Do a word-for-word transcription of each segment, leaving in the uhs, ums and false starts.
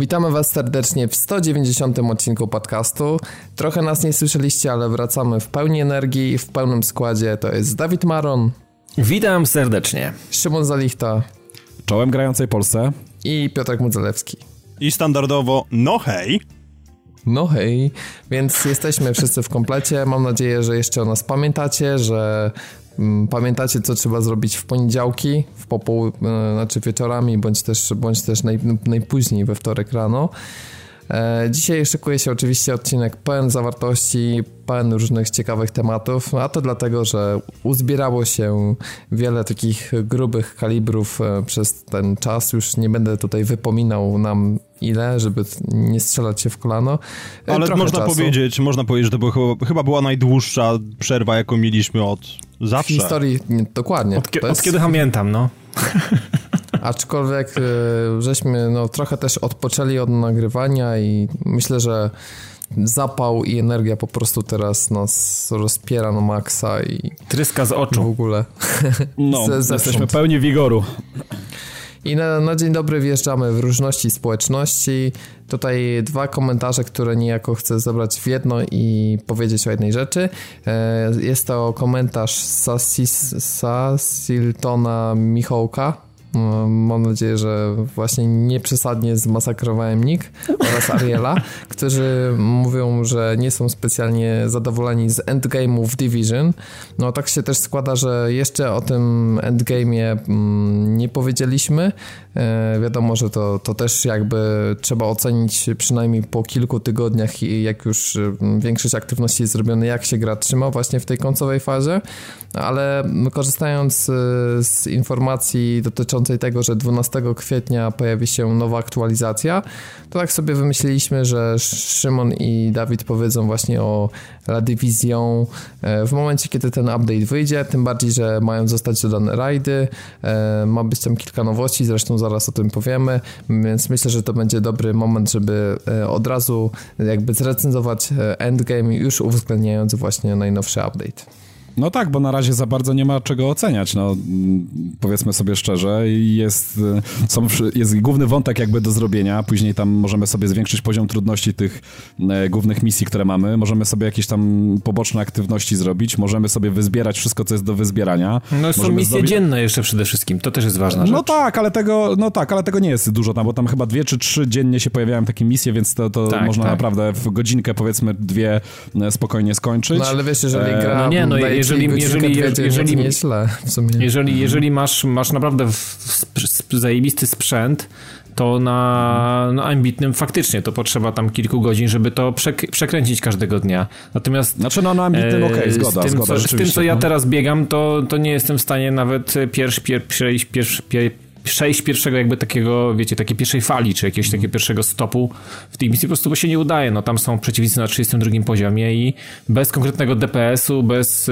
Witamy Was serdecznie w sto dziewięćdziesiątym odcinku podcastu. Trochę nas nie słyszeliście, ale wracamy w pełni energii, w pełnym składzie. To jest Dawid Maron. Witam serdecznie. Szymon Zalichta. Czołem grającej Polsce. I Piotrek Modzelewski. I standardowo no hej. No hej. Więc jesteśmy wszyscy w komplecie. Mam nadzieję, że jeszcze o nas pamiętacie, że... Pamiętacie, co trzeba zrobić w poniedziałki, w popoł... znaczy wieczorami, bądź też, bądź też naj... najpóźniej we wtorek rano. E, dzisiaj szykuje się oczywiście odcinek pełen zawartości, pełen różnych ciekawych tematów, a to dlatego, że uzbierało się wiele takich grubych kalibrów przez ten czas. Już nie będę tutaj wypominał nam ile, żeby nie strzelać się w kolano. E, Ale można czasu. powiedzieć, można powiedzieć, że to była, chyba była najdłuższa przerwa, jaką mieliśmy od zawsze. W historii, nie, dokładnie. Od, kie, od jest... kiedy pamiętam, no. Aczkolwiek żeśmy no, trochę też odpoczęli od nagrywania i myślę, że zapał i energia po prostu teraz nas rozpiera na maksa i... Tryska z oczu. W ogóle. No, z, jesteśmy pełni wigoru. I na, na dzień dobry wjeżdżamy w różności społeczności. Tutaj dwa komentarze, które niejako chcę zebrać w jedno i powiedzieć o jednej rzeczy. Jest to komentarz Sasis, Sasiltona Michałka. Mam nadzieję, że właśnie nie przesadnie zmasakrowałem Nick oraz Ariela, którzy mówią, że nie są specjalnie zadowoleni z endgame'u w Division. No tak się też składa, że jeszcze o tym endgame'ie nie powiedzieliśmy. Wiadomo, że to, to też jakby trzeba ocenić przynajmniej po kilku tygodniach i jak już większość aktywności jest zrobiona, jak się gra trzyma właśnie w tej końcowej fazie, ale korzystając z informacji dotyczących tego, że dwunastego kwietnia pojawi się nowa aktualizacja, to tak sobie wymyśliliśmy, że Szymon i Dawid powiedzą właśnie o La Division w momencie, kiedy ten update wyjdzie, tym bardziej, że mają zostać dodane rajdy, ma być tam kilka nowości, zresztą zaraz o tym powiemy, więc myślę, że to będzie dobry moment, żeby od razu jakby zrecenzować endgame, już uwzględniając właśnie najnowszy update. No tak, bo na razie za bardzo nie ma czego oceniać, no powiedzmy sobie szczerze, jest, są, jest główny wątek jakby do zrobienia, później tam możemy sobie zwiększyć poziom trudności tych e, głównych misji, które mamy, możemy sobie jakieś tam poboczne aktywności zrobić, możemy sobie wyzbierać wszystko, co jest do wyzbierania. No są misje zdobyć... dzienne jeszcze przede wszystkim, to też jest ważna rzecz. No tak, ale tego, no tak, ale tego nie jest dużo tam, bo tam chyba dwie czy trzy dziennie się pojawiają takie misje, więc to, to tak, można tak. naprawdę w godzinkę powiedzmy dwie spokojnie skończyć. No ale wiesz, jeżeli gra... No nie, no i... Jeżeli, jeżeli, jeżeli, jeżeli, jeżeli masz, masz naprawdę zajebisty sprzęt, to na, na ambitnym faktycznie to potrzeba tam kilku godzin, żeby to przek- przekręcić każdego dnia. Natomiast znaczy no na ambitnym e, okej, okay, zgoda, tym, zgoda co, z tym, co ja teraz biegam, to, to nie jestem w stanie nawet pierwszy, pierwszy, pierwszy, pierwszy przejść pierwszego jakby takiego, wiecie, takiej pierwszej fali, czy jakiegoś takiego pierwszego stopu w tej misji po prostu, bo się nie udaje, no tam są przeciwnicy na trzydziestym drugim poziomie i bez konkretnego D P S-u, bez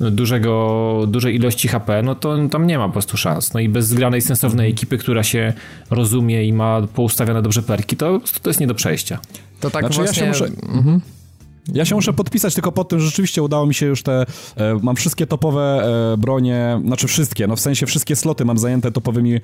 yy, dużego, dużej ilości H P, no to no, tam nie ma po prostu szans, no i bez zgranej, sensownej ekipy, która się rozumie i ma poustawione dobrze perki, to to jest nie do przejścia. To tak znaczy, właśnie... Ja się muszę... mhm. Ja się muszę podpisać tylko pod tym, że rzeczywiście udało mi się już te, e, mam wszystkie topowe e, bronie, znaczy wszystkie, no w sensie wszystkie sloty mam zajęte topowymi e,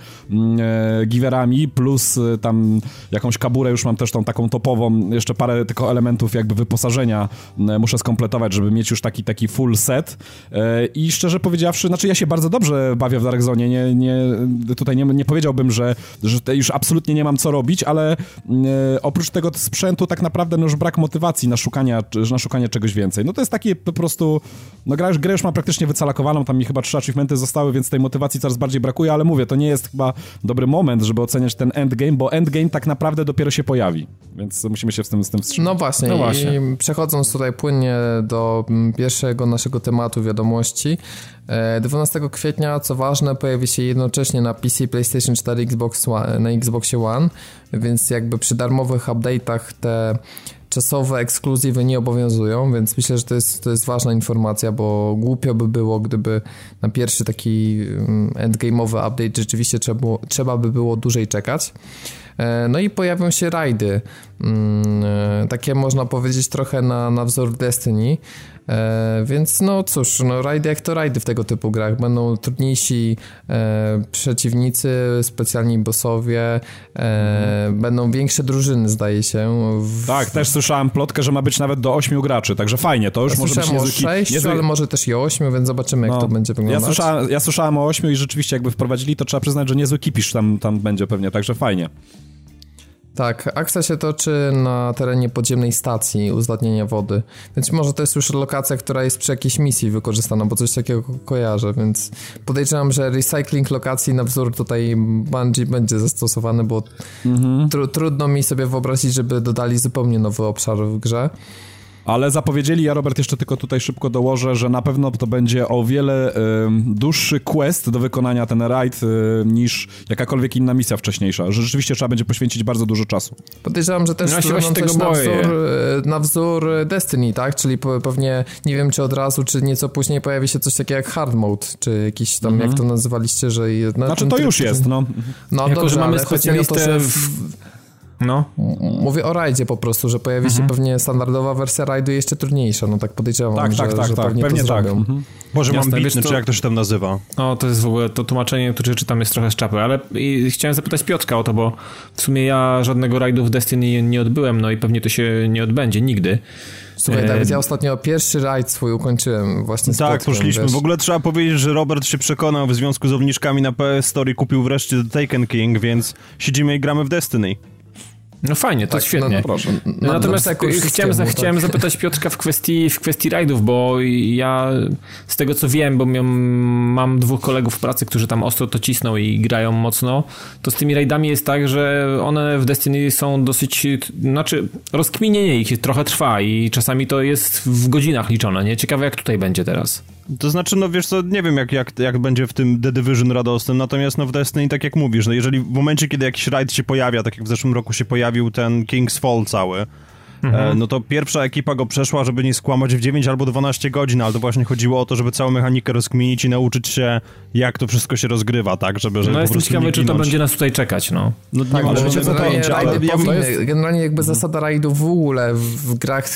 giwerami, plus e, tam jakąś kaburę już mam też tą taką topową, jeszcze parę tylko elementów jakby wyposażenia e, muszę skompletować, żeby mieć już taki taki full set e, i szczerze powiedziawszy, znaczy ja się bardzo dobrze bawię w Dark Zone, nie, nie, tutaj nie, nie powiedziałbym, że, że już absolutnie nie mam co robić, ale e, oprócz tego sprzętu tak naprawdę no już brak motywacji na szukania na szukanie czegoś więcej. No to jest takie po prostu, no gra już, grę już mam praktycznie wycalakowaną, tam mi chyba trzy achievementy zostały, więc tej motywacji coraz bardziej brakuje, ale mówię, to nie jest chyba dobry moment, żeby oceniać ten endgame, bo endgame tak naprawdę dopiero się pojawi, więc musimy się z tym, z tym wstrzymać. No właśnie, no właśnie. I przechodząc tutaj płynnie do pierwszego naszego tematu wiadomości, dwunastego kwietnia, co ważne, pojawi się jednocześnie na P C, PlayStation cztery, Xbox One, na Xboxie One, więc jakby przy darmowych update'ach te czasowe ekskluzywy nie obowiązują, więc myślę, że to jest, to jest ważna informacja, bo głupio by było, gdyby na pierwszy taki endgame'owy update rzeczywiście trzeba, było, trzeba by było dłużej czekać. No i pojawią się rajdy, takie można powiedzieć trochę na, na wzór Destiny. E, więc no cóż, no rajdy jak to rajdy w tego typu grach, będą trudniejsi e, przeciwnicy, specjalni bossowie, e, będą większe drużyny, zdaje się w... Tak, też słyszałem plotkę, że ma być nawet do ośmiu graczy, także fajnie, to już ja może być niezwykle... sześć, niezwy... ale może też i ośmiu, więc zobaczymy jak no, to będzie wyglądać. Ja słyszałem, ja słyszałem o ośmiu i rzeczywiście jakby wprowadzili, to trzeba przyznać, że niezły kipisz tam, tam będzie pewnie, także fajnie. Tak, akcja się toczy na terenie podziemnej stacji uzdatnienia wody, więc może to jest już lokacja, która jest przy jakiejś misji wykorzystana, bo coś takiego kojarzę, więc podejrzewam, że recycling lokacji na wzór tutaj Bungie będzie zastosowany, bo mhm. tr- trudno mi sobie wyobrazić, żeby dodali zupełnie nowy obszar w grze. Ale zapowiedzieli, ja Robert jeszcze tylko tutaj szybko dołożę, że na pewno to będzie o wiele y, dłuższy quest do wykonania, ten raid, y, niż jakakolwiek inna misja wcześniejsza, że rzeczywiście trzeba będzie poświęcić bardzo dużo czasu. Podejrzewam, że też no ja tego na, wzór, na wzór Destiny, tak? Czyli pewnie, nie wiem czy od razu, czy nieco później pojawi się coś takiego jak hard mode, czy jakiś tam, mhm. jak to nazywaliście, że... Na znaczy to już tryb, jest, no. No jako, dobrze, że mamy specjalistę w... No. Mówię o rajdzie po prostu, że pojawi mhm. się pewnie standardowa wersja rajdu jeszcze trudniejsza, no tak podejrzewam, tak, że, tak, tak, że pewnie, pewnie to tak. zrobią. Mhm. Boże, mam bitny, czy jak to się tam nazywa? No to jest w ogóle, to tłumaczenie, które czytam jest trochę z czapy, ale i chciałem zapytać Piotrka o to, bo w sumie ja żadnego rajdu w Destiny nie odbyłem, no i pewnie to się nie odbędzie nigdy. Słuchaj, Dawid, ja ostatnio pierwszy rajd swój ukończyłem właśnie z Tak, poszliśmy. Wiesz? W ogóle trzeba powiedzieć, że Robert się przekonał w związku z obniżkami na P S Store, kupił wreszcie The Taken King, więc siedzimy i gramy w Destiny. No fajnie, to tak, świetnie. No, no, natomiast tak, chciałem, tak. chciałem zapytać Piotrka w kwestii, w kwestii rajdów, bo ja z tego co wiem, bo miał, mam dwóch kolegów w pracy, którzy tam ostro to cisną i grają mocno, to z tymi rajdami jest tak, że one w Destiny są dosyć, znaczy rozkminienie ich trochę trwa i czasami to jest w godzinach liczone, nie? Ciekawe jak tutaj będzie teraz. To znaczy, no wiesz co, nie wiem jak, jak, jak będzie w tym The Division radosnym, natomiast no w Destiny, tak jak mówisz, no jeżeli w momencie, kiedy jakiś raid się pojawia, tak jak w zeszłym roku się pojawił ten King's Fall cały, mhm. e, no to pierwsza ekipa go przeszła, żeby nie skłamać w dziewięć albo dwanaście godzin, ale to właśnie chodziło o to, żeby całą mechanikę rozkminić i nauczyć się, jak to wszystko się rozgrywa, tak, żeby... żeby no jestem ciekawy, czy to będzie nas tutaj czekać, no. No tak, ale generalnie, generalnie jakby hmm. zasada rajdu w ogóle w grach,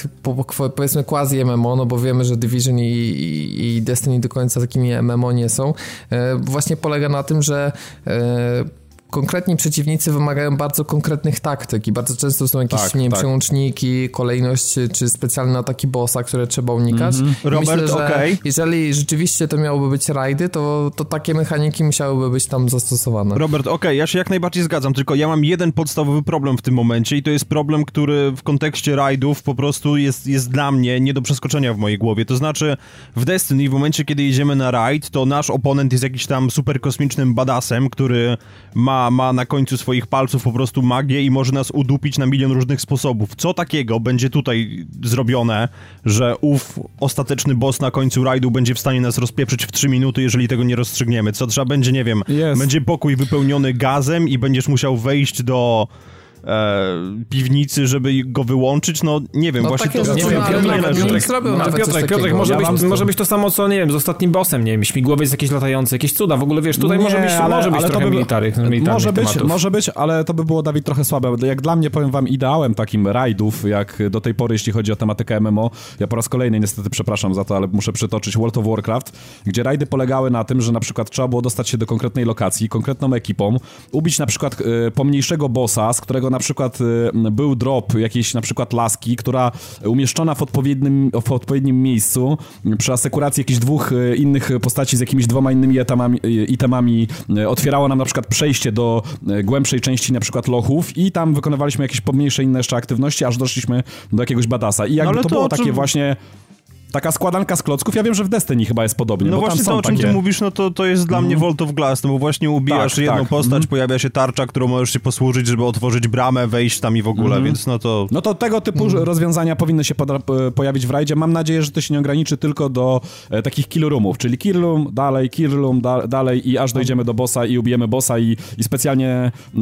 powiedzmy quasi M M O, no bo wiemy, że Division i, i, i Destiny do końca takimi M M O nie są, e, właśnie polega na tym, że... E, konkretni przeciwnicy wymagają bardzo konkretnych taktyk i bardzo często są jakieś, tak, nie wiem, tak. przełączniki, kolejność czy specjalne ataki bossa, które trzeba unikać. Mm-hmm. Robert, myślę, że okay. jeżeli rzeczywiście to miałoby być rajdy, to, to takie mechaniki musiałyby być tam zastosowane. Robert, okej, okay, ja się jak najbardziej zgadzam, tylko ja mam jeden podstawowy problem w tym momencie i to jest problem, który w kontekście rajdów po prostu jest, jest dla mnie nie do przeskoczenia w mojej głowie. To znaczy w Destiny w momencie, kiedy jedziemy na rajd, to nasz oponent jest jakiś tam super kosmicznym badassem, który ma ma na końcu swoich palców po prostu magię i może nas udupić na milion różnych sposobów. Co takiego będzie tutaj zrobione, że ów ostateczny boss na końcu rajdu będzie w stanie nas rozpieprzyć w trzy minuty, jeżeli tego nie rozstrzygniemy? Co trzeba będzie, nie wiem, yes. będzie pokój wypełniony gazem i będziesz musiał wejść do... piwnicy, żeby go wyłączyć, no nie wiem, no, właśnie tak to... Nie wiem, Piotrek, Piotrek, może, ja być, może być to samo, co, nie wiem, z ostatnim bossem, nie wiem, śmigłowiec jakiś latający, jakieś cuda, w ogóle, wiesz, tutaj nie, może być, ale, może być ale trochę by, militarnych, militarnych może być, tematów. Może być, ale to by było, Dawid, trochę słabe. Jak dla mnie, powiem wam, ideałem takim rajdów, jak do tej pory, jeśli chodzi o tematykę M M O, ja po raz kolejny niestety przepraszam za to, ale muszę przytoczyć World of Warcraft, gdzie rajdy polegały na tym, że na przykład trzeba było dostać się do konkretnej lokacji, konkretną ekipą, ubić na przykład y, pomniejszego bossa, z którego na przykład był drop jakiejś na przykład laski, która umieszczona w odpowiednim, w odpowiednim miejscu przy asekuracji jakichś dwóch innych postaci z jakimiś dwoma innymi etamami, itemami otwierało nam na przykład przejście do głębszej części na przykład lochów i tam wykonywaliśmy jakieś pomniejsze inne jeszcze aktywności, aż doszliśmy do jakiegoś badasa. I jakby no to, to było czym... takie właśnie... Taka składanka z klocków, ja wiem, że w Destiny chyba jest podobnie. No bo właśnie tam są to, o czym takie... ty mówisz, no to, to jest dla mnie mm. Vault of Glass, no bo właśnie ubijasz tak, jedną tak. postać, mm. pojawia się tarcza, którą możesz się posłużyć, żeby otworzyć bramę, wejść tam i w ogóle, mm. więc no to... No to tego typu mm. rozwiązania powinny się poda- pojawić w rajdzie. Mam nadzieję, że to się nie ograniczy tylko do e, takich kill roomów, czyli kill room, dalej, kill room, da- dalej i aż dojdziemy do bossa i ubijemy bossa i, i specjalnie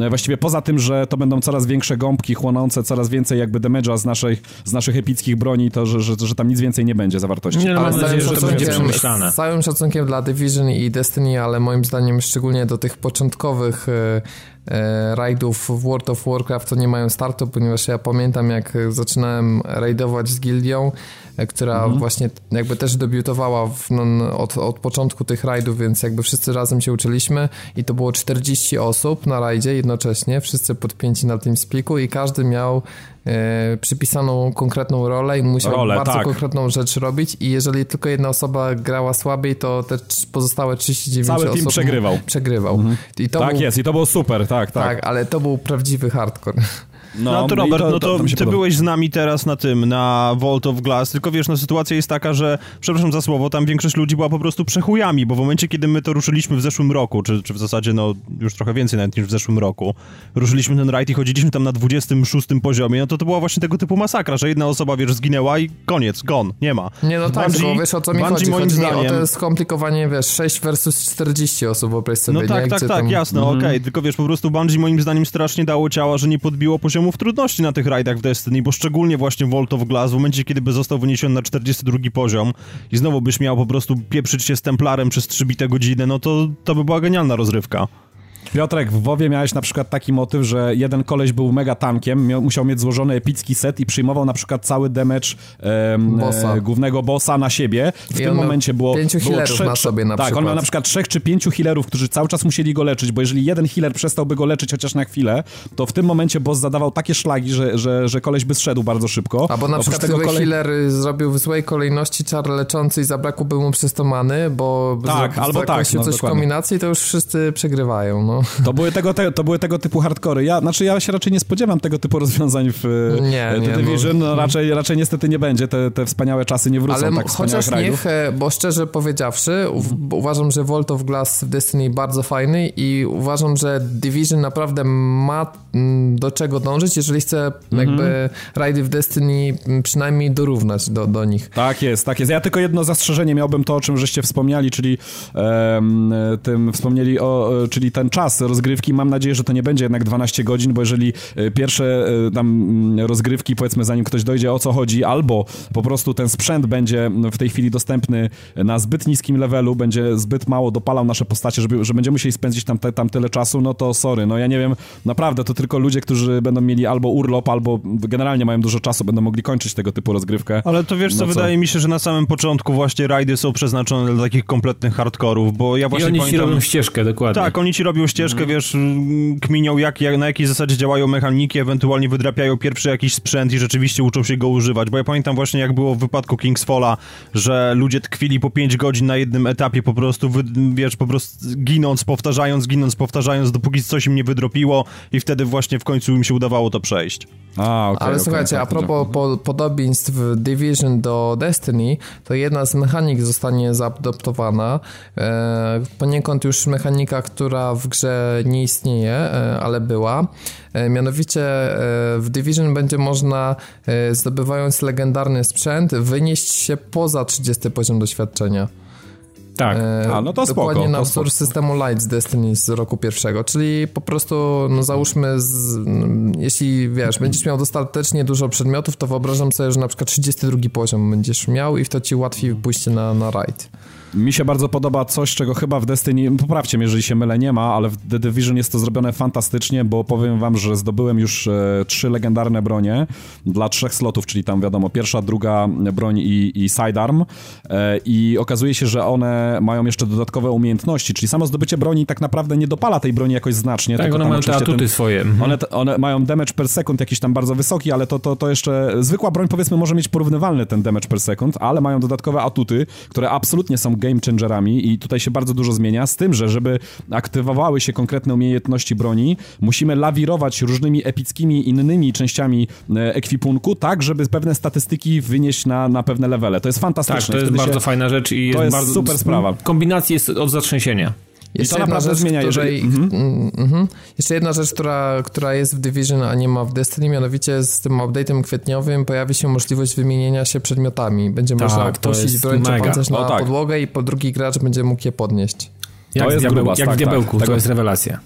e, właściwie poza tym, że to będą coraz większe gąbki chłonące, coraz więcej jakby damage'a z naszych, z naszych epickich broni, to że, że, że tam nic więcej nie będzie zawartości. Nie, no ale mam nadzieję, że to będzie przemyślane. Z całym szacunkiem dla Division i Destiny, ale moim zdaniem szczególnie do tych początkowych raidów w World of Warcraft, to nie mają startu, ponieważ ja pamiętam, jak zaczynałem raidować z gildią, która mhm. właśnie jakby też debiutowała w, no, od, od początku tych raidów, więc jakby wszyscy razem się uczyliśmy i to było czterdzieści osób na rajdzie jednocześnie, wszyscy podpięci na TeamSpeaku i każdy miał e, przypisaną konkretną rolę i musiał rolę, bardzo tak. konkretną rzecz robić i jeżeli tylko jedna osoba grała słabiej, to te pozostałe trzydzieści dziewięć Cały osób... Cały team przegrywał. Przegrywał. Mhm. I to tak był, jest i to było super, tak, tak. Tak, ale to był prawdziwy hardcore. No, no to Robert, to, no to, to ty podoba. Byłeś z nami teraz na tym, na Vault of Glass, tylko wiesz, no sytuacja jest taka, że, przepraszam za słowo, tam większość ludzi była po prostu przechujami, bo w momencie, kiedy my to ruszyliśmy w zeszłym roku, czy, czy w zasadzie no już trochę więcej nawet niż w zeszłym roku, ruszyliśmy ten raid i chodziliśmy tam na dwudziestym szóstym poziomie, no to to była właśnie tego typu masakra, że jedna osoba, wiesz, zginęła i koniec, gone, nie ma. Nie, no tak, bo wiesz o co mi Bungie, chodzi, moim zdaniem, chodzi o to skomplikowanie, wiesz, sześć versus czterdzieści osób wyobraź sobie. No tak, nie? tak, Gdzie tak, tam... jasno, mm-hmm. okej, okay, tylko wiesz, po prostu Bungie moim zdaniem strasznie dało ciała, że nie podbiło poziomu trudności na tych rajdach w Destiny, bo szczególnie właśnie Vault of Glass, w momencie, kiedy by został wyniesiony na czterdziesty drugi poziom i znowu byś miał po prostu pieprzyć się z Templarem przez trzy bite godziny, no to to by była genialna rozrywka. Piotrek, w WoWie miałeś na przykład taki motyw, że jeden koleś był mega tankiem, miał, musiał mieć złożony epicki set i przyjmował na przykład cały damage em, bossa. E, głównego bossa na siebie. W I tym momencie było... Pięciu było healerów trzech, na sobie na tak, przykład. Tak, on miał na przykład trzech czy pięciu healerów, którzy cały czas musieli go leczyć, bo jeżeli jeden healer przestałby go leczyć chociaż na chwilę, to w tym momencie boss zadawał takie szlagi, że, że, że koleś by zszedł bardzo szybko. Albo na przykład tego kolej... healer zrobił w złej kolejności czar leczący i zabrakłoby mu przez to many, bo tak, z, albo tak, się no, coś dokładnie. W kombinacji, to już wszyscy przegrywają, no. To były tego, te, to były tego typu hardkory. Ja, znaczy ja się raczej nie spodziewam tego typu rozwiązań w nie, The nie, Division. No, raczej, raczej niestety nie będzie. Te, te wspaniałe czasy nie wrócą. Ale tak chociaż niech, bo szczerze powiedziawszy, u, uważam, że Vault of Glass w Destiny bardzo fajny i uważam, że Division naprawdę ma do czego dążyć, jeżeli chce jakby mhm. rajdy w Destiny przynajmniej dorównać do, do nich. Tak jest, tak jest. Ja tylko jedno zastrzeżenie miałbym to, o czym żeście wspomniali, czyli um, tym wspomnieli o, czyli ten czas rozgrywki, mam nadzieję, że to nie będzie jednak dwanaście godzin, bo jeżeli pierwsze tam rozgrywki, powiedzmy, zanim ktoś dojdzie, o co chodzi, albo po prostu ten sprzęt będzie w tej chwili dostępny na zbyt niskim levelu, będzie zbyt mało dopalał nasze postacie, żeby, że będziemy musieli spędzić tam, te, tam tyle czasu, no to sorry, no ja nie wiem, naprawdę, to tylko ludzie, którzy będą mieli albo urlop, albo generalnie mają dużo czasu, będą mogli kończyć tego typu rozgrywkę. Ale to wiesz co, no co? Wydaje mi się, że na samym początku właśnie rajdy są przeznaczone dla takich kompletnych hardkorów, bo ja właśnie I oni pamiętam... ci robią ścieżkę, dokładnie. Tak, oni ci robią ścieżkę, mm. wiesz, kminią jak, jak, na jakiej zasadzie działają mechaniki, ewentualnie wydrapiają pierwszy jakiś sprzęt i rzeczywiście uczą się go używać, bo ja pamiętam właśnie jak było w wypadku Kingsfalla, że ludzie tkwili po pięć godzin na jednym etapie po prostu, wy, wiesz, po prostu ginąc, powtarzając, ginąc, powtarzając, dopóki coś im nie wydropiło i wtedy właśnie w końcu im się udawało to przejść. A, okay, Ale okay, słuchajcie, okay, a propos po, podobieństw Division do Destiny, to jedna z mechanik zostanie zaadoptowana, e, poniekąd już mechanika, która w grze nie istnieje, ale była. Mianowicie w Division będzie można, zdobywając legendarny sprzęt, wynieść się poza trzydziesty poziom doświadczenia. Tak, a no to spoko. Dokładnie na wzór systemu Light z Destiny z roku pierwszego, czyli po prostu, no załóżmy, z, jeśli wiesz, będziesz miał dostatecznie dużo przedmiotów, to wyobrażam sobie, że na przykład trzydziesty drugi poziom będziesz miał i w to ci łatwiej pójście na, na raid. Mi się bardzo podoba coś, czego chyba w Destiny, poprawcie mnie, jeżeli się mylę, nie ma, ale w The Division jest to zrobione fantastycznie, bo powiem wam, że zdobyłem już e, trzy legendarne bronie dla trzech slotów, czyli tam wiadomo, pierwsza, druga broń i, i sidearm e, i okazuje się, że one mają jeszcze dodatkowe umiejętności, czyli samo zdobycie broni tak naprawdę nie dopala tej broni jakoś znacznie. Tak, one mają te atuty tym, swoje. One, one mają damage per second jakiś tam bardzo wysoki, ale to, to, to jeszcze zwykła broń, powiedzmy, może mieć porównywalny ten damage per second, ale mają dodatkowe atuty, które absolutnie są game changerami i tutaj się bardzo dużo zmienia, z tym, że żeby aktywowały się konkretne umiejętności broni, musimy lawirować różnymi epickimi, innymi częściami ekwipunku, tak, żeby pewne statystyki wynieść na, na pewne levele. To jest fantastyczne. Tak, to jest Wtedy bardzo się... fajna rzecz i to jest, jest bardzo... super sprawa. Kombinacja jest od zatrzęsienia. Jeszcze I to naprawdę rzecz, zmienia, której, jeżeli... mhm. Mhm. Jeszcze jedna rzecz, która, która jest w Division, a nie ma w Destiny, mianowicie z tym update'em kwietniowym pojawi się możliwość wymienienia się przedmiotami. Będzie tak, można puścić broń czy pancerz na tak. podłogę i po drugi gracz będzie mógł je podnieść. Jak to jest diabeł, grubas, jak tak, w Diabełku, tak, to tego... jest rewelacja.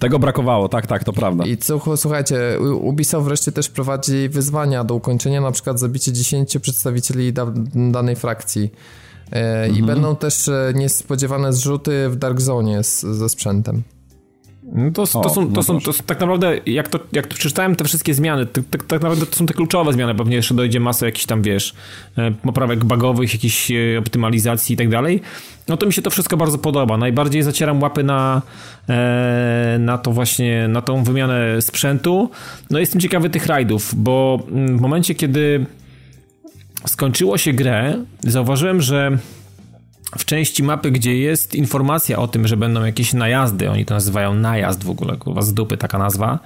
Tego brakowało, tak, tak, to prawda. I co, słuchajcie, Ubisoft wreszcie też prowadzi wyzwania do ukończenia, na przykład zabicie dziesięciu przedstawicieli da- danej frakcji. I mhm. będą też niespodziewane zrzuty w Dark Zone z, ze sprzętem. No to, to, o, są, to, no są, to są tak naprawdę, jak to, jak to przeczytałem te wszystkie zmiany, to, to, tak naprawdę to są te kluczowe zmiany, pewnie jeszcze dojdzie masa jakichś tam, wiesz, poprawek bugowych, jakichś optymalizacji i tak dalej. No to mi się to wszystko bardzo podoba. Najbardziej zacieram łapy na, na to właśnie, na tą wymianę sprzętu. No jestem ciekawy tych rajdów, bo w momencie, kiedy skończyło się grę, zauważyłem, że w części mapy, gdzie jest informacja o tym, że będą jakieś najazdy, oni to nazywają najazd w ogóle, kurwa z dupy taka nazwa,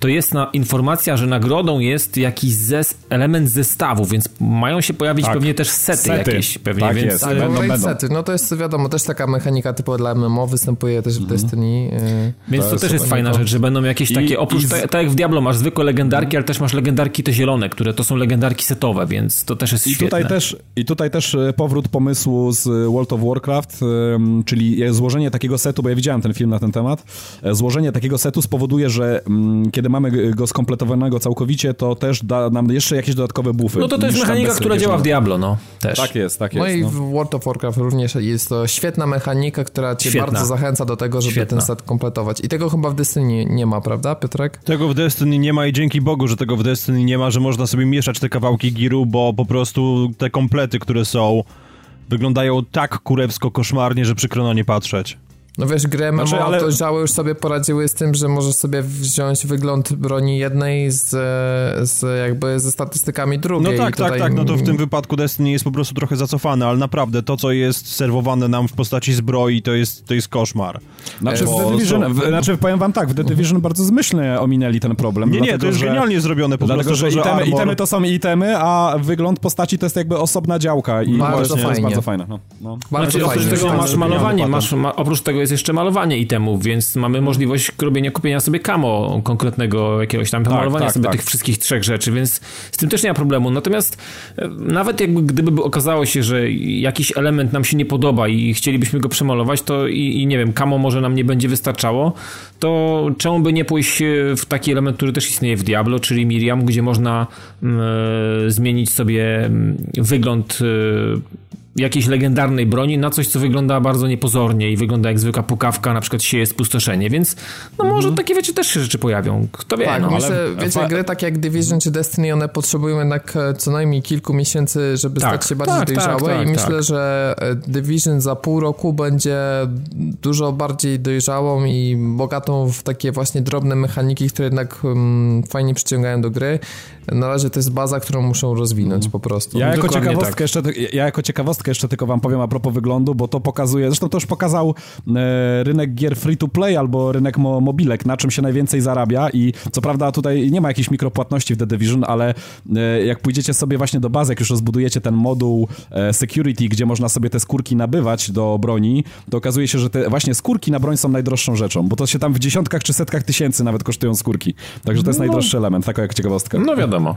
to jest na, informacja, że nagrodą jest jakiś zes, element zestawu, więc mają się pojawić tak. pewnie też sety, sety. jakieś. Pewnie, tak więc, jest, ale będą, będą. Sety. No to jest wiadomo, też taka mechanika typowa dla M M O występuje też w mhm. Destiny. Yy, więc to, to też jest fajna to... rzecz, że będą jakieś I, takie, oprócz, z... tak, tak jak w Diablo masz zwykłe legendarki, ale też masz legendarki te zielone, które to są legendarki setowe, więc to też jest I tutaj też I tutaj też powrót pomysłu z World of Warcraft, czyli złożenie takiego setu, bo ja widziałem ten film na ten temat, złożenie takiego setu spowoduje, że kiedy mamy go skompletowanego całkowicie, to też da nam jeszcze jakieś dodatkowe buffy. No to też mechanika, która działa w Diablo, no. Też. Tak jest, tak jest. No i w World of Warcraft również jest to świetna mechanika, która cię świetna. bardzo zachęca do tego, żeby świetna. ten set kompletować. I tego chyba w Destiny nie ma, prawda, Piotrek? Tego w Destiny nie ma i dzięki Bogu, że tego w Destiny nie ma, że można sobie mieszać te kawałki giru, bo po prostu te komplety, które są, wyglądają tak kurewsko koszmarnie, że przykro na nie patrzeć. No wiesz, gry znaczy, M M O ale... dojrzałe już sobie poradziły z tym, że możesz sobie wziąć wygląd broni jednej z, z jakby ze statystykami drugiej. No tak, tutaj... tak, tak, no to w tym wypadku Destiny jest po prostu trochę zacofane, ale naprawdę to, co jest serwowane nam w postaci zbroi, to jest, to jest koszmar. Znaczy, bo... w The Division, w, znaczy powiem wam tak, w The Division bardzo zmyślnie ominęli ten problem. Nie, dlatego, nie, to jest że... genialnie zrobione po dlatego, prostu. Dlatego, że, że itemy, armor... itemy to są itemy, a wygląd postaci to jest jakby osobna działka i bardzo właśnie, fajnie. To jest bardzo fajne. No, no. Bardzo znaczy, fajnie. Oprócz tego masz malowanie, masz, ma, oprócz tego jest jeszcze malowanie itemów, więc mamy możliwość robienia, kupienia sobie kamo konkretnego jakiegoś tam, tak, malowania tak, sobie tak. tych wszystkich trzech rzeczy, więc z tym też nie ma problemu. Natomiast nawet jakby gdyby okazało się, że jakiś element nam się nie podoba i chcielibyśmy go przemalować, to i, i nie wiem, kamo może nam nie będzie wystarczało, to czemu by nie pójść w taki element, który też istnieje w Diablo, czyli Miriam, gdzie można y, zmienić sobie wygląd y, jakiejś legendarnej broni na coś, co wygląda bardzo niepozornie i wygląda jak zwykła pukawka, na przykład sieje spustoszenie, więc no może mm-hmm. takie, wiecie, też się rzeczy pojawią. Kto wie, tak, no, myślę, ale... wiecie, fa... gry takie jak Division czy Destiny, one potrzebują jednak co najmniej kilku miesięcy, żeby tak, stać się bardziej tak, dojrzałe tak, tak, i myślę, tak. że Division za pół roku będzie dużo bardziej dojrzałą i bogatą w takie właśnie drobne mechaniki, które jednak um, fajnie przyciągają do gry. Na razie to jest baza, którą muszą rozwinąć po prostu. Ja jako Dokładnie ciekawostkę tak. jeszcze, ja jako ciekawostkę jeszcze tylko wam powiem a propos wyglądu, bo to pokazuje, zresztą to już pokazał e, rynek gier free to play albo rynek mo- mobilek, na czym się najwięcej zarabia i co prawda tutaj nie ma jakichś mikropłatności w The Division, ale e, jak pójdziecie sobie właśnie do bazy, jak już rozbudujecie ten moduł e, security, gdzie można sobie te skórki nabywać do broni, to okazuje się, że te właśnie skórki na broń są najdroższą rzeczą, bo to się tam w dziesiątkach czy setkach tysięcy nawet kosztują skórki, także to jest no. najdroższy element, taką jak ciekawostka. No wiadomo.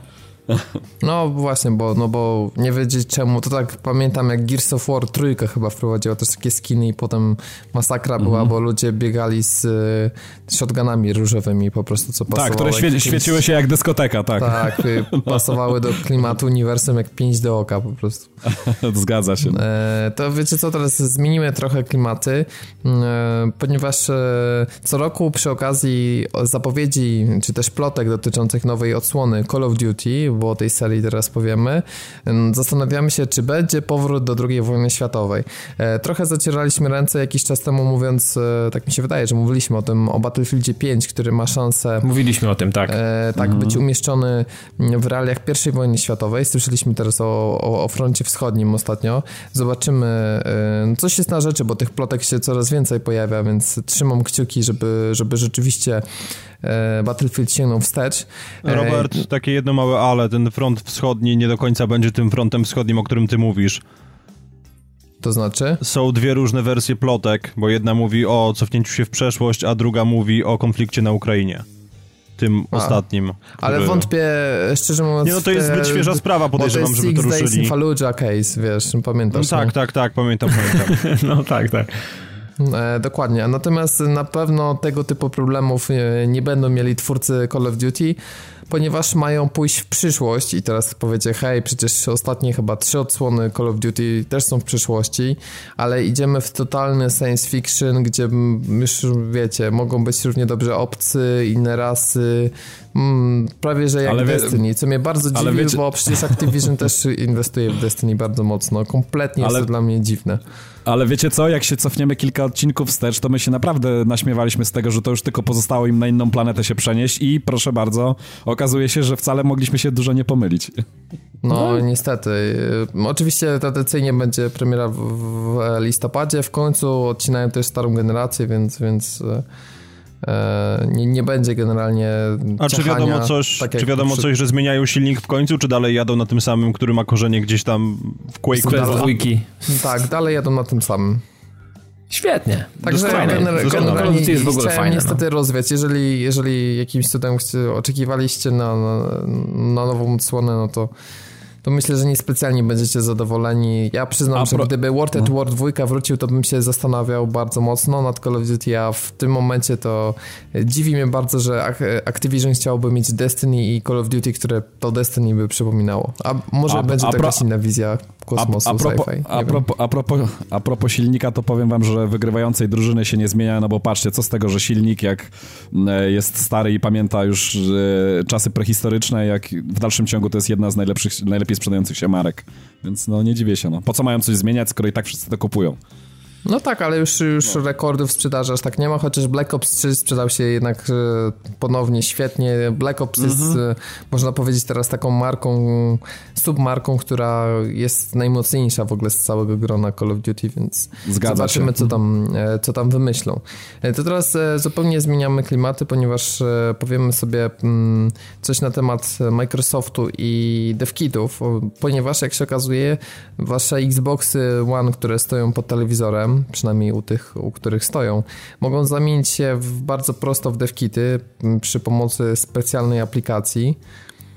No właśnie, bo, no bo nie wiedzieć czemu, to tak pamiętam jak Gears of War trójka chyba wprowadziła też takie skiny i potem masakra była, mm-hmm. bo ludzie biegali z y, shotgunami różowymi po prostu, co pasowało. Tak, które świe- jakimś... świeciły się jak dyskoteka, tak. Tak, pasowały do klimatu uniwersum jak pięć do oka po prostu. Zgadza się. E, to wiecie co, teraz zmienimy trochę klimaty, e, ponieważ e, co roku przy okazji zapowiedzi, czy też plotek dotyczących nowej odsłony Call of Duty, bo o tej serii teraz powiemy, zastanawiamy się, czy będzie powrót do drugiej wojny światowej. Trochę zacieraliśmy ręce jakiś czas temu, mówiąc, tak mi się wydaje, że mówiliśmy o tym, o Battlefieldzie pięć, który ma szansę... Mówiliśmy o tym, tak. E, tak, mhm. być umieszczony w realiach pierwszej wojny światowej. Słyszeliśmy teraz o, o, o froncie wschodnim ostatnio. Zobaczymy, e, coś jest na rzeczy, bo tych plotek się coraz więcej pojawia, więc trzymam kciuki, żeby, żeby rzeczywiście e, Battlefield sięgnął wstecz. E, Robert, takie jedno małe ale. Ten front wschodni nie do końca będzie tym frontem wschodnim, o którym ty mówisz. To znaczy? Są dwie różne wersje plotek, bo jedna mówi o cofnięciu się w przeszłość, a druga mówi o konflikcie na Ukrainie. Tym a, ostatnim. Który... Ale wątpię, szczerze mówiąc... Nie, no to jest zbyt świeża sprawa, podejrzewam, żeby to ruszyli. Days in Fallujah case, wiesz, pamiętasz? No tak, no? tak, tak, pamiętam, pamiętam. No tak, tak. Dokładnie, natomiast na pewno tego typu problemów nie będą mieli twórcy Call of Duty, ponieważ mają pójść w przyszłość i teraz powiecie, hej, przecież ostatnie chyba trzy odsłony Call of Duty też są w przyszłości, ale idziemy w totalny science fiction, gdzie już wiecie, mogą być równie dobrze obcy, inne rasy, mm, prawie że jak ale Destiny, wie... co mnie bardzo dziwi, wiecie... bo przecież Activision też inwestuje w Destiny bardzo mocno, kompletnie ale... jest to dla mnie dziwne. Ale wiecie co, jak się cofniemy kilka odcinków wstecz, to my się naprawdę naśmiewaliśmy z tego, że to już tylko pozostało im na inną planetę się przenieść i proszę bardzo, okazuje się, że wcale mogliśmy się dużo nie pomylić. No, no. Niestety. Oczywiście tradycyjnie będzie premiera w, w listopadzie, w końcu odcinają też starą generację, więc... więc... Nie, nie będzie generalnie ciechania. A czy wiadomo coś, tak czy wiadomo przy... coś, że zmieniają silnik w końcu, czy dalej jadą na tym samym, który ma korzenie gdzieś tam w Quake'u? Tak, dalej jadą na tym samym. Świetnie. Także gener- generalnie to jest w ogóle fajne, niestety no. rozwiać. Jeżeli, jeżeli jakimś cudem oczekiwaliście na, na, na nową odsłonę, no to to myślę, że niespecjalnie będziecie zadowoleni. Ja przyznam, a że pro... gdyby World at War dwa wrócił, to bym się zastanawiał bardzo mocno nad Call of Duty, a w tym momencie to dziwi mnie bardzo, że Activision chciałoby mieć Destiny i Call of Duty, które to Destiny by przypominało. A może a, będzie a pro... taka inna wizja kosmosu, a, a propo, sci-fi. A, propo, a, propos, a propos silnika, to powiem wam, że wygrawającej drużyny się nie zmienia, no bo patrzcie, co z tego, że silnik jak jest stary i pamięta już czasy prehistoryczne, jak w dalszym ciągu to jest jedna z najlepszych, najlepiej sprzedających się marek, więc no nie dziwię się, no. Po co mają coś zmieniać, skoro i tak wszyscy to kupują? No tak, ale już, już no. rekordów sprzedaży aż tak nie ma, chociaż Black Ops trzy sprzedał się jednak ponownie świetnie. Black Ops mhm. jest, można powiedzieć, teraz taką marką, submarką, która jest najmocniejsza w ogóle z całego grona Call of Duty, więc Zgadza zobaczymy, się. co tam, co tam wymyślą. To teraz zupełnie zmieniamy klimaty, ponieważ powiemy sobie coś na temat Microsoftu i DevKitów, ponieważ jak się okazuje, wasze Xboxy One, które stoją pod telewizorem, przynajmniej u tych, u których stoją, mogą zamienić się w, bardzo prosto w devkity przy pomocy specjalnej aplikacji.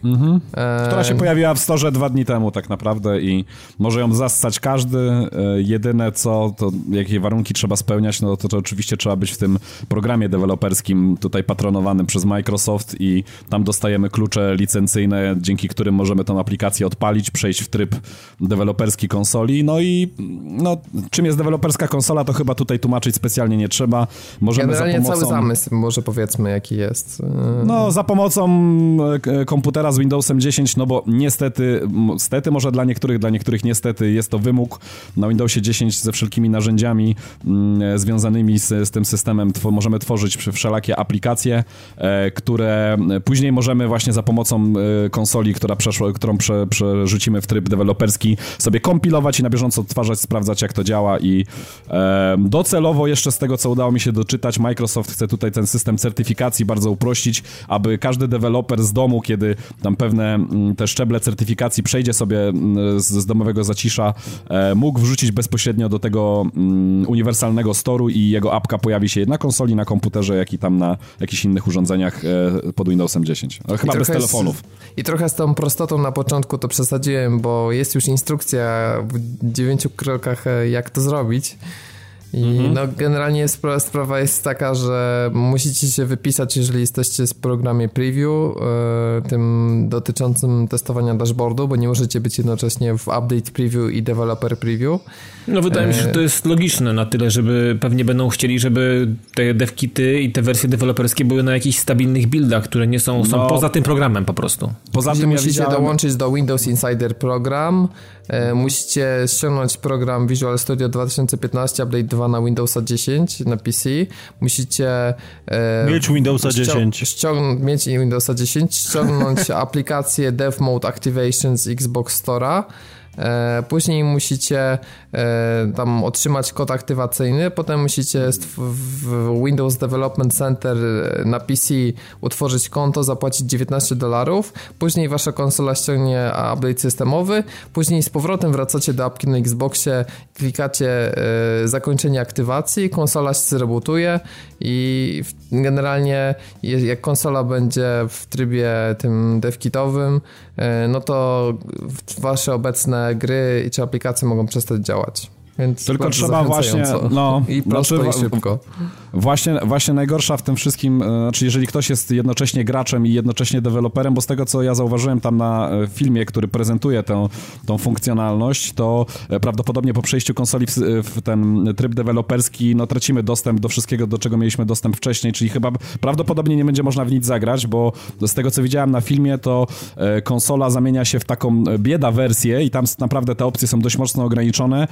Mhm. Która się pojawiła w storze dwa dni temu tak naprawdę i może ją zassać każdy. Jedyne co, to jakie warunki trzeba spełniać, no to, to oczywiście trzeba być w tym programie deweloperskim tutaj patronowanym przez Microsoft i tam dostajemy klucze licencyjne, dzięki którym możemy tą aplikację odpalić, przejść w tryb deweloperski konsoli. No i no, czym jest deweloperska konsola, to chyba tutaj tłumaczyć specjalnie nie trzeba. Możemy generalnie za pomocą... cały zamysł może powiedzmy jaki jest. No za pomocą komputera z Windowsem dziesięć, no bo niestety, stety może dla niektórych, dla niektórych niestety jest to wymóg. Na Windowsie dziesięć ze wszelkimi narzędziami mm, związanymi z, z tym systemem tw- możemy tworzyć wszelakie aplikacje, e, które później możemy właśnie za pomocą e, konsoli, która przeszła, którą prze, przerzucimy w tryb deweloperski, sobie kompilować i na bieżąco odtwarzać, sprawdzać jak to działa i e, docelowo jeszcze z tego, co udało mi się doczytać, Microsoft chce tutaj ten system certyfikacji bardzo uprościć, aby każdy deweloper z domu, kiedy tam pewne te szczeble certyfikacji przejdzie sobie z, z domowego zacisza, e, mógł wrzucić bezpośrednio do tego mm, uniwersalnego storu i jego apka pojawi się na konsoli, na komputerze, jak i tam na jakichś innych urządzeniach e, pod Windowsem dziesięć. E, chyba bez telefonów. Z, I trochę z tą prostotą na początku to przesadziłem, bo jest już instrukcja w dziewięciu krokach, jak to zrobić. I mhm. no generalnie spra- sprawa jest taka, że musicie się wypisać, jeżeli jesteście w programie preview, yy, tym dotyczącym testowania dashboardu, bo nie możecie być jednocześnie w update preview i developer preview. No wydaje mi się, że to jest logiczne na tyle, żeby pewnie będą chcieli, żeby te devkity i te wersje deweloperskie były na jakichś stabilnych buildach, które nie są, są no. poza tym programem po prostu. Poza tym musicie ja widziałem... dołączyć do Windows Insider program, yy, musicie ściągnąć program Visual Studio dwa tysiące piętnaście update na Windowsa dziesięć, na P C. Musicie e, mieć Windowsa dziesięć. Ściąg- mieć Windowsa dziesięć, ściągnąć aplikację Dev Mode Activation z Xbox Store'a. E, później musicie e, tam otrzymać kod aktywacyjny, potem musicie w Windows Development Center na P C utworzyć konto, zapłacić dziewiętnaście dolarów, później wasza konsola ściągnie update systemowy, później z powrotem wracacie do apki na Xboxie, klikacie e, zakończenie aktywacji, konsola się zrebootuje i generalnie jak konsola będzie w trybie tym devkitowym, e, no to wasze obecne gry czy aplikacje mogą przestać działać. Więc tylko trzeba właśnie, no, i prosto znaczy, i szybko. Właśnie, właśnie najgorsza w tym wszystkim, znaczy jeżeli ktoś jest jednocześnie graczem i jednocześnie deweloperem, bo z tego co ja zauważyłem tam na filmie, który prezentuje tę, tą funkcjonalność, to prawdopodobnie po przejściu konsoli w, w ten tryb deweloperski, no tracimy dostęp do wszystkiego, do czego mieliśmy dostęp wcześniej, czyli chyba prawdopodobnie nie będzie można w nic zagrać, bo z tego co widziałem na filmie, to konsola zamienia się w taką bieda wersję i tam naprawdę te opcje są dość mocno ograniczone.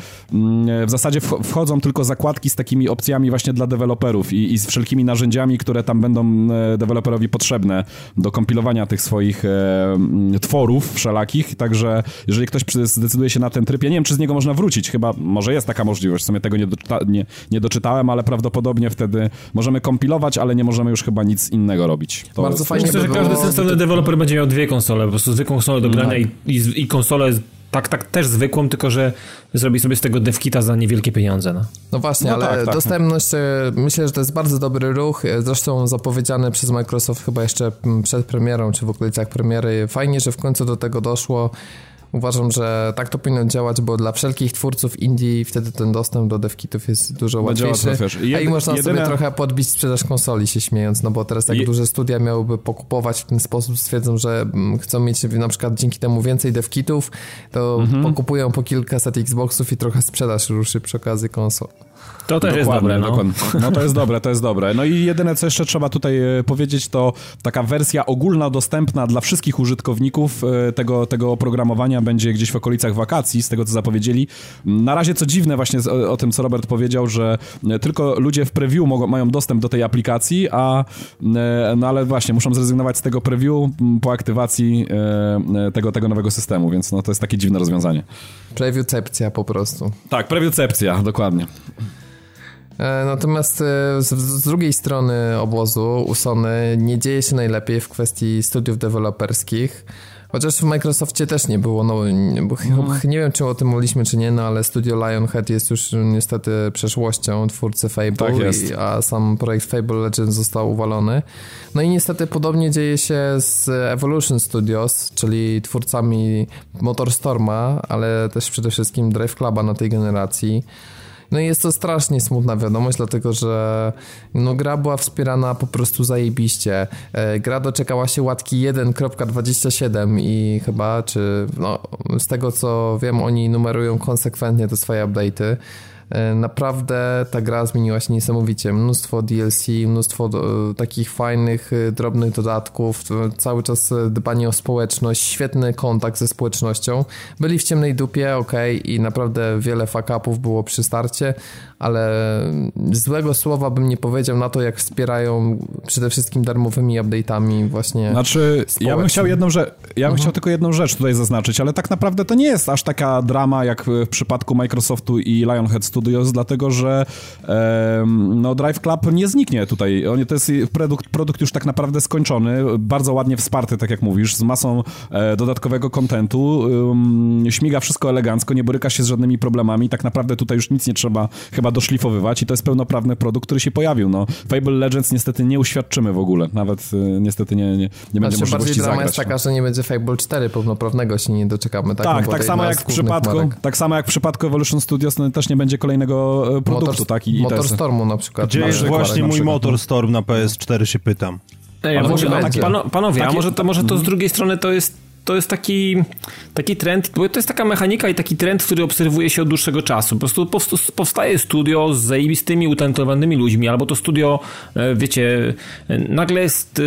W zasadzie wchodzą tylko zakładki z takimi opcjami właśnie dla deweloperów i, i z wszelkimi narzędziami, które tam będą deweloperowi potrzebne do kompilowania tych swoich e, tworów wszelakich. Także jeżeli ktoś zdecyduje się na ten tryb, ja nie wiem, czy z niego można wrócić, chyba może jest taka możliwość, w sumie tego nie, doczyta- nie, nie doczytałem, ale prawdopodobnie wtedy możemy kompilować, ale nie możemy już chyba nic innego robić. To bardzo jest... fajnie. Myślę, że każdy sensowny deweloper będzie miał dwie konsole, po prostu zwykłą konsolę do grania i, i, i konsolę Tak, tak, też zwykłą, tylko że zrobi sobie z tego devkita za niewielkie pieniądze. No, no właśnie, no ale tak, tak. dostępność, myślę, że to jest bardzo dobry ruch, zresztą zapowiedziany przez Microsoft chyba jeszcze przed premierą, czy w okolicach premiery. Fajnie, że w końcu do tego doszło. Uważam, że tak to powinno działać, bo dla wszelkich twórców indie wtedy ten dostęp do devkitów jest dużo łatwiejszy. Jedy, a i można jedyne... sobie trochę podbić sprzedaż konsoli, się śmiejąc, no bo teraz tak Je... duże studia miałyby pokupować w ten sposób, stwierdzą, że chcą mieć na przykład dzięki temu więcej devkitów, to mhm. pokupują po kilkaset Xboxów i trochę sprzedaż ruszy przy okazji konsol. To też dokładnie, jest dobre, no. no to jest dobre, to jest dobre. No i jedyne, co jeszcze trzeba tutaj powiedzieć, to taka wersja ogólna dostępna dla wszystkich użytkowników tego, tego oprogramowania będzie gdzieś w okolicach wakacji, z tego co zapowiedzieli. Na razie co dziwne właśnie o, o tym, co Robert powiedział, że tylko ludzie w preview mogą, mają dostęp do tej aplikacji, a no ale właśnie muszą zrezygnować z tego preview po aktywacji tego, tego nowego systemu, więc no to jest takie dziwne rozwiązanie. Previewcepcja po prostu. Tak, previewcepcja, dokładnie. Natomiast z drugiej strony obozu u Sony nie dzieje się najlepiej w kwestii studiów deweloperskich, chociaż w Microsoftie też nie było, no nie wiem czy o tym mówiliśmy czy nie, no ale studio Lionhead jest już niestety przeszłością, twórcy Fable, tak jest. A sam projekt Fable Legends został uwalony. No i niestety podobnie dzieje się z Evolution Studios, czyli twórcami Motor Storma, ale też przede wszystkim Drive Cluba na tej generacji. No i jest to strasznie smutna wiadomość, dlatego że no, gra była wspierana po prostu zajebiście. Gra doczekała się łatki jeden kropka dwadzieścia siedem i chyba, czy no, z tego co wiem, oni numerują konsekwentnie te swoje update'y. Naprawdę ta gra zmieniła się niesamowicie. Mnóstwo D L C, mnóstwo do, takich fajnych, drobnych dodatków, cały czas dbanie o społeczność, świetny kontakt ze społecznością. Byli w ciemnej dupie, okej, okay, i naprawdę wiele fuck-upów było przy starcie, ale złego słowa bym nie powiedział na to, jak wspierają przede wszystkim darmowymi update'ami właśnie. Znaczy, ja bym chciał jedną rzecz, ja bym mhm. chciał tylko jedną rzecz tutaj zaznaczyć, ale tak naprawdę to nie jest aż taka drama, jak w przypadku Microsoftu i Lionhead Studios, dlatego że e, no, Drive Club nie zniknie tutaj. On, to jest produkt, produkt już tak naprawdę skończony, bardzo ładnie wsparty, tak jak mówisz, z masą e, dodatkowego kontentu. E, śmiga wszystko elegancko, nie boryka się z żadnymi problemami. Tak naprawdę tutaj już nic nie trzeba chyba doszlifowywać i to jest pełnoprawny produkt, który się pojawił. No, Fable Legends niestety nie uświadczymy w ogóle. Nawet e, niestety nie, nie, nie znaczy, będzie możliwości zagrać. Drama jest taka, no. że nie będzie Fable cztery pełnoprawnego, się nie doczekamy. Tak, tak, tak, samo jak w przypadku, tak samo jak w przypadku Evolution Studios, no, też nie będzie kolejnego produktu. Motor, tak, i Motor Stormu na przykład. Gdzie jest właśnie mój Motor Storm na P S cztery, się pytam. Ej, a może, a tak, pano, panowie, takie... a może to, może to z drugiej strony to jest, to jest taki, taki trend, bo to jest taka mechanika i taki trend, który obserwuje się od dłuższego czasu. Po prostu powstaje studio z zajebistymi, utalentowanymi ludźmi, albo to studio, wiecie, nagle jest,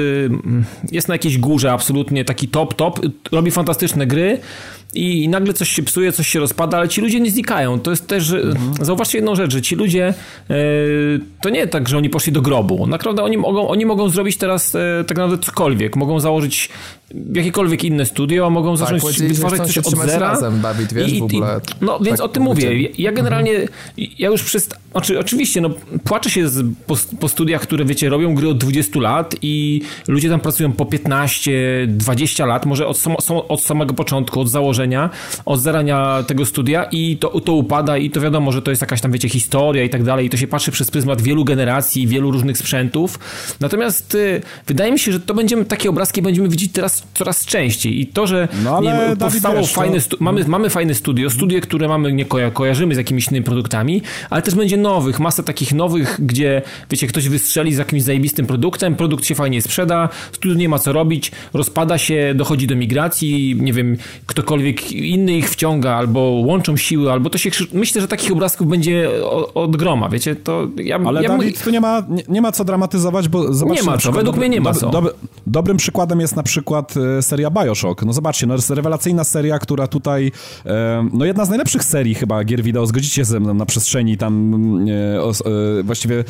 jest na jakiejś górze absolutnie, taki top, top, robi fantastyczne gry, i nagle coś się psuje, coś się rozpada, ale ci ludzie nie znikają. To jest też, mhm. zauważcie jedną rzecz, że ci ludzie yy, to nie tak, że oni poszli do grobu. Naprawdę oni mogą, oni mogą zrobić teraz yy, tak naprawdę cokolwiek. Mogą założyć jakiekolwiek inne studio, mogą tak, zacząć wytwarzać coś od zera. Razem, Dawid, wiesz, i, w ogóle. I, no więc tak, o tym mówię. Ja generalnie, mhm. ja już przez Oczy, oczywiście, no płacze się z, po, po studiach, które wiecie, robią gry od dwudziestu lat i ludzie tam pracują po piętnaście, dwadzieścia lat, może od, samo, od samego początku, od założenia, od zarania tego studia i to, to upada i to wiadomo, że to jest jakaś tam, wiecie, historia i tak dalej i to się patrzy przez pryzmat wielu generacji, wielu różnych sprzętów. Natomiast y, wydaje mi się, że to będziemy, takie obrazki będziemy widzieć teraz coraz częściej i to, że no, nie wiem, powstało fajne, stu, mamy, mamy fajne studio, studie, które mamy, nie koja, kojarzymy z jakimiś innymi produktami, ale też będzie nowych, masę takich nowych, gdzie wiecie, ktoś wystrzeli z jakimś zajebistym produktem, produkt się fajnie sprzeda, studio nie ma co robić, rozpada się, dochodzi do migracji, nie wiem, ktokolwiek inny ich wciąga, albo łączą siły, albo to się... Myślę, że takich obrazków będzie od groma, wiecie, to... Ja, Ale ja Dawid, mógł... tu nie ma, nie, nie ma co dramatyzować, bo zobaczcie... Nie ma co, według mnie nie ma co. Dob, dob, dobrym przykładem jest na przykład seria Bioshock. No zobaczcie, no jest rewelacyjna seria, która tutaj... No jedna z najlepszych serii chyba gier wideo, zgodzicie ze mną, na przestrzeni tam... właściwie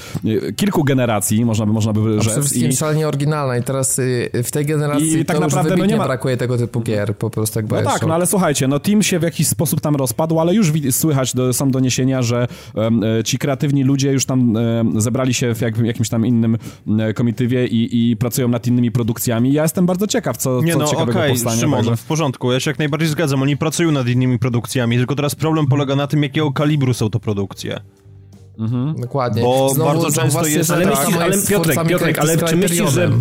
kilku generacji, można by, można by rzec. Absolutnie szalenie oryginalna i teraz w tej generacji i tak to naprawdę już no nie ma... brakuje tego typu gier, po prostu jak Bioshock. No tak, no ale słuchajcie, no team się w jakiś sposób tam rozpadł, ale już słychać, do, są doniesienia, że um, ci kreatywni ludzie już tam um, zebrali się w jak, jakimś tam innym komitywie i, i pracują nad innymi produkcjami. Ja jestem bardzo ciekaw, co, nie co no, ciekawego okay, powstanie. Nie no okej, Szymon, w porządku, ja się jak najbardziej zgadzam, oni pracują nad innymi produkcjami, tylko teraz problem polega na tym, jakiego kalibru są to produkcje. Mhm. Dokładnie. Bo znowu bardzo często jest... Ale, tak, myślisz, ale Piotrek, Piotrek, ale czy myślisz, że,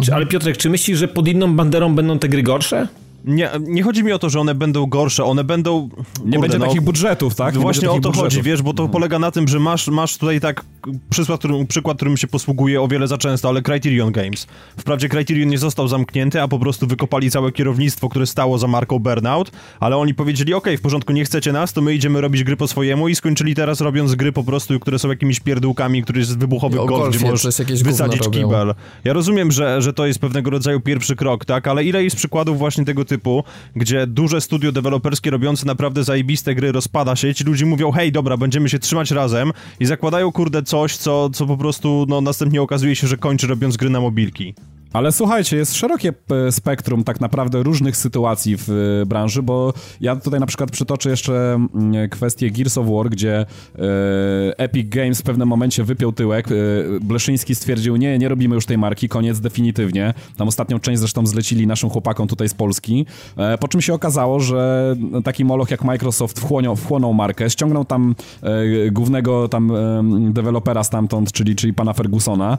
czy, ale Piotrek, czy myślisz, że pod inną banderą będą te gry gorsze? Nie, nie chodzi mi o to, że one będą gorsze, one będą... Kurde, nie będzie no, takich budżetów, tak? Nie właśnie o to budżetów. Chodzi, wiesz, bo to polega na tym, że masz, masz tutaj tak przykład którym, przykład, którym się posługuje o wiele za często, ale Criterion Games. Wprawdzie Criterion nie został zamknięty, a po prostu wykopali całe kierownictwo, które stało za marką Burnout, ale oni powiedzieli, okej, okay, w porządku, nie chcecie nas, to my idziemy robić gry po swojemu i skończyli teraz robiąc gry po prostu, które są jakimiś pierdółkami, które jest wybuchowy golf, golfie, gdzie możesz wysadzić kibel. Ja rozumiem, że, że to jest pewnego rodzaju pierwszy krok, tak? Ale ile jest przykładów właśnie tego typu, gdzie duże studio deweloperskie robiące naprawdę zajebiste gry rozpada się, ci ludzie mówią, hej, dobra, będziemy się trzymać razem i zakładają, kurde, coś, co, co po prostu, no, następnie okazuje się, że kończy robiąc gry na mobilki. Ale słuchajcie, jest szerokie spektrum tak naprawdę różnych sytuacji w branży, bo ja tutaj na przykład przytoczę jeszcze kwestię Gears of War, gdzie Epic Games w pewnym momencie wypiął tyłek. Bleszyński stwierdził, nie, nie robimy już tej marki, koniec definitywnie. Tam ostatnią część zresztą zlecili naszym chłopakom tutaj z Polski. Po czym się okazało, że taki moloch jak Microsoft wchłonął, wchłonął markę, ściągnął tam głównego tam dewelopera stamtąd, czyli, czyli pana Fergusona,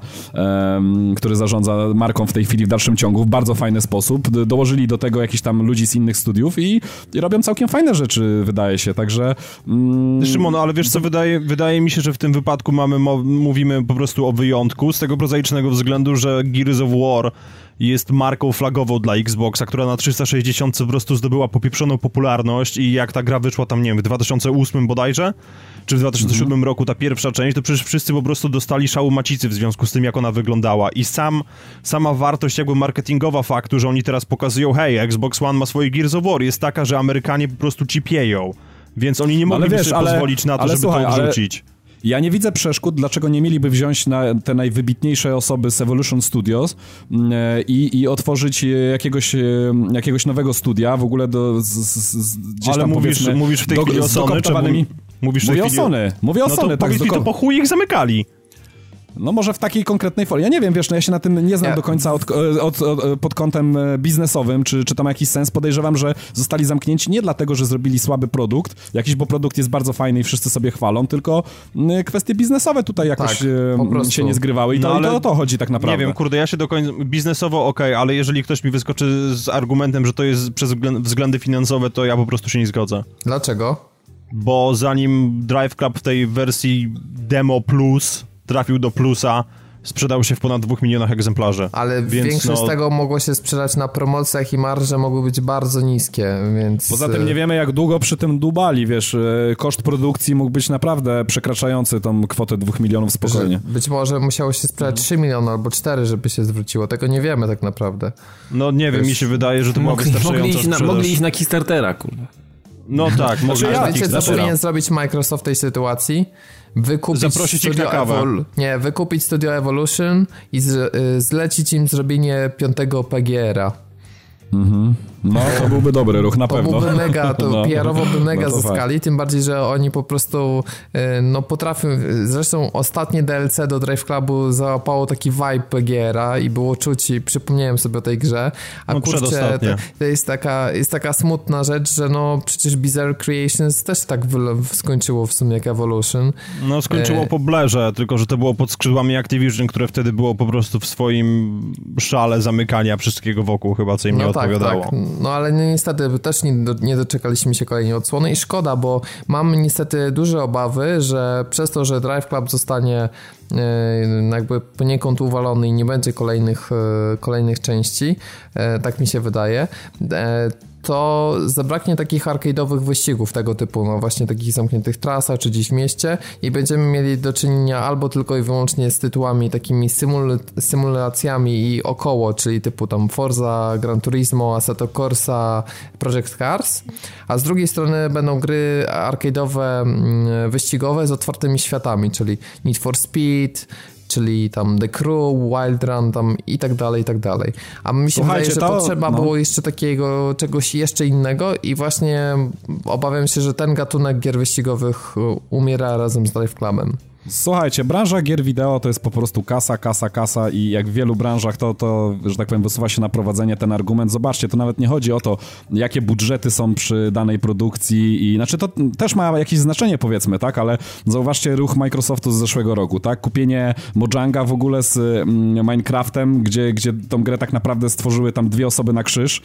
który zarządza marką w tej chwili w dalszym ciągu, w bardzo fajny sposób. Dołożyli do tego jakichś tam ludzi z innych studiów i, i robią całkiem fajne rzeczy, wydaje się, także... Mm... Szymon, ale wiesz co, wydaje, wydaje mi się, że w tym wypadku mamy, mówimy po prostu o wyjątku, z tego prozaicznego względu, że Gears of War jest marką flagową dla Xboxa, która na trzysta sześćdziesiąt po prostu zdobyła popieprzoną popularność i jak ta gra wyszła tam, nie wiem, w dwa tysiące ósmym bodajże, czy w dwa tysiące siódmym mhm. roku ta pierwsza część, to przecież wszyscy po prostu dostali szału macicy w związku z tym, jak ona wyglądała i sam, sama wartość jakby marketingowa faktu, że oni teraz pokazują, hej, Xbox One ma swoje Gears of War, jest taka, że Amerykanie po prostu cipieją, więc oni nie mogli no, wiesz, sobie ale, pozwolić na to, ale, żeby słuchaj, to odrzucić. Ale... Ja nie widzę przeszkód, dlaczego nie mieliby wziąć na te najwybitniejsze osoby z Evolution Studios i, i otworzyć jakiegoś, jakiegoś nowego studia, w ogóle do, z, z, gdzieś ale tam mówisz, mówisz w tej do, chwili o Sony, czy mówi, mówisz w tej chwili... Mówię o Sony, mówię o no Sony, to tak. Powiedz, to po chuj ich zamykali. No może w takiej konkretnej formie. Ja nie wiem, wiesz, no ja się na tym nie znam ja. do końca od, od, od, pod kątem biznesowym, czy, czy to ma jakiś sens. Podejrzewam, że zostali zamknięci nie dlatego, że zrobili słaby produkt, jakiś, bo produkt jest bardzo fajny i wszyscy sobie chwalą, tylko kwestie biznesowe tutaj jakoś tak, się nie zgrywały i, no, to, ale i to o to chodzi tak naprawdę. Nie wiem, kurde, ja się do końca... Biznesowo okej, okay, ale jeżeli ktoś mi wyskoczy z argumentem, że to jest przez względy finansowe, to ja po prostu się nie zgodzę. Dlaczego? Bo zanim Drive Club w tej wersji Demo Plus... trafił do plusa, sprzedał się w ponad dwóch milionach egzemplarzy. Ale więc większość no... z tego mogło się sprzedać na promocjach i marże mogły być bardzo niskie, więc... Poza tym nie wiemy, jak długo przy tym dłubali, wiesz, koszt produkcji mógł być naprawdę przekraczający tą kwotę dwóch milionów spokojnie. Być może musiało się sprzedać no. trzy miliony albo cztery, żeby się zwróciło. Tego nie wiemy tak naprawdę. No nie wiesz, wiem, mi się wydaje, że to była wystarczająca mogli iść, na, mogli iść na Kickstartera, kurwa. No tak, mogli iść na Kickstartera. Wiecie, co powinien zrobić Microsoft w tej sytuacji? Wykupić Zaprosić ich na kawę. Evol- nie, wykupić Studio Evolution i z- zlecić im zrobienie piątego P G R-a. Mhm. No, to byłby dobry ruch, na to pewno. Byłby mega, to no. P R-owo by mega no zyskali, fajnie. Tym bardziej, że oni po prostu no potrafią, zresztą ostatnie D L C do Drive Clubu załapało taki vibe G R-a i było czuć i przypomniałem sobie o tej grze, a no, kurczę, to, to jest, taka, jest taka smutna rzecz, że no przecież Bizarre Creations też tak w, skończyło w sumie jak Evolution. No skończyło e... po Blerze, tylko że to było pod skrzydłami Activision, które wtedy było po prostu w swoim szale zamykania wszystkiego wokół chyba, co im no nie tak, odpowiadało. Tak. No ale niestety też nie, nie doczekaliśmy się kolejnej odsłony i szkoda, bo mam niestety duże obawy, że przez to, że Drive Club zostanie jakby poniekąd uwalony i nie będzie kolejnych, kolejnych części, tak mi się wydaje, to zabraknie takich arcade'owych wyścigów tego typu, no właśnie takich zamkniętych trasach, czy gdzieś w mieście i będziemy mieli do czynienia albo tylko i wyłącznie z tytułami takimi symul- symulacjami i około, czyli typu tam Forza, Gran Turismo, Assetto Corsa, Project Cars, a z drugiej strony będą gry arcade'owe, wyścigowe z otwartymi światami, czyli Need for Speed, czyli tam The Crew, Wild Run tam i tak dalej, i tak dalej. A mi się Słuchajcie, wydaje, że to, potrzeba no. było jeszcze takiego czegoś jeszcze innego i właśnie obawiam się, że ten gatunek gier wyścigowych umiera razem z Drive Clubem. Słuchajcie, branża gier wideo to jest po prostu kasa, kasa, kasa i jak w wielu branżach to, to, że tak powiem, wysuwa się na prowadzenie ten argument. Zobaczcie, to nawet nie chodzi o to, jakie budżety są przy danej produkcji i, znaczy to też ma jakieś znaczenie powiedzmy, tak, ale zauważcie ruch Microsoftu z zeszłego roku, tak, kupienie Mojanga w ogóle z Minecraftem, gdzie, gdzie tą grę tak naprawdę stworzyły tam dwie osoby na krzyż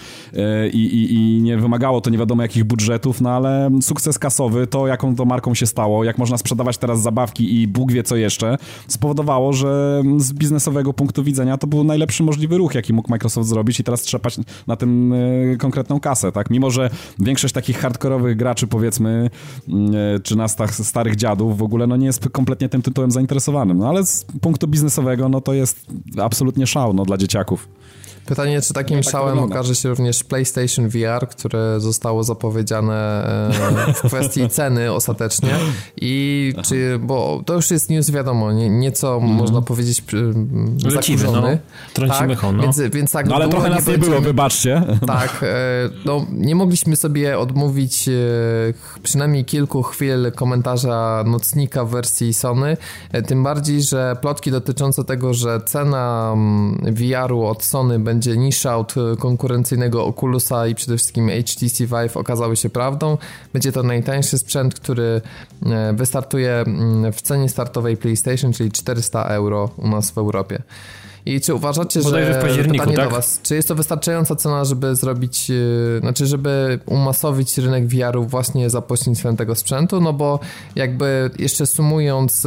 i, i, i nie wymagało to nie wiadomo jakich budżetów, no ale sukces kasowy, to jaką to marką się stało, jak można sprzedawać teraz zabawki i Bóg wie co jeszcze, spowodowało, że z biznesowego punktu widzenia to był najlepszy możliwy ruch, jaki mógł Microsoft zrobić i teraz trzepać na tym y, konkretną kasę, tak? Mimo, że większość takich hardkorowych graczy, powiedzmy, czy y, nas starych dziadów w ogóle, no nie jest kompletnie tym tytułem zainteresowanym, no ale z punktu biznesowego, no to jest absolutnie szał, no, dla dzieciaków. Pytanie, czy takim no, tak szałem okaże się również PlayStation V R, które zostało zapowiedziane w kwestii ceny ostatecznie i czy, bo to już jest news wiadomo, nie, nieco mm. można powiedzieć zakurzony. Lecimy, no. Trącimy tak, no. Więc, więc tak no, ale trochę nas nie było, wybaczcie. Tak, no nie mogliśmy sobie odmówić przynajmniej kilku chwil komentarza nocnika w wersji Sony, tym bardziej, że plotki dotyczące tego, że cena V R-u od Sony będzie będzie niższa od konkurencyjnego Oculusa i przede wszystkim H T C Vive okazały się prawdą. Będzie to najtańszy sprzęt, który wystartuje w cenie startowej PlayStation, czyli czterysta euro u nas w Europie. I czy uważacie, bodajże że w październiku, pytanie tak? do was, czy jest to wystarczająca cena, żeby zrobić, yy, znaczy żeby umasowić rynek V R-u właśnie za pośrednictwem tego sprzętu, no bo jakby jeszcze sumując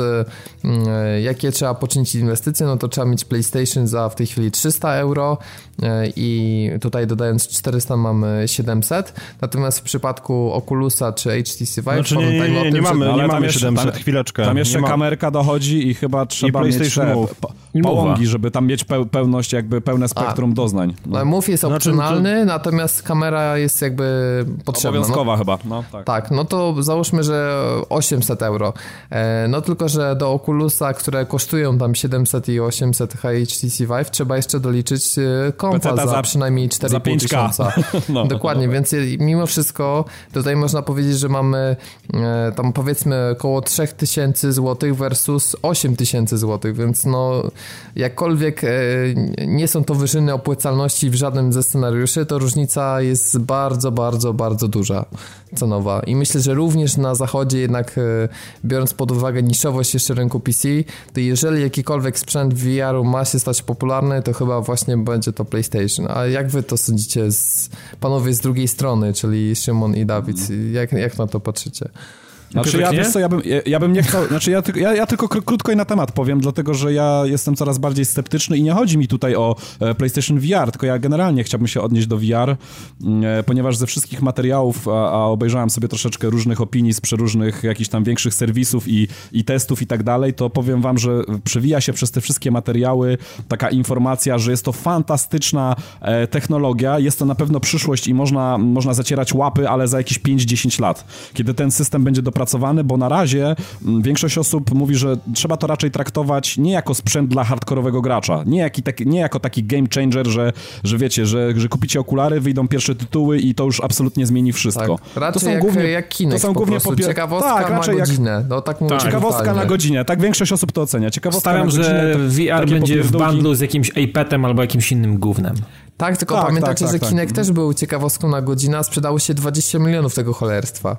yy, jakie trzeba poczynić inwestycje, no to trzeba mieć PlayStation za w tej chwili trzysta euro yy, i tutaj dodając czterysta mamy siedemset, natomiast w przypadku Oculusa czy H T C Vive znaczy, nie, nie, nie, nie, nie mamy, nie mamy siedemset, tam, chwileczkę. Tam jeszcze kamerka dochodzi i chyba trzeba I mieć połągi, żeby tam mieć pełność, jakby pełne spektrum A, doznań. No. Move jest opcjonalny, znaczy, natomiast kamera jest jakby potrzebna. Obowiązkowa no, chyba. No, tak. tak, no to załóżmy, że osiemset euro. No tylko, że do Oculusa, które kosztują tam siedemset i osiemset H T C Vive, trzeba jeszcze doliczyć kompa za, za przynajmniej cztery i pół tysiąca. No, dokładnie, no. Więc mimo wszystko tutaj można powiedzieć, że mamy tam powiedzmy około trzy tysiące złotych versus osiem tysięcy złotych, więc no jakkolwiek nie są to wyżyny opłacalności w żadnym ze scenariuszy, to różnica jest bardzo, bardzo, bardzo duża cenowa i myślę, że również na zachodzie jednak biorąc pod uwagę niszowość jeszcze rynku P C, to jeżeli jakikolwiek sprzęt V R-u ma się stać popularny, to chyba właśnie będzie to PlayStation. A jak wy to sądzicie, z, panowie z drugiej strony, czyli Szymon i Dawid, jak, jak na to patrzycie? Znaczy ja, wiesz co, ja, bym, ja, ja bym nie chciał, znaczy ja, ja, ja tylko kr- krótko i na temat powiem, dlatego że ja jestem coraz bardziej sceptyczny i nie chodzi mi tutaj o e, PlayStation V R, tylko ja generalnie chciałbym się odnieść do V R, e, ponieważ ze wszystkich materiałów, a, a obejrzałem sobie troszeczkę różnych opinii z przeróżnych jakichś tam większych serwisów i, i testów i tak dalej, to powiem wam, że przewija się przez te wszystkie materiały taka informacja, że jest to fantastyczna e, technologia, jest to na pewno przyszłość i można, można zacierać łapy, ale za jakieś pięć do dziesięciu lat, kiedy ten system będzie do dopracowany, bo na razie większość osób mówi, że trzeba to raczej traktować nie jako sprzęt dla hardkorowego gracza, nie, jak, nie jako taki game changer, że, że wiecie, że, że kupicie okulary, wyjdą pierwsze tytuły i to już absolutnie zmieni wszystko. Tak. Raczej to są jak, głównie, jak Kinect to są po głównie po pier... Ciekawostka tak, na godzinę. Jak... No, tak tak. Ciekawostka na godzinę, tak większość osób to ocenia. Ciekawostka Staram, na godzinę. Staram, że V R będzie w bundlu z jakimś iPadem albo jakimś innym gównem. Tak, tylko tak, pamiętacie, tak, że tak, Kinect tak. też był ciekawostką na godzinę, a sprzedało się dwadzieścia milionów tego cholerstwa.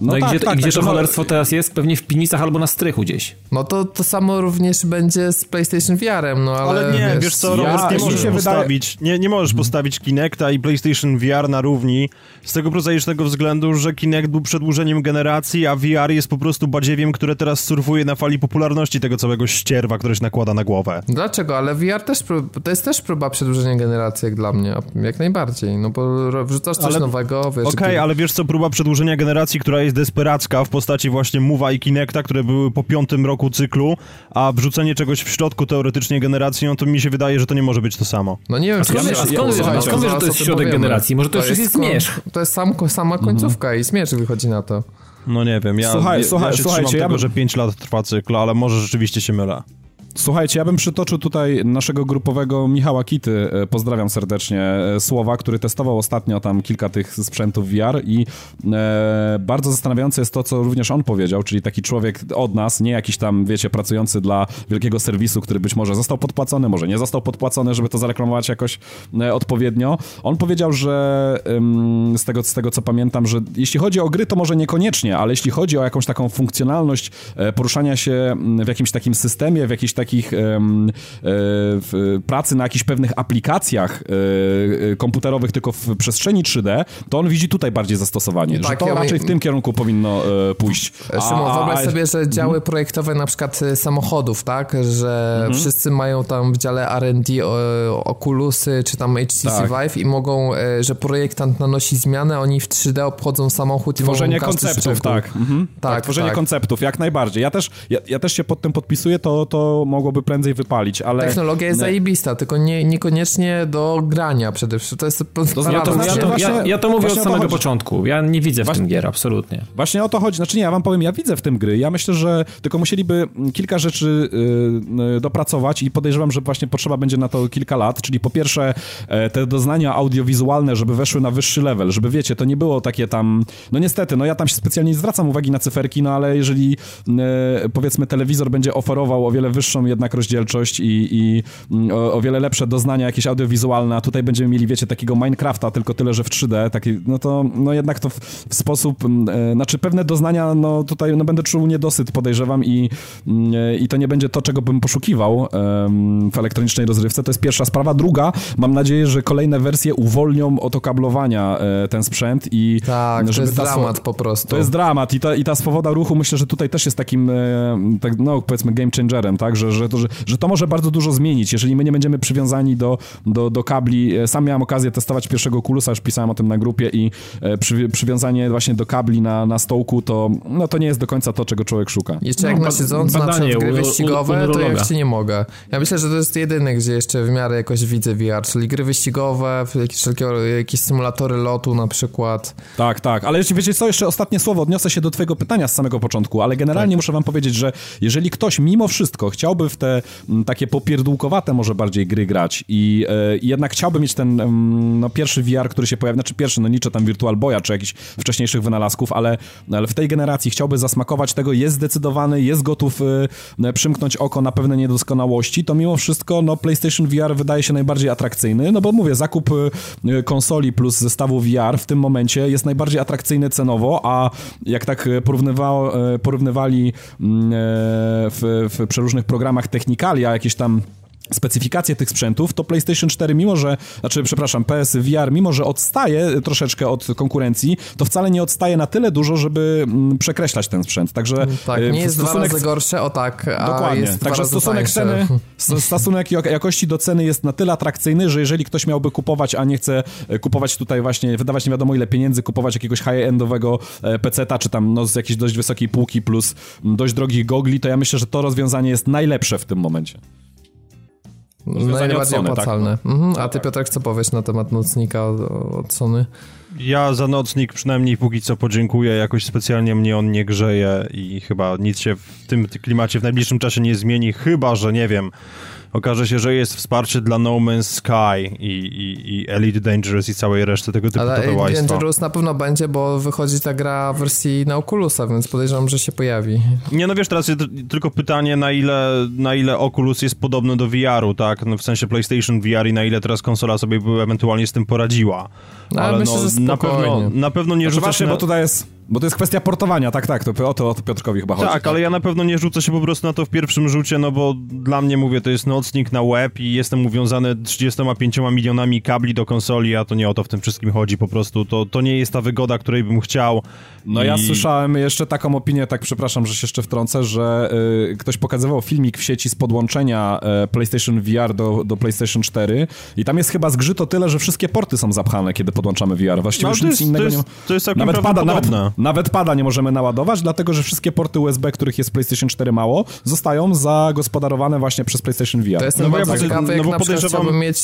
No, no tak, i gdzie, tak, i gdzie tak, to, to cholerstwo teraz jest? Pewnie w piwnicach albo na strychu gdzieś. No to, to samo również będzie z PlayStation V R-em, no ale... Ale nie, wiesz, wiesz co, Robert, ja, nie, możesz się postawić, wydaje... nie, nie możesz hmm. postawić Kinecta i PlayStation V R na równi z tego prozaicznego względu, że Kinect był przedłużeniem generacji, a V R jest po prostu badziewiem, które teraz surfuje na fali popularności tego całego ścierwa, które się nakłada na głowę. Dlaczego? Ale V R też to jest też próba przedłużenia generacji, jak dla mnie, jak najbardziej, no bo wrzucasz coś ale... nowego, wiesz... Okej, okay, ale wiesz co, próba przedłużenia generacji, która jest jest desperacka w postaci właśnie Move'a i Kinecta, które były po piątym roku cyklu, a wrzucenie czegoś w środku teoretycznie generacji, no to mi się wydaje, że to nie może być to samo. No nie wiem, skąd wiesz, że to jest środek generacji? Może to, to już jest zmierzch. To jest sam, sama końcówka mhm. i zmierzch wychodzi na to. No nie wiem, ja, słuchaj, ja, słuchaj, ja się słuchajcie, trzymam ja bym... tego, że pięć lat trwa cykl, ale może rzeczywiście się mylę. Słuchajcie, ja bym przytoczył tutaj naszego grupowego Michała Kity, pozdrawiam serdecznie, słowa, który testował ostatnio tam kilka tych sprzętów V R i e, bardzo zastanawiające jest to, co również on powiedział, czyli taki człowiek od nas, nie jakiś tam, wiecie, pracujący dla wielkiego serwisu, który być może został podpłacony, może nie został podpłacony, żeby to zareklamować jakoś e, odpowiednio. On powiedział, że ym, z tego, z tego co pamiętam, że jeśli chodzi o gry, to może niekoniecznie, ale jeśli chodzi o jakąś taką funkcjonalność e, poruszania się w jakimś takim systemie, w jakiejś takich um, y, pracy na jakichś pewnych aplikacjach y, komputerowych, tylko w przestrzeni trzy D, to on widzi tutaj bardziej zastosowanie. Tak, że to ja raczej mi... w tym kierunku powinno y, pójść. Szymon, wyobraź sobie, że działy mm. projektowe na przykład samochodów, tak? Że mm-hmm. wszyscy mają tam w dziale R and D Oculusy, czy tam H T C tak. Vive i mogą, że projektant nanosi zmianę, oni w trzy D obchodzą samochód i tworzenie konceptów, tak. Mm-hmm. tak. Tak, tworzenie tak. konceptów, jak najbardziej. Ja też, ja, ja też się pod tym podpisuję, to, to mogłoby prędzej wypalić, ale... Technologia jest zajebista, tylko nie, niekoniecznie do grania przede wszystkim. To jest... To ja, to, ja, to, ja, ja to mówię od samego chodzi. początku. Ja nie widzę w właśnie, tym gier, absolutnie. Właśnie o to chodzi. Znaczy nie, ja wam powiem, ja widzę w tym gry. Ja myślę, że tylko musieliby kilka rzeczy yy, dopracować i podejrzewam, że właśnie potrzeba będzie na to kilka lat, czyli po pierwsze yy, te doznania audiowizualne, żeby weszły na wyższy level, żeby wiecie, to nie było takie tam... No niestety, no ja tam się specjalnie nie zwracam uwagi na cyferki, no ale jeżeli yy, powiedzmy telewizor będzie oferował o wiele wyższy jednak rozdzielczość i, i o, o wiele lepsze doznania jakieś audiowizualne, a tutaj będziemy mieli, wiecie, takiego Minecrafta, tylko tyle, że w trzy D, taki, no to no jednak to w, w sposób, e, znaczy pewne doznania, no tutaj no będę czuł niedosyt, podejrzewam i, e, i to nie będzie to, czego bym poszukiwał e, w elektronicznej rozrywce, to jest pierwsza sprawa. Druga, mam nadzieję, że kolejne wersje uwolnią od okablowania e, ten sprzęt i... Tak, żeby to jest ta dramat swo- po prostu. To jest dramat i ta, i ta swoboda ruchu, myślę, że tutaj też jest takim, e, tak, no powiedzmy game changerem, tak? Że, że, że, że to może bardzo dużo zmienić, jeżeli my nie będziemy przywiązani do, do, do kabli. Sam miałem okazję testować pierwszego Oculusa, już pisałem o tym na grupie i przy, przywiązanie właśnie do kabli na, na stołku, to, no, to nie jest do końca to, czego człowiek szuka. Jeszcze no, jak na siedząco na przykład gry wyścigowe, to ja jeszcze nie mogę. Ja myślę, że to jest jedyny, gdzie jeszcze w miarę jakoś widzę V R, czyli gry wyścigowe, jakieś, jakieś symulatory lotu na przykład. Tak, tak, ale jeśli wiecie co, jeszcze ostatnie słowo, odniosę się do twojego pytania z samego początku, ale generalnie tak. muszę wam powiedzieć, że jeżeli ktoś mimo wszystko chciałby w te m, takie popierdółkowate może bardziej gry grać i y, jednak chciałby mieć ten m, no, pierwszy V R, który się pojawi, znaczy pierwszy, no liczę tam Virtual Boya czy jakichś wcześniejszych wynalazków, ale, ale w tej generacji chciałby zasmakować tego, jest zdecydowany, jest gotów y, przymknąć oko na pewne niedoskonałości, to mimo wszystko no PlayStation V R wydaje się najbardziej atrakcyjny, no bo mówię, zakup y, konsoli plus zestawu V R w tym momencie jest najbardziej atrakcyjny cenowo, a jak tak porównywa, porównywali y, w, w przeróżnych programach technikalia, jakieś tam specyfikacje tych sprzętów, to PlayStation cztery mimo, że, znaczy przepraszam, P S V R mimo, że odstaje troszeczkę od konkurencji, to wcale nie odstaje na tyle dużo, żeby przekreślać ten sprzęt. Także tak, nie jest dwa razy gorsze, o tak, a dokładnie. Jest Także stosunek ceny, stosunek jakości do ceny jest na tyle atrakcyjny, że jeżeli ktoś miałby kupować, a nie chce kupować tutaj właśnie, wydawać nie wiadomo ile pieniędzy, kupować jakiegoś high-endowego peceta, czy tam no, z jakiejś dość wysokiej półki plus dość drogich gogli, to ja myślę, że to rozwiązanie jest najlepsze w tym momencie. Najbardziej opłacalne. Tak, no. mhm. A ty, Piotrek, co powiesz na temat nocnika od Sony? ja za nocnik przynajmniej póki co podziękuję, jakoś specjalnie mnie on nie grzeje i chyba nic się w tym klimacie w najbliższym czasie nie zmieni, chyba że, nie wiem, okaże się, że jest wsparcie dla No Man's Sky i, i, i Elite Dangerous i całej reszty tego typu towarzystwa. Ale Elite Dangerous na pewno będzie, bo wychodzi ta gra w wersji na Oculusa, więc podejrzewam, że się pojawi. Nie, no wiesz, teraz jest tylko pytanie, na ile, na ile Oculus jest podobny do V R-u, tak? No, w sensie PlayStation V R i na ile teraz konsola sobie by ewentualnie z tym poradziła. No, ale, ale myślę, no, że na pewno, na pewno nie rzuca się... Bo tutaj jest... Bo to jest kwestia portowania, tak, tak, to o to, o to Piotrkowi chyba chodzi. Tak, ale ja na pewno nie rzucę się po prostu na to w pierwszym rzucie, no bo dla mnie, mówię, to jest nocnik na łeb i jestem uwiązany trzydziestoma pięcioma milionami kabli do konsoli, a to nie o to w tym wszystkim chodzi po prostu. To, to nie jest ta wygoda, której bym chciał. No i... ja słyszałem jeszcze taką opinię, tak przepraszam, że się jeszcze wtrącę, że y, ktoś pokazywał filmik w sieci z podłączenia y, PlayStation V R do, do PlayStation cztery i tam jest chyba zgrzyto tyle, że wszystkie porty są zapchane, kiedy podłączamy V R. Właściwie no, już nic jest, innego to jest, nie... To jest całkiem nawet pada, nawet Nawet pada nie możemy naładować, dlatego że wszystkie porty U S B, których jest PlayStation cztery mało, zostają zagospodarowane właśnie przez PlayStation V R. To jest no bardzo ciekawe, no jak no na przykład chciałbym mieć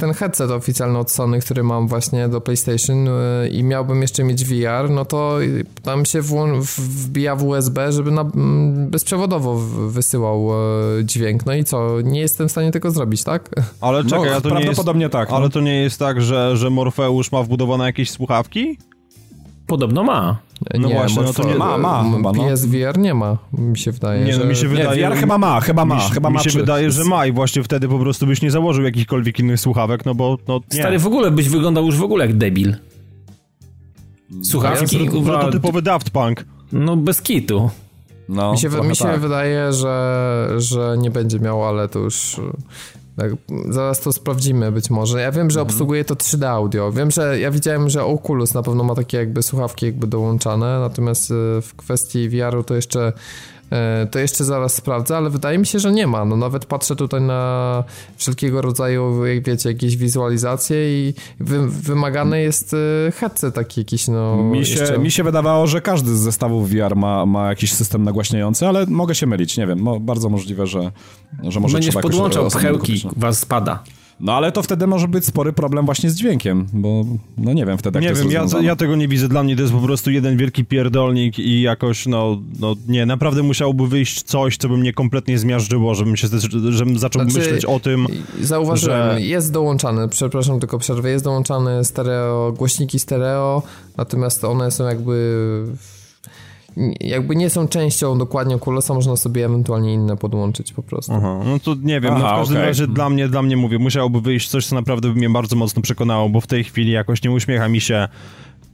ten headset oficjalny od Sony, który mam właśnie do PlayStation i miałbym jeszcze mieć V R, no to tam się włą- wbija w U S B, żeby na- bezprzewodowo wysyłał dźwięk. No i co? Nie jestem w stanie tego zrobić, tak? Ale czekaj, no, ja to prawdopodobnie jest, tak. Ale no. To nie jest tak, że, że Morfeusz ma wbudowane jakieś słuchawki? Podobno ma. No nie, właśnie, no to nie ma, ma chyba, no. P S V R nie ma, mi się wydaje. Nie, że... no mi się wydaje... Nie, V R chyba ma, chyba ma. Mi, chyba mi ma się czy... wydaje, że ma i właśnie wtedy po prostu byś nie założył jakichkolwiek innych słuchawek, no bo... No, stary, w ogóle byś wyglądał już w ogóle jak debil. Słuchawki... Ja prototypowy Daft Punk. No bez kitu. No, mi się, mi się tak. wydaje, że, że nie będzie miał, ale to już... Tak, zaraz to sprawdzimy być może. Ja wiem, że obsługuje to trzy D audio. Wiem, że ja widziałem, że Oculus na pewno ma takie jakby słuchawki jakby dołączane, natomiast w kwestii V R-u to jeszcze to jeszcze zaraz sprawdzę, ale wydaje mi się, że nie ma. No nawet patrzę tutaj na wszelkiego rodzaju, jak wiecie, jakieś wizualizacje i wy, wymagany jest headset taki jakiś, no... Mi się, jeszcze... mi się wydawało, że każdy z zestawów V R ma, ma jakiś system nagłaśniający, ale mogę się mylić, nie wiem, mo, bardzo możliwe, że, że może będziesz podłączał pchełki, was spada. No ale to wtedy może być spory problem właśnie z dźwiękiem, bo no nie wiem wtedy jak nie to wiem, jest ja, ja tego nie widzę, dla mnie to jest po prostu jeden wielki pierdolnik i jakoś no, no nie, naprawdę musiałoby wyjść coś, co by mnie kompletnie zmiażdżyło, żebym się żebym zaczął znaczy, myśleć o tym. Zauważyłem, że... jest dołączany, przepraszam tylko przerwę, jest dołączany stereo, głośniki stereo, natomiast one są jakby jakby nie są częścią dokładnie Oculusa, można sobie ewentualnie inne podłączyć po prostu. Aha, no to nie wiem, Aha, no w każdym okay. razie dla mnie, dla mnie mówię, musiałoby wyjść coś, co naprawdę by mnie bardzo mocno przekonało, bo w tej chwili jakoś nie uśmiecha mi się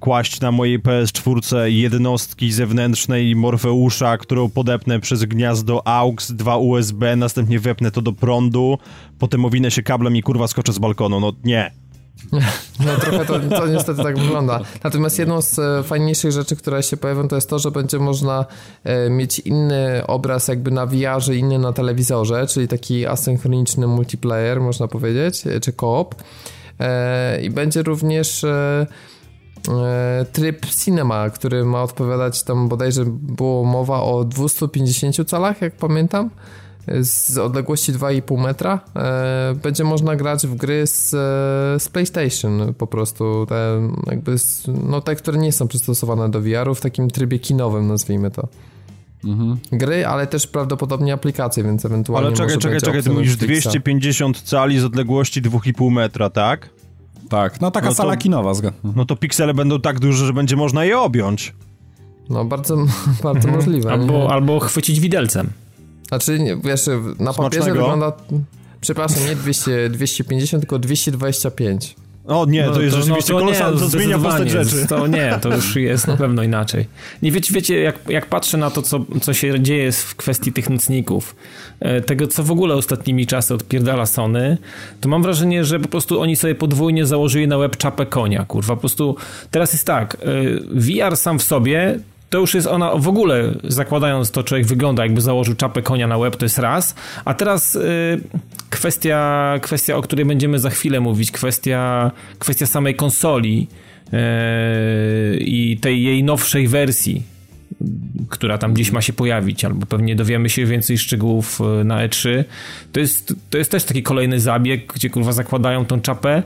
kłaść na mojej P S cztery jednostki zewnętrznej Morfeusza, którą podepnę przez gniazdo A U X, dwa U S B, następnie wepnę to do prądu, potem owinę się kablem i kurwa skoczę z balkonu, no nie. No trochę to, to niestety tak wygląda. Natomiast jedną z e, fajniejszych rzeczy, które się pojawią, to jest to, że będzie można e, mieć inny obraz jakby na V R-ze, inny na telewizorze, czyli taki asynchroniczny multiplayer, można powiedzieć, e, czy co-op. E, I będzie również e, e, tryb cinema, który ma odpowiadać, tam bodajże było mowa o dwustu pięćdziesięciu calach, jak pamiętam. Z odległości dwa i pół metra e, będzie można grać w gry z, z PlayStation po prostu, te, jakby z, no te, które nie są przystosowane do V R-u w takim trybie kinowym, nazwijmy to. Mhm. Gry, ale też prawdopodobnie aplikacje, więc ewentualnie... Ale czekaj, czekaj, czekaj, ty mówisz dwieście pięćdziesiąt cali z odległości dwa i pół metra, tak? Tak, no taka no sala to, kinowa. Zga- no to piksele będą tak duże, że będzie można je objąć. No bardzo, bardzo mhm. możliwe. Albo, albo chwycić widelcem. Znaczy, wiesz, na papierze Smacznego. wygląda, przepraszam, nie dwieście, dwieście pięćdziesiąt, tylko dwieście dwadzieścia pięć. O nie, no, to jest to, rzeczywiście no, to kolosalne, to zmienia postać rzeczy. To nie, to już jest na pewno inaczej. Nie wiecie, wiecie jak, jak patrzę na to, co, co się dzieje w kwestii tych nocników, tego, co w ogóle ostatnimi czasy odpierdala Sony, to mam wrażenie, że po prostu oni sobie podwójnie założyli na łeb czapę konia, kurwa. Po prostu teraz jest tak, V R sam w sobie... To już jest ona, w ogóle zakładając to, człowiek wygląda, jakby założył czapę konia na łeb, to jest raz. A teraz y, kwestia, kwestia, o której będziemy za chwilę mówić, kwestia, kwestia samej konsoli y, i tej jej nowszej wersji. która tam gdzieś ma się pojawić, albo pewnie dowiemy się więcej szczegółów na E trzy. To jest, to jest też taki kolejny zabieg, gdzie kurwa zakładają tą czapę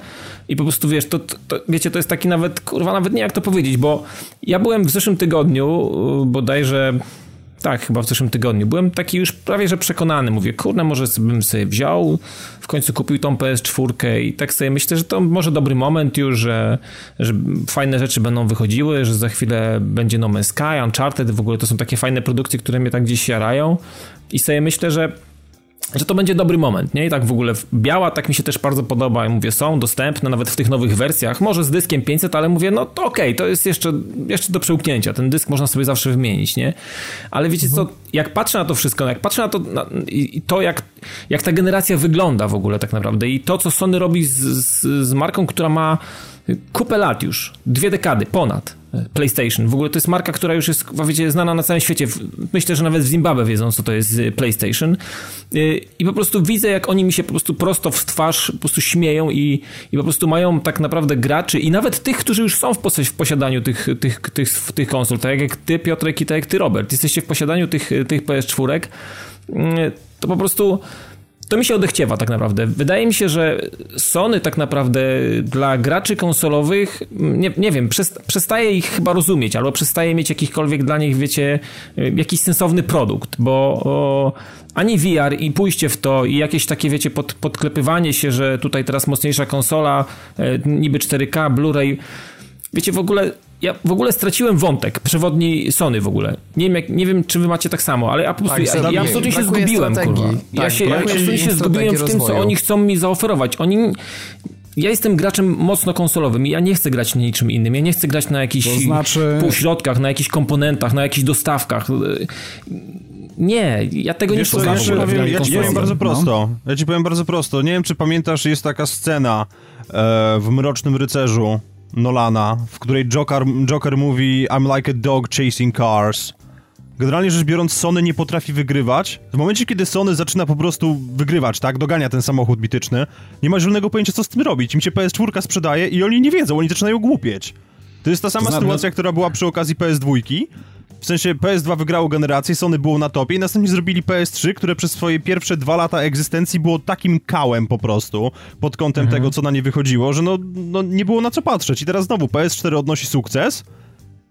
i po prostu wiesz, to, to, to wiecie, to jest taki nawet, kurwa, nawet nie jak to powiedzieć, bo ja byłem w zeszłym tygodniu, bodajże, tak, chyba w zeszłym tygodniu, byłem taki już prawie, że przekonany, mówię, kurde, może bym sobie wziął, w końcu kupił tą P S cztery i tak sobie myślę, że to może dobry moment już, że, że fajne rzeczy będą wychodziły, że za chwilę będzie No Man's Sky, Uncharted, w ogóle to są takie fajne produkcje, które mnie tak gdzieś jarają i sobie myślę, że że to będzie dobry moment, nie? I tak w ogóle biała tak mi się też bardzo podoba. Ja mówię, są dostępne nawet w tych nowych wersjach, może z dyskiem pięćset, ale mówię, no to okej, okay, to jest jeszcze, jeszcze do przełknięcia, ten dysk można sobie zawsze wymienić, nie? Ale wiecie mhm. co, jak patrzę na to wszystko, jak patrzę na to na, i, i to, jak, jak ta generacja wygląda w ogóle tak naprawdę i to, co Sony robi z, z, z marką, która ma kupę lat już, dwie dekady, ponad PlayStation. W ogóle to jest marka, która już jest, wiecie, znana na całym świecie. Myślę, że nawet w Zimbabwe wiedzą, co to jest PlayStation. I po prostu widzę, jak oni mi się po prostu prosto w twarz po prostu śmieją i, i po prostu mają tak naprawdę graczy i nawet tych, którzy już są w, pos- w posiadaniu tych, tych, tych, tych konsol. Tak jak ty, Piotrek, i tak jak ty, Robert. Jesteście w posiadaniu tych, tych P S cztery. To po prostu... To mi się odechciewa tak naprawdę. Wydaje mi się, że Sony tak naprawdę dla graczy konsolowych, nie, nie wiem, przestaje ich chyba rozumieć, albo przestaje mieć jakichkolwiek dla nich, wiecie, jakiś sensowny produkt, bo o, ani V R i pójście w to i jakieś takie, wiecie, pod, podklepywanie się, że tutaj teraz mocniejsza konsola, niby cztery K, Blu-ray, wiecie, w ogóle... Ja w ogóle straciłem wątek przewodni Sony w ogóle. Nie wiem, jak, nie wiem czy wy macie tak samo, ale a po prostu tak, ja, ja absolutnie się zgubiłem, strategii. Kurwa. Ja tak, się, ja absolutnie się zgubiłem w tym, rozwoju. Co oni chcą mi zaoferować. Oni... Ja jestem graczem mocno konsolowym i ja nie chcę grać na niczym innym. Ja nie chcę grać na jakichś to znaczy... półśrodkach, na jakichś komponentach, na jakichś dostawkach. Nie, ja tego wiesz, nie poznam. Ja, ja, ja ci powiem bardzo prosto. No? Ja ci powiem bardzo prosto. Nie wiem, czy pamiętasz, jest taka scena e, w Mrocznym Rycerzu Nolana, w której Joker, Joker mówi I'm like a dog chasing cars. Generalnie rzecz biorąc, Sony nie potrafi wygrywać. W momencie, kiedy Sony zaczyna po prostu wygrywać, tak, dogania ten samochód mityczny, nie ma żadnego pojęcia, co z tym robić. Im się P S cztery sprzedaje i oni nie wiedzą, oni zaczynają głupieć. To jest ta sama Znale. sytuacja, która była przy okazji P S dwa. W sensie P S dwa wygrało generację, Sony było na topie i następnie zrobili P S trzy, które przez swoje pierwsze dwa lata egzystencji było takim kałem po prostu, pod kątem mhm. tego, co na nie wychodziło, że no, no nie było na co patrzeć. I teraz znowu P S cztery odnosi sukces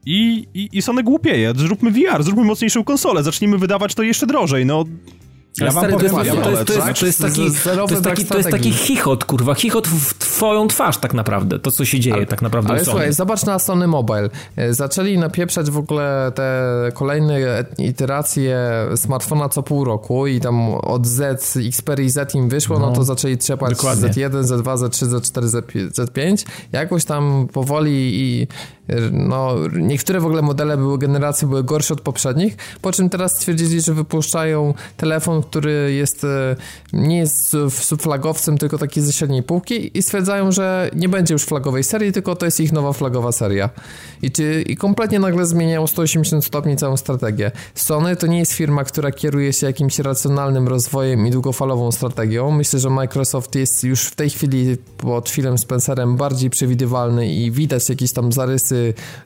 i, i, i Sony głupieje. Zróbmy V R, zróbmy mocniejszą konsolę, zacznijmy wydawać to jeszcze drożej, no... Ja wam powiem, to jest taki, to jest taki, to jest taki chichot, kurwa, chichot w twoją twarz tak naprawdę, to co się dzieje ale, tak naprawdę ale w Sony. Słuchaj, zobacz na Sony Mobile. Zaczęli napieprzać w ogóle te kolejne iteracje smartfona co pół roku i tam od Z, Xperia Z im wyszło, no, no to zaczęli trzepać dokładnie. Z jeden, Z dwa, Z trzy, Z cztery, Z pięć. Jakoś tam powoli i no, niektóre w ogóle modele były generacji, były gorsze od poprzednich, po czym teraz stwierdzili, że wypuszczają telefon, który jest, nie jest subflagowcem, tylko taki ze średniej półki i stwierdzają, że nie będzie już flagowej serii, tylko to jest ich nowa flagowa seria. I, czy, i kompletnie nagle zmieniają sto osiemdziesiąt stopni całą strategię. Sony to nie jest firma, która kieruje się jakimś racjonalnym rozwojem i długofalową strategią. Myślę, że Microsoft jest już w tej chwili pod Philem Spencerem bardziej przewidywalny i widać jakieś tam zarysy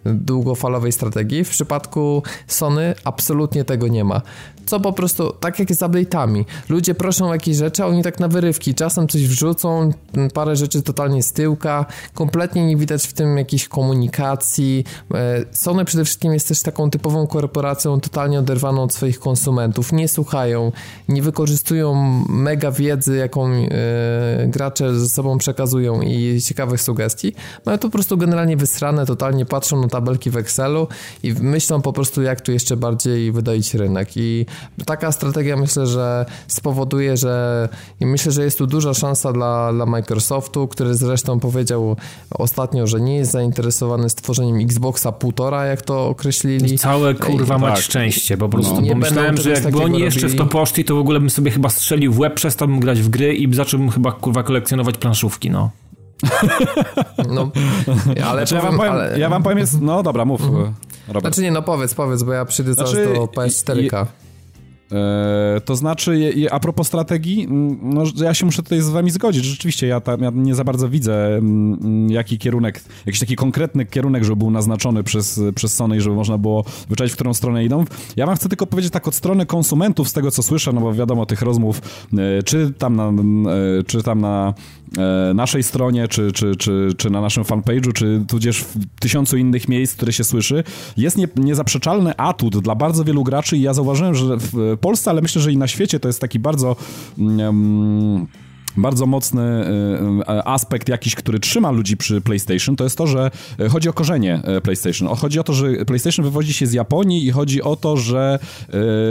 długofalowej strategii. W przypadku Sony absolutnie tego nie ma. Co po prostu, tak jak z update'ami. Ludzie proszą o jakieś rzeczy, a oni tak na wyrywki. Czasem coś wrzucą, parę rzeczy totalnie z tyłka. Kompletnie nie widać w tym jakiejś komunikacji. Sony przede wszystkim jest też taką typową korporacją totalnie oderwaną od swoich konsumentów. Nie słuchają, nie wykorzystują mega wiedzy, jaką yy, gracze ze sobą przekazują i ciekawych sugestii. Mają to po prostu generalnie wysrane totalnie, nie patrzą na tabelki w Excelu i myślą po prostu, jak tu jeszcze bardziej wydoić rynek. I taka strategia myślę, że spowoduje, że i myślę, że jest tu duża szansa dla, dla Microsoftu, który zresztą powiedział ostatnio, że nie jest zainteresowany stworzeniem Xboxa półtora, jak to określili. I całe kurwa I, mać tak. szczęście, po prostu no, nie pomyślałem, że jakby oni robili... jeszcze w to poszli, to w ogóle bym sobie chyba strzelił w łeb, przestałbym grać w gry i zacząłbym chyba kurwa kolekcjonować planszówki, no. No, ale, znaczy, powiem, ja wam powiem, ale ja wam powiem jest, no dobra, mów mhm. Robert. Znaczy nie, no powiedz, powiedz, bo ja przyjdę zaraz znaczy, do P S cztery K. To znaczy, a propos strategii, no, ja się muszę tutaj z wami zgodzić. Rzeczywiście ja tam ja nie za bardzo widzę jaki kierunek, jakiś taki konkretny kierunek, żeby był naznaczony przez, przez Sony i żeby można było wyczaić, w którą stronę idą. Ja wam chcę tylko powiedzieć tak od strony konsumentów, z tego co słyszę, no bo wiadomo tych rozmów, czy tam na, czy tam na naszej stronie, czy, czy, czy, czy na naszym fanpage'u, czy tudzież w tysiącu innych miejsc, które się słyszy, jest nie, niezaprzeczalny atut dla bardzo wielu graczy i ja zauważyłem, że w Polsce, ale myślę, że i na świecie to jest taki bardzo... Um... bardzo mocny aspekt jakiś, który trzyma ludzi przy PlayStation, to jest to, że chodzi o korzenie PlayStation. Chodzi o to, że PlayStation wywodzi się z Japonii i chodzi o to, że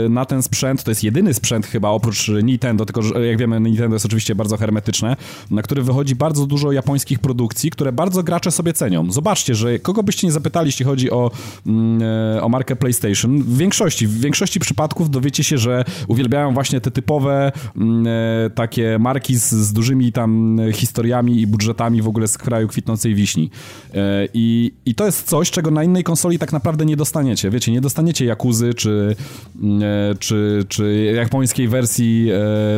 na ten sprzęt, to jest jedyny sprzęt chyba oprócz Nintendo, tylko że jak wiemy Nintendo jest oczywiście bardzo hermetyczne, na który wychodzi bardzo dużo japońskich produkcji, które bardzo gracze sobie cenią. Zobaczcie, że kogo byście nie zapytali, jeśli chodzi o, o markę PlayStation, w większości, w większości przypadków dowiecie się, że uwielbiają właśnie te typowe takie marki z z dużymi tam historiami i budżetami w ogóle z kraju kwitnącej wiśni. I, i to jest coś, czego na innej konsoli tak naprawdę nie dostaniecie. Wiecie, nie dostaniecie Yakuzy, czy, czy, czy japońskiej wersji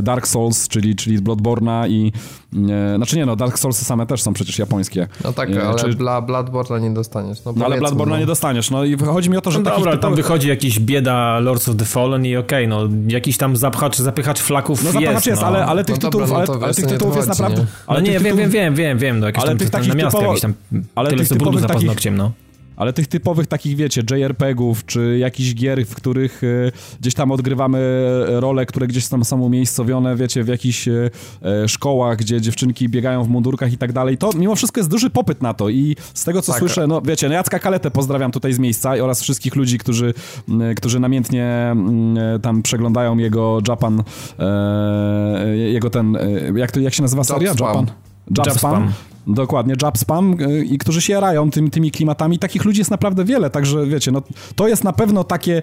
Dark Souls, czyli, czyli Bloodborne'a i Nie, znaczy nie no, Dark Soulsy same też są przecież japońskie. No tak, nie, ale czy... dla Bloodborne'a nie dostaniesz. No, no ale Bloodborne'a no. nie dostaniesz, no i chodzi mi o to, że... No dobra, typowych... tam wychodzi jakiś bieda Lords of the Fallen i okej, okay, no jakiś tam zapchacz, zapychacz flaków no, jest. jest no. ale, ale tych no tytułów, dobra, no ale, ale tych tytułów jest naprawdę... Nie? Ale no nie, tytułów... wiem, wiem, wiem, wiem, no jakieś ale tam, tych tam namiastki, typowo... jakieś tam ale tyle co brudu za paznokciem, no. Ale tych typowych takich, wiecie, J R P G ów, czy jakichś gier, w których y, gdzieś tam odgrywamy role, które gdzieś tam są umiejscowione, wiecie, w jakichś y, szkołach, gdzie dziewczynki biegają w mundurkach i tak dalej, to mimo wszystko jest duży popyt na to i z tego, co tak. słyszę, no wiecie, no Jacka Kaletę pozdrawiam tutaj z miejsca oraz wszystkich ludzi, którzy, y, którzy namiętnie y, tam przeglądają jego Japan, y, jego ten, y, jak to, jak się nazywa seria? Japan. Japan. Dokładnie, Jab Spam i którzy się jarają tym, tymi klimatami. Takich ludzi jest naprawdę wiele, także wiecie, no, to jest na pewno takie,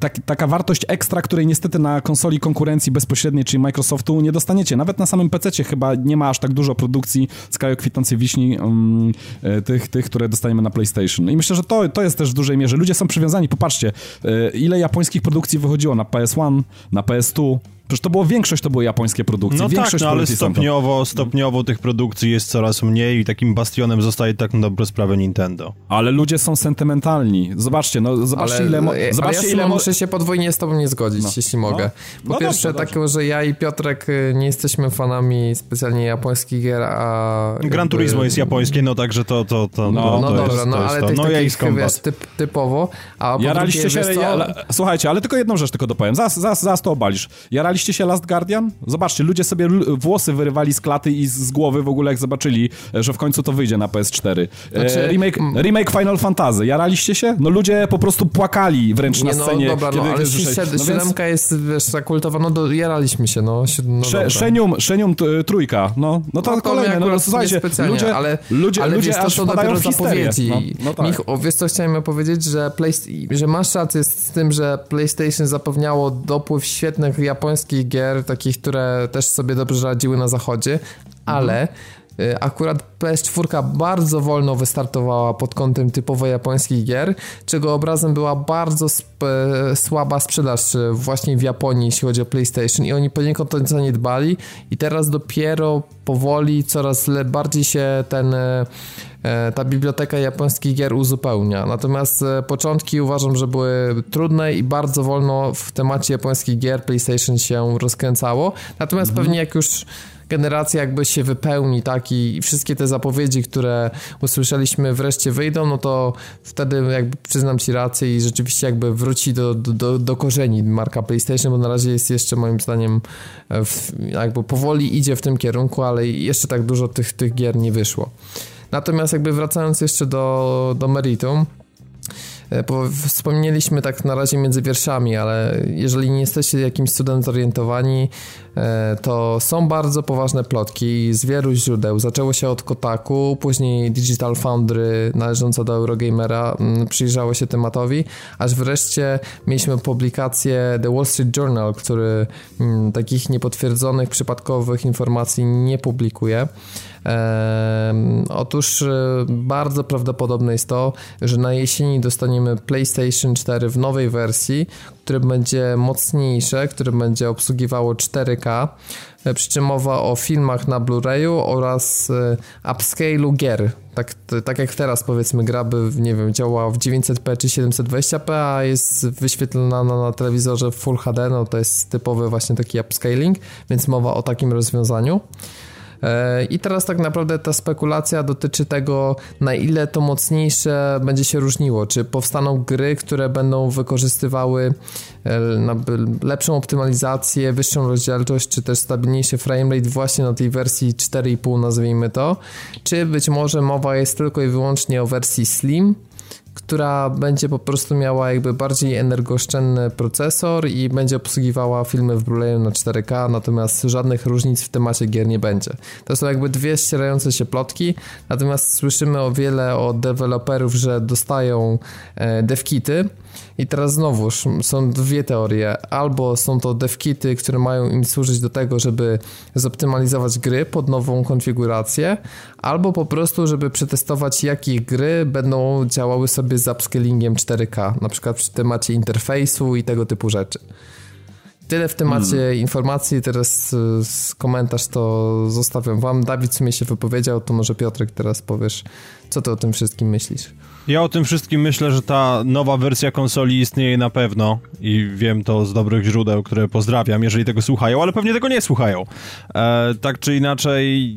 tak, taka wartość ekstra, której niestety na konsoli konkurencji bezpośredniej, czyli Microsoftu nie dostaniecie. Nawet na samym pececie chyba nie ma aż tak dużo produkcji z kraju kwitnącej wiśni um, tych, tych, które dostaniemy na PlayStation. I myślę, że to, to jest też w dużej mierze. Ludzie są przywiązani, popatrzcie, ile japońskich produkcji wychodziło na P S jeden, na P S dwa. Przecież to było, większość to były japońskie produkcje. No większość tak, no, ale stopniowo, to... stopniowo tych produkcji jest coraz mniej i takim bastionem zostaje tak na dobrą sprawę Nintendo. Ale ludzie są sentymentalni. Zobaczcie, no zobaczcie ale, ile... Mo- zobaczcie, ale ja ile mo- muszę się podwójnie z tobą nie zgodzić, no. jeśli mogę. No. Po no pierwsze dobrze, tak, dobrze. że ja i Piotrek nie jesteśmy fanami specjalnie japońskich gier, a... Jakby... Gran Turismo jest japońskie, no także to... to, to no, no, no to dobra, jest, no ale to. Tych no, takich, wiesz, typ, typowo. A po Jaraliście drugie, się... Wiesz, ja... Słuchajcie, ale tylko jedną rzecz tylko dopowiem. Zaraz, zaraz, zaraz to obalisz. Jaraliście się Last Guardian? Zobaczcie, ludzie sobie l- włosy wyrywali z klaty i z głowy w ogóle jak zobaczyli, że w końcu to wyjdzie na P S cztery. Znaczy, e, remake, remake Final Fantasy. Jaraliście się? No ludzie po prostu płakali wręcz na scenie. No dobra, kiedy no ale siódemka no więc... jest, wiesz, zakultowa, no do, jaraliśmy się, no. Si- no Sze, szenium, szenium t- trójka, no. No to, no to kolejne, no, no słuchajcie, ludzie, ale, ludzie, ale ludzie wiesz, aż to wpadają w histerię. No, no tak. Mich, o, wiesz co chciałem powiedzieć, że, play, że masz rację z tym, że PlayStation zapewniało dopływ świetnych japońskich gier, takich, które też sobie dobrze radziły na zachodzie, ale mm. akurat P S cztery bardzo wolno wystartowała pod kątem typowo japońskich gier, czego obrazem była bardzo sp- słaba sprzedaż właśnie w Japonii, jeśli chodzi o PlayStation i oni poniekąd to zaniedbali i teraz dopiero powoli coraz le- bardziej się ten... ta biblioteka japońskich gier uzupełnia. Natomiast początki uważam, że były trudne i bardzo wolno w temacie japońskich gier PlayStation się rozkręcało. Natomiast mhm. pewnie jak już generacja jakby się wypełni, tak, i wszystkie te zapowiedzi, które usłyszeliśmy wreszcie wyjdą, no to wtedy jakby przyznam ci rację i rzeczywiście jakby wróci do, do, do korzeni marka PlayStation, bo na razie jest jeszcze moim zdaniem w, jakby powoli idzie w tym kierunku, ale jeszcze tak dużo tych, tych gier nie wyszło. Natomiast jakby wracając jeszcze do, do meritum, bo wspomnieliśmy tak na razie między wierszami, ale jeżeli nie jesteście jakimś cudem zorientowani, to są bardzo poważne plotki z wielu źródeł. Zaczęło się od Kotaku, później Digital Foundry należąca do Eurogamera przyjrzało się tematowi, aż wreszcie mieliśmy publikację The Wall Street Journal, który m, takich niepotwierdzonych, przypadkowych informacji nie publikuje. E, otóż bardzo prawdopodobne jest to, że na jesieni dostaniemy PlayStation cztery w nowej wersji, które będzie mocniejsze, które będzie obsługiwało cztery K, przy czym mowa o filmach na Blu-rayu oraz upscale'u gier. Tak, tak jak teraz powiedzmy gra by, nie wiem, działała w dziewięćset p czy siedemset dwadzieścia p, a jest wyświetlana na, na telewizorze w Full H D, no to jest typowy właśnie taki upscaling, więc mowa o takim rozwiązaniu. I teraz tak naprawdę ta spekulacja dotyczy tego, na ile to mocniejsze będzie się różniło. Czy powstaną gry, które będą wykorzystywały lepszą optymalizację, wyższą rozdzielczość, czy też stabilniejszy framerate właśnie na tej wersji cztery i pół, nazwijmy to. Czy być może mowa jest tylko i wyłącznie o wersji Slim, która będzie po prostu miała jakby bardziej energooszczędny procesor i będzie obsługiwała filmy w Blu-rayu na cztery K, natomiast żadnych różnic w temacie gier nie będzie. To są jakby dwie ścierające się plotki, natomiast słyszymy o wiele od deweloperów, że dostają devkity i teraz znowuż są dwie teorie. Albo są to devkity, które mają im służyć do tego, żeby zoptymalizować gry pod nową konfigurację, albo po prostu, żeby przetestować, jakie gry będą działały sobie z upscalingiem cztery K, na przykład przy temacie interfejsu i tego typu rzeczy. Tyle w temacie hmm. informacji, teraz komentarz to zostawiam wam. Dawid w sumie się wypowiedział, to może Piotrek teraz powiesz, co ty o tym wszystkim myślisz? Ja o tym wszystkim myślę, że ta nowa wersja konsoli istnieje na pewno i wiem to z dobrych źródeł, które pozdrawiam, jeżeli tego słuchają, ale pewnie tego nie słuchają. E, tak czy inaczej,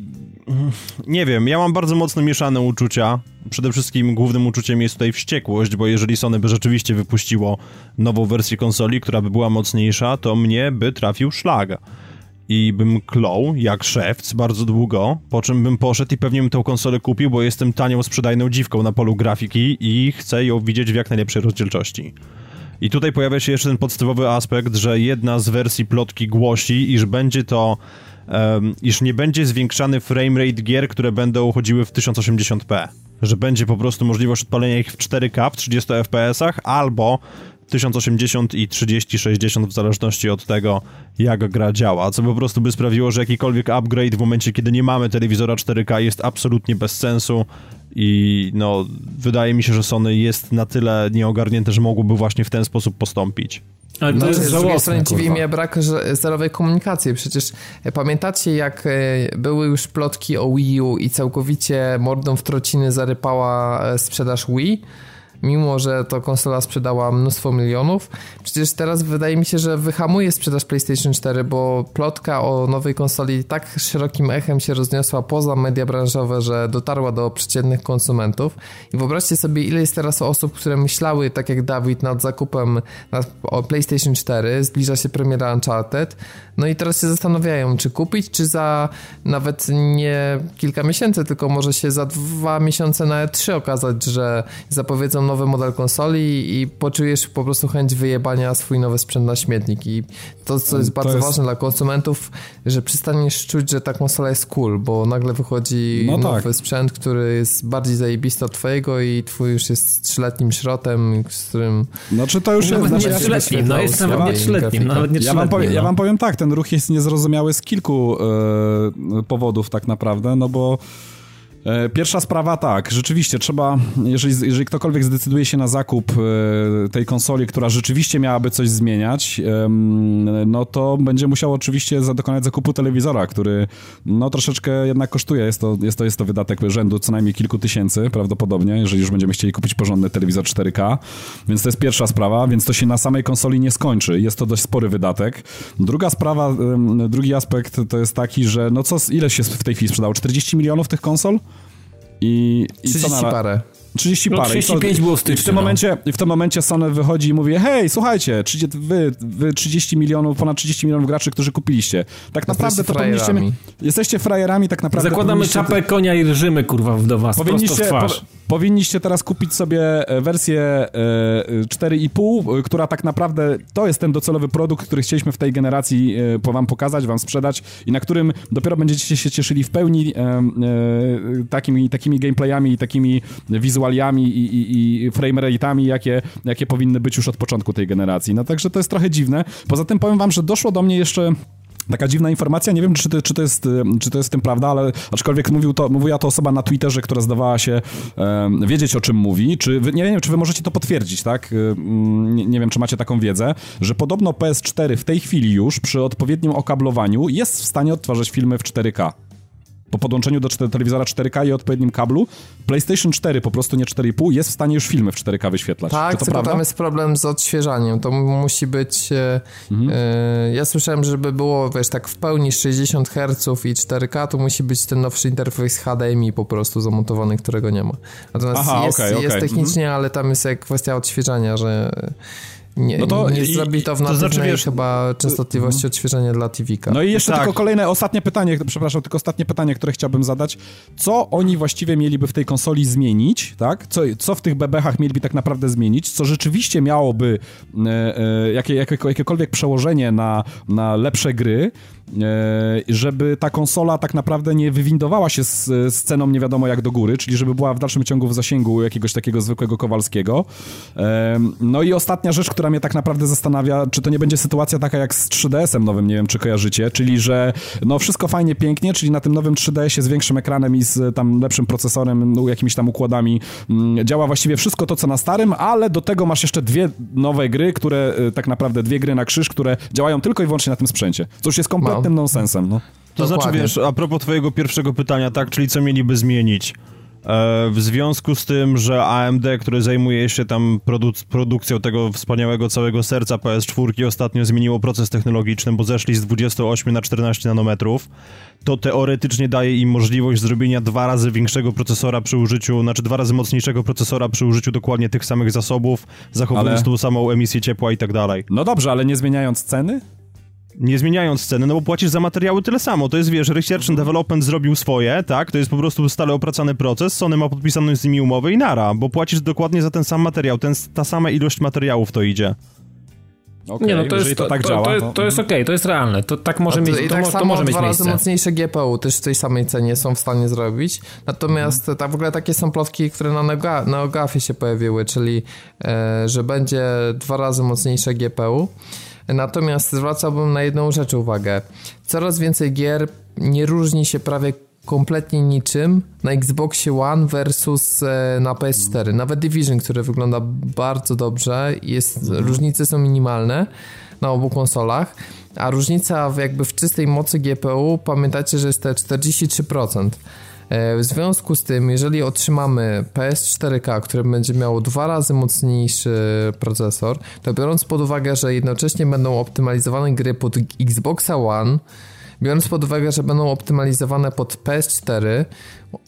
nie wiem, ja mam bardzo mocno mieszane uczucia. Przede wszystkim głównym uczuciem jest tutaj wściekłość, bo jeżeli Sony by rzeczywiście wypuściło nową wersję konsoli, która by była mocniejsza, to mnie by trafił szlag. I bym klął jak szewc bardzo długo, po czym bym poszedł i pewnie bym tą konsolę kupił, bo jestem tanią, sprzedajną dziwką na polu grafiki i chcę ją widzieć w jak najlepszej rozdzielczości. I tutaj pojawia się jeszcze ten podstawowy aspekt, że jedna z wersji plotki głosi, iż będzie to, um, iż nie będzie zwiększany framerate gier, które będą chodziły w tysiąc osiemdziesiąt p. Że będzie po prostu możliwość odpalenia ich w cztery K, w trzydziestu ef pe esach, albo tysiąc osiemdziesiąt i trzydzieści sześćdziesiąt w zależności od tego, jak gra działa, co po prostu by sprawiło, że jakikolwiek upgrade w momencie, kiedy nie mamy telewizora cztery K, jest absolutnie bez sensu i no, wydaje mi się, że Sony jest na tyle nieogarnięte, że mogłoby właśnie w ten sposób postąpić. Ale to no, jest z drugiej strony dziwi mnie brak zerowej komunikacji. Przecież pamiętacie, jak były już plotki o Wii U i całkowicie mordą w trociny zarypała sprzedaż Wii? Mimo że to konsola sprzedała mnóstwo milionów. Przecież teraz wydaje mi się, że wyhamuje sprzedaż PlayStation cztery, bo plotka o nowej konsoli tak szerokim echem się rozniosła poza media branżowe, że dotarła do przeciętnych konsumentów. I wyobraźcie sobie, ile jest teraz osób, które myślały, tak jak Dawid, nad zakupem nad, o PlayStation cztery, zbliża się premiera Uncharted, no i teraz się zastanawiają, czy kupić, czy za nawet nie kilka miesięcy, tylko może się za dwa miesiące na E trzy okazać, że zapowiedzą nowy model konsoli i poczujesz po prostu chęć wyjebania swój nowy sprzęt na śmietnik. I to, co jest to bardzo jest... ważne dla konsumentów, że przestaniesz czuć, że ta konsola jest cool, bo nagle wychodzi no nowy tak. sprzęt, który jest bardziej zajebisty od twojego i twój już jest trzyletnim śrotem, z którym... Znaczy to już nawet jest... trzyletnim, no jest nawet nie trzyletnim. Ja wam powiem tak, ten ruch jest niezrozumiały z kilku yy, powodów tak naprawdę, no bo pierwsza sprawa tak, rzeczywiście trzeba, jeżeli, jeżeli ktokolwiek zdecyduje się na zakup tej konsoli, która rzeczywiście miałaby coś zmieniać, no to będzie musiał oczywiście dokonać zakupu telewizora, który no troszeczkę jednak kosztuje, jest to, jest to, jest to wydatek rzędu co najmniej kilku tysięcy prawdopodobnie, jeżeli już będziemy chcieli kupić porządny telewizor cztery K, więc to jest pierwsza sprawa, więc to się na samej konsoli nie skończy, jest to dość spory wydatek. Druga sprawa, drugi aspekt to jest taki, że no co, ile się w tej chwili sprzedało, czterdzieści milionów tych konsol? I, i trzydzieści na... parę. trzydzieści no, parę. trzydzieści pięć było w styczniu. I w tym momencie, w tym momencie Sony wychodzi i mówi: hej, słuchajcie, trzydzieści, wy, wy trzydzieści milionów, ponad trzydzieści milionów graczy, którzy kupiliście. Tak naprawdę to powinniście... Jesteście frajerami, tak naprawdę... Zakładamy czapę konia i rżymy, kurwa, do was, prosto w twarz. Po... Powinniście teraz kupić sobie wersję cztery i pół, która tak naprawdę to jest ten docelowy produkt, który chcieliśmy w tej generacji wam pokazać, wam sprzedać i na którym dopiero będziecie się cieszyli w pełni takimi, takimi gameplayami i takimi wizualiami i, i, i frame rate'ami, jakie, jakie powinny być już od początku tej generacji. No także to jest trochę dziwne. Poza tym powiem wam, że doszło do mnie jeszcze taka dziwna informacja, nie wiem, czy to, czy to jest czy to jest w tym prawda, ale aczkolwiek mówił to, mówiła to osoba na Twitterze, która zdawała się um, wiedzieć, o czym mówi. Czy wy, nie wiem, czy wy możecie to potwierdzić, tak? Um, nie wiem, czy macie taką wiedzę, że podobno P S cztery w tej chwili już przy odpowiednim okablowaniu jest w stanie odtwarzać filmy w cztery K. Po podłączeniu do telewizora cztery K i odpowiednim kablu, PlayStation cztery, po prostu nie cztery i pół, jest w stanie już filmy w cztery K wyświetlać. Tak, tylko tam jest problem z odświeżaniem. To musi być... Mhm. Y, ja słyszałem, żeby było, wiesz, tak w pełni sześćdziesiąt herców i cztery K, to musi być ten nowszy interfejs H D M I po prostu zamontowany, którego nie ma. Natomiast Aha, jest, okay, okay. jest technicznie, mhm. ale tam jest jak kwestia odświeżania, że... Nie, no to, nie i, zrobito w natywnej to znaczy, wiesz, chyba częstotliwości no. odświeżenia dla T V K. No i jeszcze tak. tylko kolejne, ostatnie pytanie, przepraszam, tylko ostatnie pytanie, które chciałbym zadać. Co oni właściwie mieliby w tej konsoli zmienić, tak? Co, co w tych bebechach mieliby tak naprawdę zmienić? Co rzeczywiście miałoby e, e, jakie, jakie, jakiekolwiek przełożenie na, na lepsze gry, żeby ta konsola tak naprawdę nie wywindowała się z, z ceną nie wiadomo jak do góry, czyli żeby była w dalszym ciągu w zasięgu jakiegoś takiego zwykłego Kowalskiego. No i ostatnia rzecz, która mnie tak naprawdę zastanawia, czy to nie będzie sytuacja taka jak z trzy D S-em nowym, nie wiem czy kojarzycie, czyli że no wszystko fajnie, pięknie, czyli na tym nowym trzy D S-ie z większym ekranem i z tam lepszym procesorem, no, jakimiś tam układami działa właściwie wszystko to co na starym, ale do tego masz jeszcze dwie nowe gry, które tak naprawdę dwie gry na krzyż, które działają tylko i wyłącznie na tym sprzęcie. Co już jest kompletnie tym nonsensem, no. To Dokładnie. Znaczy, wiesz, a propos twojego pierwszego pytania, tak, czyli co mieliby zmienić? E, w związku z tym, że A M D, który zajmuje się tam produc- produkcją tego wspaniałego całego serca P S cztery, ostatnio zmieniło proces technologiczny, bo zeszli z dwudziestu ośmiu na czternaście nanometrów, to teoretycznie daje im możliwość zrobienia dwa razy większego procesora przy użyciu, znaczy dwa razy mocniejszego procesora przy użyciu dokładnie tych samych zasobów, zachowując ale... tą samą emisję ciepła i tak dalej. No dobrze, ale nie zmieniając ceny? Nie zmieniając ceny, no bo płacisz za materiały tyle samo. To jest, wiesz, Research and Development zrobił swoje, tak? To jest po prostu stale opracany proces, Sony ma podpisaną z nimi umowę i nara, bo płacisz dokładnie za ten sam materiał, ten, ta sama ilość materiałów to idzie. Okay, nie no, to jest, to, tak to, działa, to, to, to, to jest okej, okay, to jest realne, to tak może to, mieć miejsce. I tak to, samo to może dwa razy mocniejsze G P U też w tej samej cenie są w stanie zrobić, natomiast mm. ta, w ogóle takie są plotki, które na Neoga- Neogafie się pojawiły, czyli e, że będzie dwa razy mocniejsze G P U. Natomiast zwracałbym na jedną rzecz uwagę. Coraz więcej gier nie różni się prawie kompletnie niczym na Xbox One versus na P S cztery. Nawet Division, który wygląda bardzo dobrze, jest, różnice są minimalne na obu konsolach, a różnica jakby w czystej mocy G P U, pamiętajcie, że jest te czterdzieści trzy procent. W związku z tym, jeżeli otrzymamy P S cztery K, które będzie miało dwa razy mocniejszy procesor, to biorąc pod uwagę, że jednocześnie będą optymalizowane gry pod Xboxa One, biorąc pod uwagę, że będą optymalizowane pod P S cztery,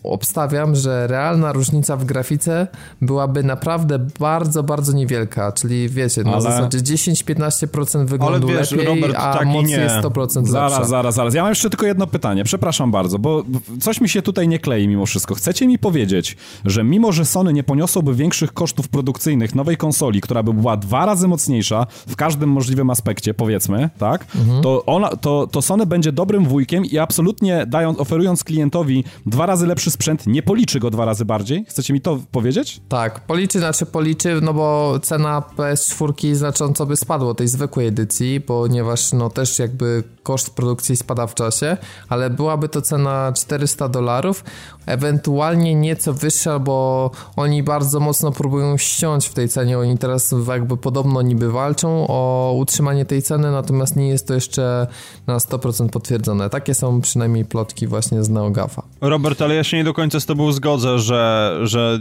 obstawiam, że realna różnica w grafice byłaby naprawdę bardzo, bardzo niewielka, czyli wiecie, na ale... zasadzie dziesięć do piętnastu procent wyglądu wiesz, lepiej, Robert, a tak mocy jest sto procent zaraz, lepsza. Zaraz, zaraz, ja mam jeszcze tylko jedno pytanie, przepraszam bardzo, bo coś mi się tutaj nie klei mimo wszystko. Chcecie mi powiedzieć, że mimo, że Sony nie poniosłoby większych kosztów produkcyjnych nowej konsoli, która by była dwa razy mocniejsza w każdym możliwym aspekcie, powiedzmy, tak, mhm. to, ona, to, to Sony będzie dobrym wujkiem i absolutnie dając, oferując klientowi dwa razy lepszy przy sprzęt, nie policzy go dwa razy bardziej? Chcecie mi to powiedzieć? Tak, policzy, znaczy policzy, no bo cena P S cztery znacząco by spadła tej zwykłej edycji, ponieważ no też jakby koszt produkcji spada w czasie, ale byłaby to cena czterysta dolarów, ewentualnie nieco wyższa, bo oni bardzo mocno próbują ściąć w tej cenie, oni teraz jakby podobno niby walczą o utrzymanie tej ceny, natomiast nie jest to jeszcze na sto procent potwierdzone. Takie są przynajmniej plotki właśnie z NeoGafa. Robert, ale ja się nie do końca z tobą zgodzę, że, że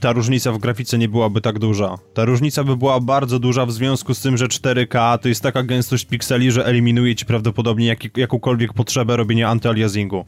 ta różnica w grafice nie byłaby tak duża. Ta różnica by była bardzo duża w związku z tym, że cztery K to jest taka gęstość pikseli, że eliminuje ci prawdopodobnie jak, jakąkolwiek potrzebę robienia antyaliasingu.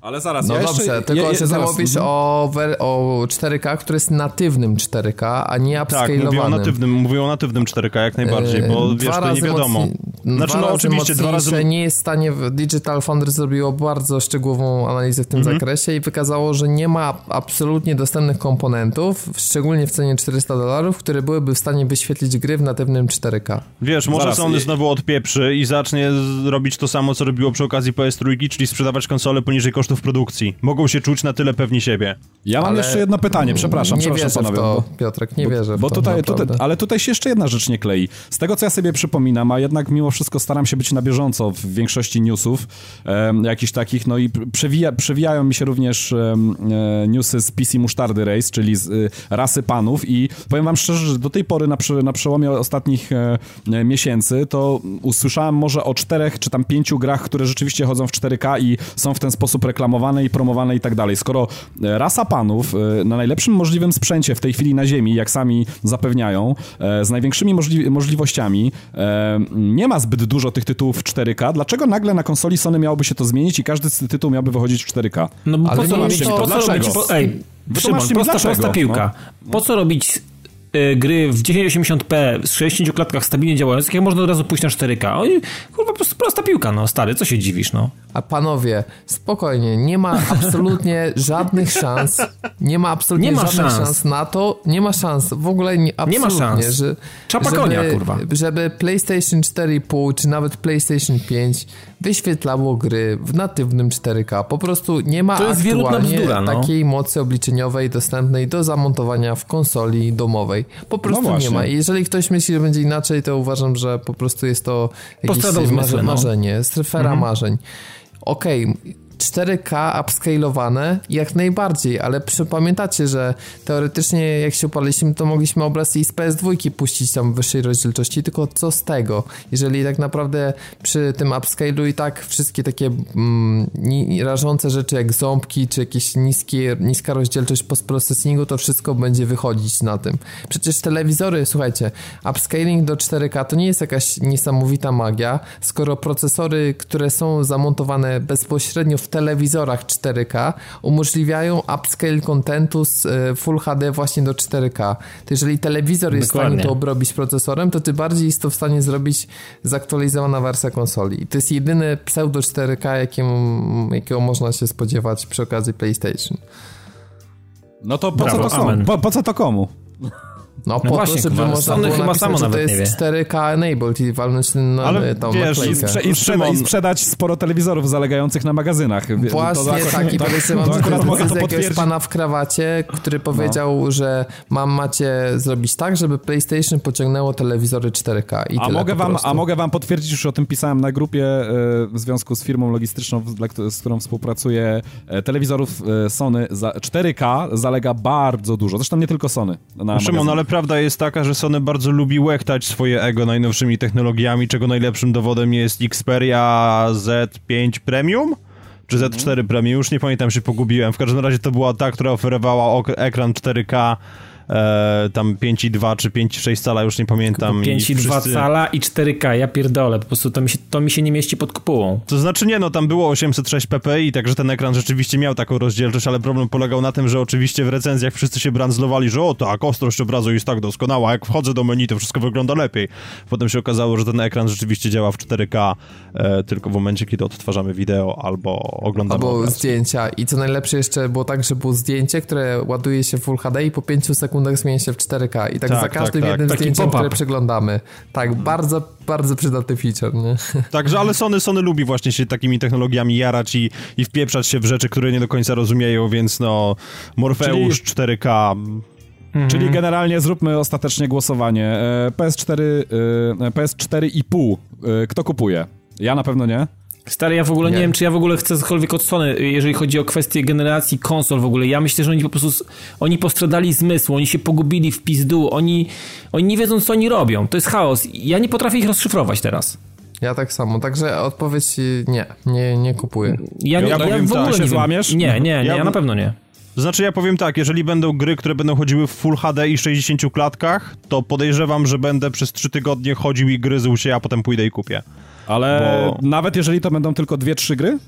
Ale zaraz, no ja dobrze, jeszcze, tylko że ja, mówisz o, o cztery K, które jest natywnym cztery K, a nie upscalowanym. Tak, mówię o natywnym, mówię o natywnym cztery K jak najbardziej, bo yy, wiesz, to nie wiadomo. Mocniej, Znaczy, dwa no, razy oczywiście, dwa razy... nie jest w stanie, Digital Foundry zrobiło bardzo szczegółową analizę w tym mhm. zakresie i wykazało, że nie ma absolutnie dostępnych komponentów, szczególnie w cenie czterysta dolarów, które byłyby w stanie wyświetlić gry w natywnym cztery K. Wiesz, może Zaraz. Sony znowu odpieprzy i zacznie robić to samo, co robiło przy okazji P S trzy, czyli sprzedawać konsole poniżej kosztów produkcji. Mogą się czuć na tyle pewni siebie. Ja mam ale... jeszcze jedno pytanie, przepraszam, nie przepraszam panowie. To, Piotrek, nie wierzę bo, w to, bo tutaj, tutaj, ale tutaj się jeszcze jedna rzecz nie klei. Z tego, co ja sobie przypominam, a jednak mimo wszystko staram się być na bieżąco w większości newsów e, jakichś takich, no i przewija, przewijają mi się również e, newsy z P C Musztardy Race, czyli z e, rasy panów i powiem wam szczerze, że do tej pory na, na przełomie ostatnich e, miesięcy to usłyszałem może o czterech czy tam pięciu grach, które rzeczywiście chodzą w cztery K i są w ten sposób reklamowane i promowane i tak dalej. Skoro e, rasa panów e, na najlepszym możliwym sprzęcie w tej chwili na ziemi, jak sami zapewniają, e, z największymi możli- możliwościami e, nie ma zbyt dużo tych tytułów w cztery K. Dlaczego nagle na konsoli Sony miałoby się to zmienić i każdy z tytuł miałby wychodzić w cztery K? No bo ale po co robić to? to? Dlaczego? Po, ej, Szymon, prosta, dlaczego? prosta piłka. No. Po co robić y, gry w tysiąc osiemdziesiąt p z sześćdziesięciu klatkach stabilnie działających, jak można od razu pójść na cztery K? Oj, kurwa, prosta piłka, no stary, co się dziwisz, no? A panowie, spokojnie, nie ma absolutnie żadnych szans, nie ma absolutnie nie ma żadnych szans. szans na to, nie ma szans, w ogóle nie, absolutnie. Nie ma szans, że, czapa żeby, konia, kurwa. Żeby PlayStation cztery i pół, czy nawet PlayStation pięć wyświetlało gry w natywnym cztery K, po prostu nie ma aktualnie bzdura, no. takiej mocy obliczeniowej dostępnej do zamontowania w konsoli domowej, po prostu no nie ma. Jeżeli ktoś myśli, że będzie inaczej, to uważam, że po prostu jest to jakieś zmysły, marzenie, no. sfera mhm. marzeń. Okej, okay, cztery K upscalowane jak najbardziej, ale pamiętacie, że teoretycznie jak się upaliliśmy, to mogliśmy obraz i z P S dwa puścić tam w wyższej rozdzielczości, tylko co z tego, jeżeli tak naprawdę przy tym upscalu i tak wszystkie takie mm, rażące rzeczy jak ząbki czy jakieś niskie, niska rozdzielczość postprocesingu, to wszystko będzie wychodzić na tym. Przecież telewizory, słuchajcie, upscaling do cztery K to nie jest jakaś niesamowita magia, skoro procesory, które są zamontowane bezpośrednio w telewizorach cztery K umożliwiają upscale contentu z Full H D właśnie do cztery K. To jeżeli telewizor Dokładnie. jest w stanie to obrobić procesorem, to tym bardziej jest to w stanie zrobić zaktualizowana wersja konsoli. I to jest jedyny pseudo cztery K, jakiemu, jakiego można się spodziewać przy okazji PlayStation. No to po, Brawo, co, to są? Po, po co to komu? No, no po właśnie, to, żeby kurwa, można było chyba samo to jest cztery K enabled i walnąć na tą naklejkę. I, sprze- i sprzedać sporo telewizorów zalegających na magazynach. Właśnie to akurat, taki powiedzmy mam z jakiegoś pana w krawacie, który powiedział, no. że mam macie zrobić tak, żeby PlayStation pociągnęło telewizory cztery K i a tyle mogę wam, A mogę wam potwierdzić, już o tym pisałem na grupie w związku z firmą logistyczną, z którą współpracuję, telewizorów Sony za cztery K zalega bardzo dużo. Zresztą nie tylko Sony. Na Szymon, ale prawda jest taka, że Sony bardzo lubi łechtać swoje ego najnowszymi technologiami, czego najlepszym dowodem jest Xperia Z pięć Premium? Czy Z cztery Premium? Już nie pamiętam, się pogubiłem. W każdym razie to była ta, która oferowała ekran cztery K e, tam pięć i dwa czy pięć i sześć cala, już nie pamiętam. pięć i dwa wszyscy... cala i cztery K, ja pierdolę, po prostu to mi się, to mi się nie mieści pod kopułą. To znaczy nie, no tam było osiemset sześć p p i, także ten ekran rzeczywiście miał taką rozdzielczość, ale problem polegał na tym, że oczywiście w recenzjach wszyscy się brandzlowali, że o tak, ostrość obrazu jest tak doskonała, jak wchodzę do menu, to wszystko wygląda lepiej. Potem się okazało, że ten ekran rzeczywiście działa w cztery K e, tylko w momencie, kiedy odtwarzamy wideo albo oglądamy albo obraz. Zdjęcia i co najlepsze jeszcze było tak, że było zdjęcie, które ładuje się w Full H D i po pięciu sekundach zmienia się w cztery K i tak, tak za każdym tak, jednym tak. zdjęciem, które przeglądamy. Tak, hmm. bardzo, bardzo przydatny feature, nie? Także, ale Sony, Sony lubi właśnie się takimi technologiami jarać i, i wpieprzać się w rzeczy, które nie do końca rozumieją, więc no, Morfeusz Czyli... cztery K... Mm-hmm. Czyli generalnie zróbmy ostatecznie głosowanie. P S cztery, P S cztery i pół, kto kupuje? Ja na pewno nie. Stary, ja w ogóle nie. nie wiem, czy ja w ogóle chcę cokolwiek od Sony, jeżeli chodzi o kwestię generacji konsol w ogóle. Ja myślę, że oni po prostu, oni postradali zmysł, oni się pogubili w pizdu, oni, oni nie wiedzą, co oni robią. To jest chaos. Ja nie potrafię ich rozszyfrować teraz. Ja tak samo, także odpowiedź nie, nie, nie kupuję. Ja, ja, ja, ja w ogóle tak. nie złamiesz? Nie, nie, nie, ja, ja na pewno nie. Znaczy ja powiem tak, jeżeli będą gry, które będą chodziły w Full H D i sześćdziesięciu klatkach, to podejrzewam, że będę przez trzy tygodnie chodził i gryzł się, a potem pójdę i kupię. Ale Bo... nawet jeżeli to będą tylko dwie, trzy gry?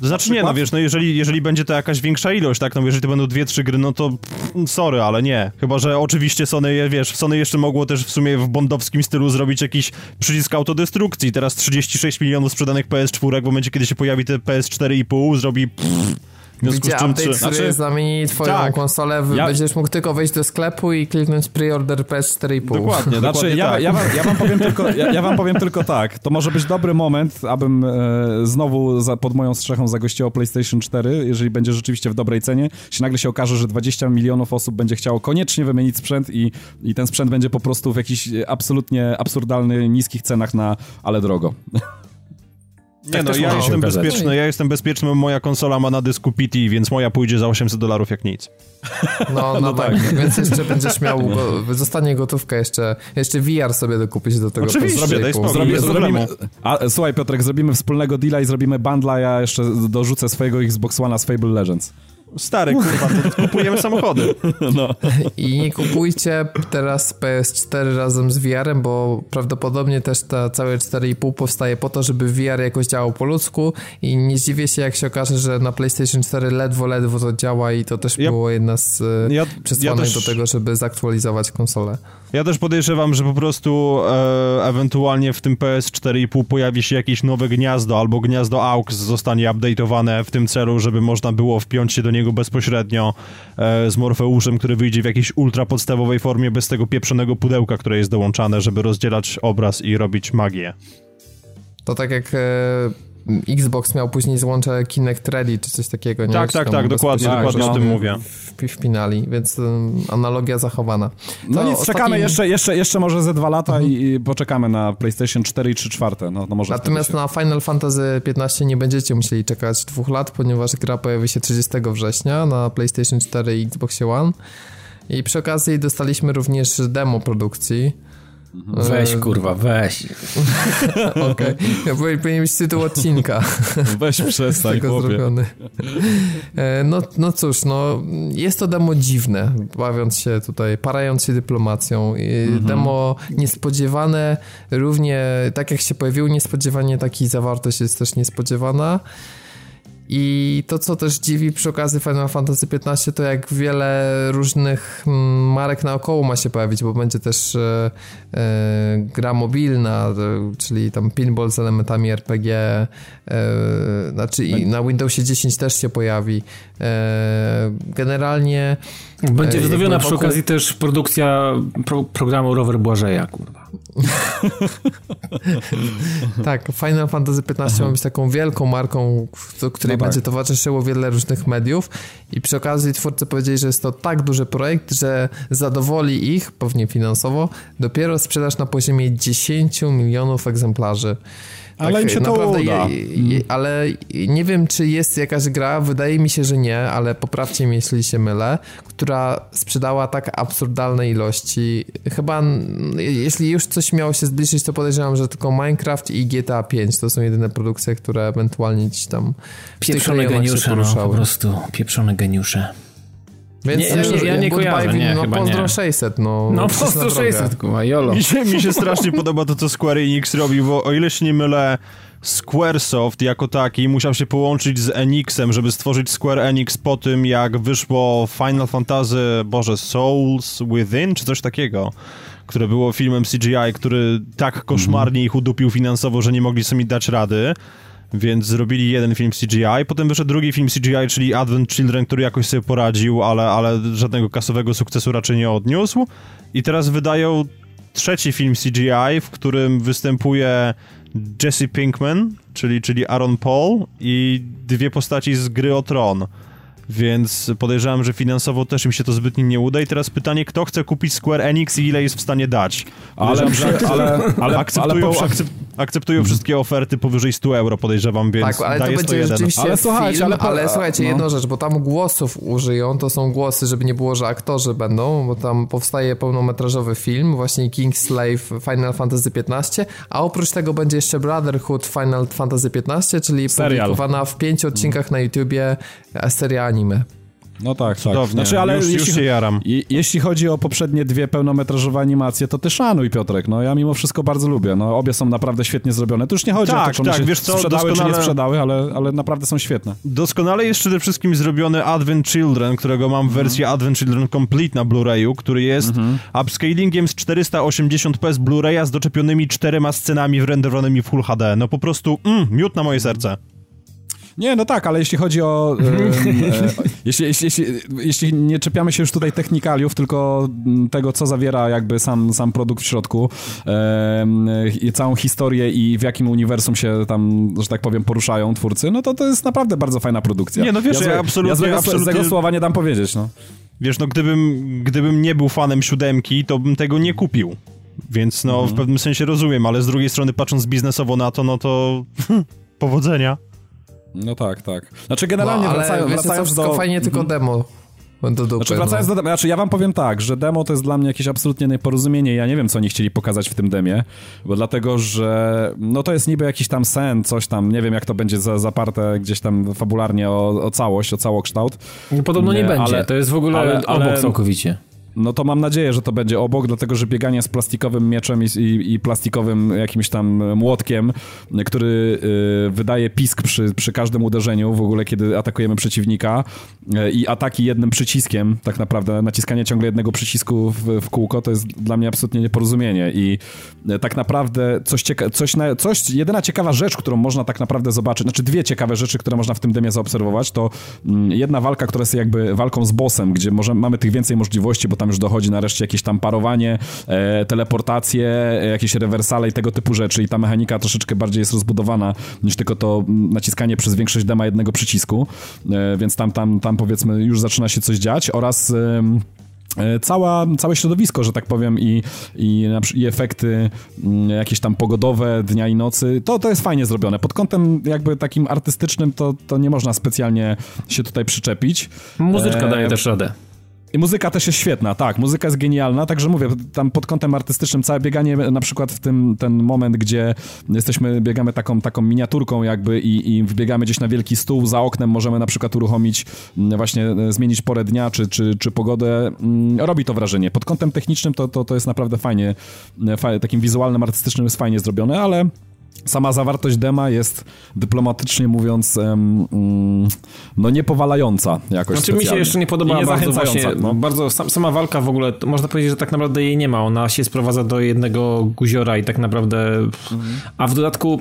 To znaczy nie, no wiesz, no jeżeli, jeżeli będzie to jakaś większa ilość, tak, no jeżeli to będą dwie, trzy gry, no to pff, sorry, ale nie. Chyba że oczywiście Sony, wiesz, Sony jeszcze mogło też w sumie w bondowskim stylu zrobić jakiś przycisk autodestrukcji. Teraz trzydzieści sześć milionów sprzedanych P S cztery, w momencie kiedy się pojawi te P S cztery i pół, zrobi... Pff, w związku z czym, czy... znaczy... zamieni twoją tak, konsolę, ja... będziesz mógł tylko wejść do sklepu i kliknąć pre-order P S cztery i pół. Dokładnie, znaczy Dokładnie ja, tak. ja, wam, ja, wam powiem tylko, ja, ja wam powiem tylko tak, to może być dobry moment, abym e, znowu za, pod moją strzechą zagościło PlayStation cztery, jeżeli będzie rzeczywiście w dobrej cenie, się nagle się okaże, że dwadzieścia milionów osób będzie chciało koniecznie wymienić sprzęt i, i ten sprzęt będzie po prostu w jakichś absolutnie absurdalnych, niskich cenach, na ale drogo. Nie tak no, ja jestem bezpieczny, ja jestem bezpieczny, bo moja konsola ma na dysku P T, więc moja pójdzie za osiemset dolarów jak nic. No, no, no tak, tak, więc jeszcze będziesz miał, go, zostanie gotówka jeszcze, jeszcze V R sobie dokupić do tego. Oczywiście, daj spokój, zrobimy. A, słuchaj Piotrek, zrobimy wspólnego deala i zrobimy bundla, ja jeszcze dorzucę swojego Xbox One'a z Fable Legends. Stary, kurwa, to kupujemy samochody. No. I nie kupujcie teraz P S cztery razem z V R-em, bo prawdopodobnie też ta całe cztery i pół powstaje po to, żeby V R jakoś działał po ludzku i nie zdziwię się, jak się okaże, że na PlayStation cztery ledwo, ledwo to działa i to też ja, było jedna z ja, przesłanek ja też, do tego, żeby zaktualizować konsolę. Ja też podejrzewam, że po prostu e, ewentualnie w tym P S cztery i pół pojawi się jakieś nowe gniazdo albo gniazdo A U X zostanie update'owane w tym celu, żeby można było wpiąć się do niego bezpośrednio e, z Morfeuszem, który wyjdzie w jakiejś ultra podstawowej formie bez tego pieprzonego pudełka, które jest dołączane, żeby rozdzielać obraz i robić magię. To tak jak e, Xbox miał później złącze Kinect Ready czy coś takiego. Nie? Tak, tak, tak, dokładnie, dokładnie o tym mówię. Wpinali, więc um, analogia zachowana. To no nic, ostatnim... czekamy jeszcze, jeszcze, jeszcze może ze dwa lata mhm. i, i poczekamy na PlayStation cztery i trzy czwarte. No, no może natomiast się... na Final Fantasy piętnaście nie będziecie musieli czekać dwóch lat, ponieważ gra pojawi się trzydziestego września na PlayStation cztery i Xbox One. I przy okazji dostaliśmy również demo produkcji. Weź, kurwa, weź. Okej, okay. Powinien być tytuł odcinka. Weź przestań, chłopie. No, no cóż, no, jest to demo dziwne, bawiąc się tutaj, parając się dyplomacją. Mm-hmm. Demo niespodziewane, równie, tak jak się pojawiło niespodziewanie, tak i zawartość jest też niespodziewana. I to, co też dziwi przy okazji Final Fantasy piętnaście, to jak wiele różnych marek naokoło ma się pojawić, bo będzie też e, gra mobilna, e, czyli tam pinball z elementami R P G, e, znaczy i na Windowsie dziesięć też się pojawi. E, generalnie... Będzie wznowiona przy okazji wokół... też produkcja pro, programu Rower Błażeja, kurwa. Tak, Final Fantasy piętnaście ma być taką wielką marką, której no będzie tak. towarzyszyło wiele różnych mediów i przy okazji twórcy powiedzieli, że jest to tak duży projekt, że zadowoli ich, pewnie finansowo, dopiero sprzedaż na poziomie dziesięciu milionów egzemplarzy. Tak, ale im się to uda. Je, je, ale nie wiem, czy jest jakaś gra, wydaje mi się, że nie, ale poprawcie mnie, jeśli się mylę, która sprzedała tak absurdalne ilości. Chyba, jeśli już coś miało się zbliżyć, to podejrzewam, że tylko Minecraft i G T A pięć to są jedyne produkcje, które ewentualnie gdzieś tam... Pieprzone geniusze, no, po prostu pieprzone geniusze. Więc nie, ja, nie, ja nie kojarzę, nie, no, chyba Pozdro nie. sześćset, no. No Pozdro sześćset, kurwa, jolo. Mi się, mi się strasznie podoba to, co Square Enix robił, bo o ile się nie mylę, Squaresoft jako taki musiał się połączyć z Enixem, żeby stworzyć Square Enix po tym, jak wyszło Final Fantasy, boże, Souls Within, czy coś takiego, które było filmem C G I, który tak koszmarnie mm. ich udupił finansowo, że nie mogli sobie dać rady. Więc zrobili jeden film C G I, potem wyszedł drugi film C G I, czyli Advent Children, który jakoś sobie poradził, ale, ale żadnego kasowego sukcesu raczej nie odniósł. I teraz wydają trzeci film C G I, w którym występuje Jesse Pinkman, czyli, czyli Aaron Paul i dwie postaci z gry o Tron. Więc podejrzewam, że finansowo też im się to zbytnio nie uda i teraz pytanie, kto chce kupić Square Enix i ile jest w stanie dać? Ale, że, ale, ale akceptują, ale akcept, akceptują wszystkie oferty powyżej stu euro, podejrzewam, więc tak, ale daje to będzie rzeczywiście ale, słuchajcie, film, ale, ale słuchajcie, no. Jedną rzecz, bo tam głosów użyją, to są głosy, żeby nie było, że aktorzy będą, bo tam powstaje pełnometrażowy film, właśnie Kingslave Final Fantasy piętnaście, a oprócz tego będzie jeszcze Brotherhood Final Fantasy piętnaście, czyli serial. Publikowana w pięciu odcinkach na YouTubie seria anime. No tak, cudownie. Tak. Znaczy, ale już, jeśli, już się jaram. I, jeśli chodzi o poprzednie dwie pełnometrażowe animacje, to ty szanuj, Piotrek. No ja mimo wszystko bardzo lubię. No obie są naprawdę świetnie zrobione. To już nie chodzi tak, o to, czy tak, one się wiesz co, sprzedały, doskonale... czy nie sprzedały, ale, ale naprawdę są świetne. Doskonale jest przede wszystkim zrobiony Advent Children, którego mam w mhm. wersji Advent Children Complete na Blu-rayu, który jest mhm. upscalingiem z czterysta osiemdziesiąt p z Blu-raya z doczepionymi czterema scenami wrenderowanymi w Full H D. No po prostu mm, miód na moje serce. Nie, no tak, ale jeśli chodzi o... E, e, jeśli, jeśli, jeśli, jeśli nie czepiamy się już tutaj technikaliów, tylko tego, co zawiera jakby sam, sam produkt w środku, e, e, całą historię i w jakim uniwersum się tam, że tak powiem, poruszają twórcy, no to to jest naprawdę bardzo fajna produkcja. Nie, no wiesz, ja, ja absolutnie... Ja złego, absolutnie... złego słowa nie dam powiedzieć, no. Wiesz, no gdybym, gdybym nie był fanem siódemki, to bym tego nie kupił. Więc no, mhm. w pewnym sensie rozumiem, ale z drugiej strony, patrząc biznesowo na to, no to powodzenia. No tak, tak. Znaczy generalnie no, wracając, wracając co, do... Tylko fajnie, tylko demo. Do dupy, znaczy wracając no. do demo, znaczy ja wam powiem tak, że demo to jest dla mnie jakieś absolutnie nieporozumienie. Ja nie wiem, co oni chcieli pokazać w tym demie, bo dlatego, że no to jest niby jakiś tam sen, coś tam, nie wiem jak to będzie za, zaparte gdzieś tam fabularnie o, o całość, o całokształt. Podobno nie, nie będzie, ale, to jest w ogóle ale, obok ale... całkowicie. No to mam nadzieję, że to będzie obok, dlatego że bieganie z plastikowym mieczem i, i, i plastikowym jakimś tam młotkiem, który y, wydaje pisk przy, przy każdym uderzeniu w ogóle, kiedy atakujemy przeciwnika y, i ataki jednym przyciskiem, tak naprawdę naciskanie ciągle jednego przycisku w, w kółko, to jest dla mnie absolutnie nieporozumienie i y, tak naprawdę coś, cieka- coś, na, coś jedyna ciekawa rzecz, którą można tak naprawdę zobaczyć, znaczy dwie ciekawe rzeczy, które można w tym demie zaobserwować, to y, jedna walka, która jest jakby walką z bossem, gdzie może, mamy tych więcej możliwości, bo tam już dochodzi nareszcie jakieś tam parowanie, e, teleportacje, e, jakieś rewersale i tego typu rzeczy i ta mechanika troszeczkę bardziej jest rozbudowana niż tylko to naciskanie przez większość dema jednego przycisku, e, więc tam, tam, tam powiedzmy już zaczyna się coś dziać oraz... E, Cała, całe środowisko, że tak powiem i, i, i efekty jakieś tam pogodowe, dnia i nocy, to, to jest fajnie zrobione. Pod kątem jakby takim artystycznym to, to nie można specjalnie się tutaj przyczepić. Muzyczka e... daje też radę. I muzyka też jest świetna, tak, muzyka jest genialna, także mówię, tam pod kątem artystycznym całe bieganie, na przykład w tym, ten moment, gdzie jesteśmy, biegamy taką, taką miniaturką jakby i, i wbiegamy gdzieś na wielki stół, za oknem możemy na przykład uruchomić, właśnie zmienić porę dnia czy, czy, czy pogodę, robi to wrażenie. Pod kątem technicznym to, to, to jest naprawdę fajnie, fajnie, takim wizualnym, artystycznym jest fajnie zrobione, ale... Sama zawartość dema jest, dyplomatycznie mówiąc, um, um, no niepowalająca jakoś znaczy, specjalnie. Mi się jeszcze nie podobała nie bardzo właśnie, no. bardzo sam, sama walka w ogóle, można powiedzieć, że tak naprawdę jej nie ma, ona się sprowadza do jednego guziora i tak naprawdę, mhm. a w dodatku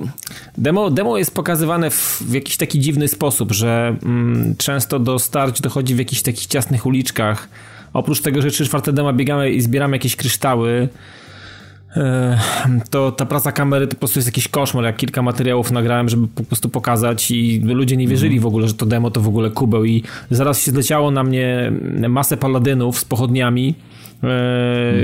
demo, demo jest pokazywane w, w jakiś taki dziwny sposób, że mm, często do starć dochodzi w jakichś takich ciasnych uliczkach, oprócz tego, że trzy czwarte dema biegamy i zbieramy jakieś kryształy, to ta praca kamery to po prostu jest jakiś koszmar, jak kilka materiałów nagrałem, żeby po prostu pokazać i ludzie nie wierzyli w ogóle, że to demo to w ogóle kubeł i zaraz się zleciało na mnie masę paladynów z pochodniami yy,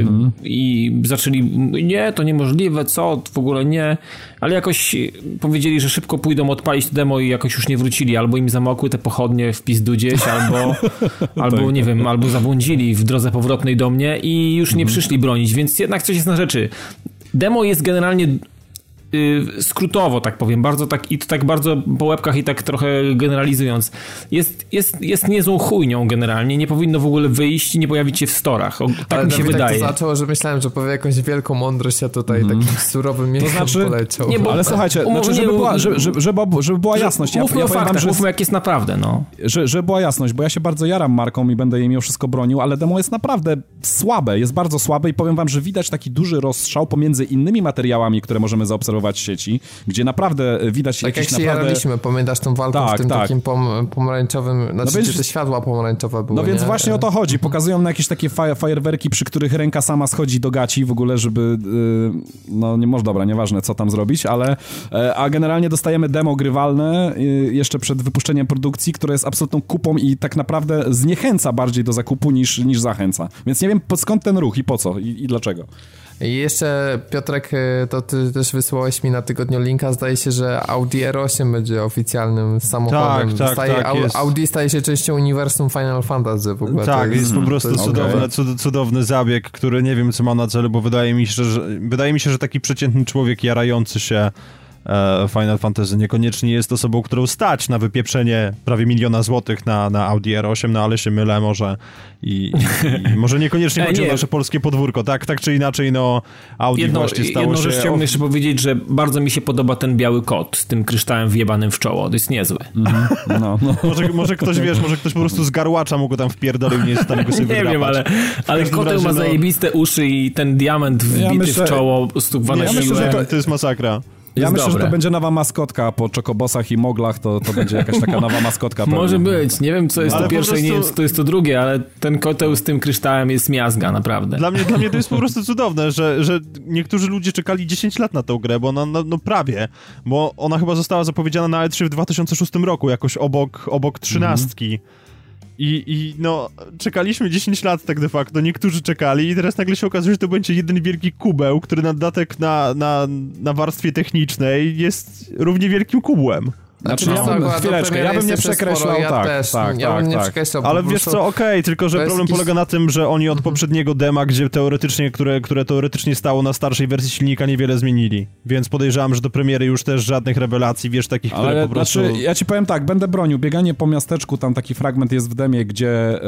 mm-hmm. i zaczęli nie, to niemożliwe, co, w ogóle nie, ale jakoś powiedzieli, że szybko pójdą odpalić demo i jakoś już nie wrócili, albo im zamokły te pochodnie w pizdu gdzieś, albo, albo nie wiem, albo zabłądzili w drodze powrotnej do mnie i już nie mm-hmm. przyszli bronić, więc jednak coś jest na rzeczy. Demo jest generalnie yy, skrótowo, tak powiem, bardzo tak i to tak bardzo po łebkach i tak trochę generalizując. Jest, jest, jest niezłą chujnią generalnie, nie powinno w ogóle wyjść i nie pojawić się w storach. O, tak ale mi się wydaje. Tak to zaczęło, że myślałem, że powie jakąś wielką mądrość, a tutaj mm. takim surowym miechem to znaczy, poleciał. Nie, bo, ale słuchajcie, umów, znaczy, żeby, nie, była, żeby, żeby, żeby, żeby była jasność. Mówmy ja, ja o faktach, wam, że mówmy jak jest naprawdę. No. Że, żeby była jasność, bo ja się bardzo jaram marką i będę jej mimo wszystko bronił, ale demo jest naprawdę słabe, jest bardzo słabe i powiem wam, że widać taki duży rozstrzał pomiędzy innymi materiałami, które możemy zaobserwować sieci, gdzie naprawdę widać tak jakieś jak się naprawdę... jaraliśmy, pamiętasz tą walkę tak, w tym tak. takim pom- pomarańczowym, znaczy no gdzie więc... te światła pomarańczowe były. No więc nie? właśnie o to chodzi, pokazują na jakieś takie fa- fajerwerki, przy których ręka sama schodzi do gaci w ogóle, żeby yy, no nie może, dobra, nieważne co tam zrobić, ale yy, a generalnie dostajemy demo grywalne yy, jeszcze przed wypuszczeniem produkcji, które jest absolutną kupą i tak naprawdę zniechęca bardziej do zakupu niż, niż zachęca. Więc nie wiem skąd ten ruch i po co i, i dlaczego. I jeszcze, Piotrek, to ty też wysłałeś mi na tygodniu linka, zdaje się, że Audi R osiem będzie oficjalnym samochodem. Tak, tak, staje, tak au, Audi staje się częścią uniwersum Final Fantasy w ogóle. Tak, to jest, jest po prostu jest cudowny, okay. cudowny zabieg, który nie wiem, co ma na celu, bo wydaje mi się, że, wydaje mi się, że taki przeciętny człowiek jarający się Final Fantasy niekoniecznie jest osobą, którą stać na wypieprzenie prawie miliona złotych na, na Audi R osiem, no ale się mylę może i, i, i może niekoniecznie chodzi nie. o nasze polskie podwórko, tak, tak czy inaczej, no Audi jedno, właśnie stało jedno, się... Jedno, że chciałbym jeszcze powiedzieć, że bardzo mi się podoba ten biały kot z tym kryształem wjebanym w czoło, to jest niezłe. Mm, no, no. może, może ktoś, wiesz, może ktoś po prostu z garłacza mógł go tam wpierdolił, nie jest w stanie go sobie nie wydrapać. Wiem, ale, ale kotel razie, ma no... zajebiste uszy i ten diament wbity ja myślę, w czoło, stukwane ja myślę, że to, to jest masakra. Ja jest myślę, dobre. że to będzie nowa maskotka po czekobosach i moglach, to, to będzie jakaś taka nowa maskotka. Może być, nie wiem co jest ale to pierwsze, prostu... nie wiem co to jest to drugie, ale ten koteł z tym kryształem jest miazga, naprawdę. Dla mnie, dla mnie to jest po prostu cudowne, że, że niektórzy ludzie czekali dziesięć lat na tą grę, bo ona, no, no prawie, bo ona chyba została zapowiedziana na E trzy w dwa tysiące szóstym roku, jakoś obok, obok trzynastki. Mhm. I, I no, czekaliśmy dziesięć lat tak de facto, niektórzy czekali i teraz nagle się okazuje, że to będzie jeden wielki kubeł, który na dodatek na, na, na warstwie technicznej jest równie wielkim kubłem. Znaczy, znaczy ja bym, chwileczkę, ja bym nie przekreślał, sporo, ja tak, też, tak, ja tak, tak. Przekreślał, ale wiesz co, okej, okay, tylko że problem polega na tym, że oni od poprzedniego dema, gdzie teoretycznie, które, które teoretycznie stało na starszej wersji silnika, niewiele zmienili, więc podejrzewam, że do premiery już też żadnych rewelacji, wiesz, takich, ale, które po prostu... Znaczy, ja ci powiem tak, będę bronił, bieganie po miasteczku, tam taki fragment jest w demie, gdzie...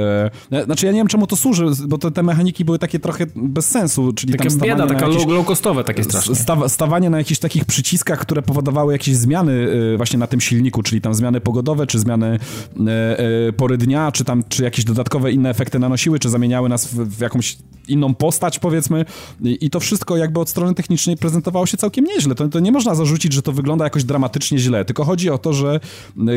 Yy, znaczy, ja nie wiem, czemu to służy, bo te, te mechaniki były takie trochę bez sensu, czyli taka tam stawanie bieda, taka low, low costowe takie strasznie. Staw, stawanie na jakichś takich przyciskach, które powodowały jakieś zmiany yy, właśnie na tym silniku, czyli tam zmiany pogodowe, czy zmiany e, e, pory dnia, czy tam, czy jakieś dodatkowe inne efekty nanosiły, czy zamieniały nas w, w jakąś inną postać, powiedzmy. I, i to wszystko jakby od strony technicznej prezentowało się całkiem nieźle. To, to nie można zarzucić, że to wygląda jakoś dramatycznie źle, tylko chodzi o to, że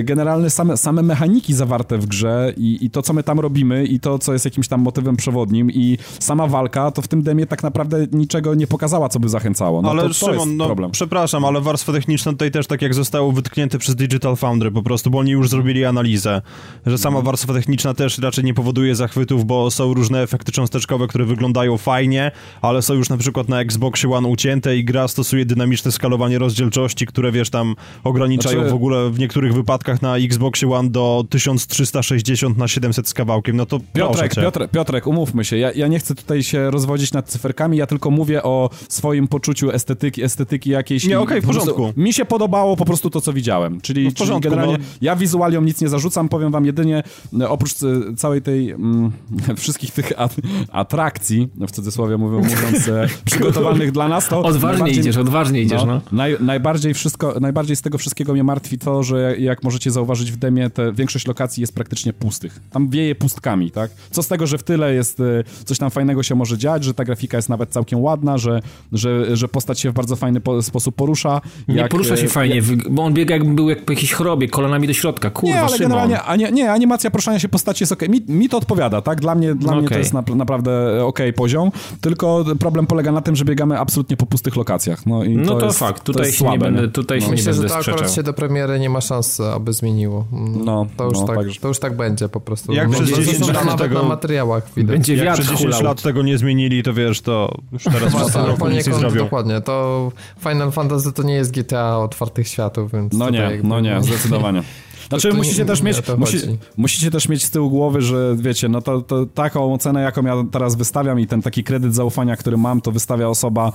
generalnie same, same mechaniki zawarte w grze i, i to, co my tam robimy i to, co jest jakimś tam motywem przewodnim i sama walka, to w tym demie tak naprawdę niczego nie pokazała, co by zachęcało. No ale to, to Szymon, jest problem. No, przepraszam, ale warstwa techniczna tutaj też tak jak zostało wytknięte przez Digital Foundry po prostu, bo oni już zrobili analizę, że sama warstwa techniczna też raczej nie powoduje zachwytów, bo są różne efekty cząsteczkowe, które wyglądają fajnie, ale są już na przykład na Xboxie One ucięte i gra stosuje dynamiczne skalowanie rozdzielczości, które wiesz tam ograniczają znaczy... w ogóle w niektórych wypadkach na Xboxie One do tysiąc trzysta sześćdziesiąt na siedemset z kawałkiem. No to Piotrek, Piotrek, Piotrek, umówmy się, ja, ja nie chcę tutaj się rozwodzić nad cyferkami, ja tylko mówię o swoim poczuciu estetyki, estetyki jakiejś. Nie, okej, okay, w porządku. Mi się podobało po prostu to, co widziałem. Czyli, no w porządku, czyli generalnie no. Ja wizualiom nic nie zarzucam, powiem wam jedynie, oprócz całej tej, mm, wszystkich tych at- atrakcji, w cudzysłowie mówią, mówiąc, przygotowanych dla nas, to... Odważnie idziesz, odważnie idziesz, no. no. Naj, najbardziej, wszystko, najbardziej z tego wszystkiego mnie martwi to, że jak możecie zauważyć w demie, te większość lokacji jest praktycznie pustych. Tam wieje pustkami, tak? Co z tego, że w tyle jest, coś tam fajnego się może dziać, że ta grafika jest nawet całkiem ładna, że, że, że postać się w bardzo fajny po- sposób porusza. Jak, nie porusza się fajnie, jak, bo on biega jakby był jak po jakiejś chorobie, kolanami do środka, kurwa, nie, ale Szymon. Generalnie, a nie, nie, animacja poruszania się postaci jest okej. Okay. Mi, mi to odpowiada, tak? Dla mnie, dla okay. mnie to jest na, naprawdę okej okay poziom, tylko problem polega na tym, że biegamy absolutnie po pustych lokacjach. No, i no to, to jest, fakt, tutaj to jest się słabe, nie będę, tutaj no. się Myślę, nie będę sprzeczał. Myślę, że to akurat się do premiery nie ma szans, aby zmieniło. No, to już, no, tak, tak, to już tak będzie po prostu. Jak przez dziesięć lat tego, na materiałach widać. Będzie jak wiatr dziesięć lat tego nie zmienili, to wiesz, to już teraz w tym roku nic nie zrobią. Dokładnie, to Final Fantasy to nie jest G T A otwartych światów, więc no nie. No nie, zdecydowanie. Znaczy musicie też, mieć, musi, musicie też mieć z tyłu głowy, że wiecie, no to, to taką ocenę, jaką ja teraz wystawiam i ten taki kredyt zaufania, który mam, to wystawia osoba,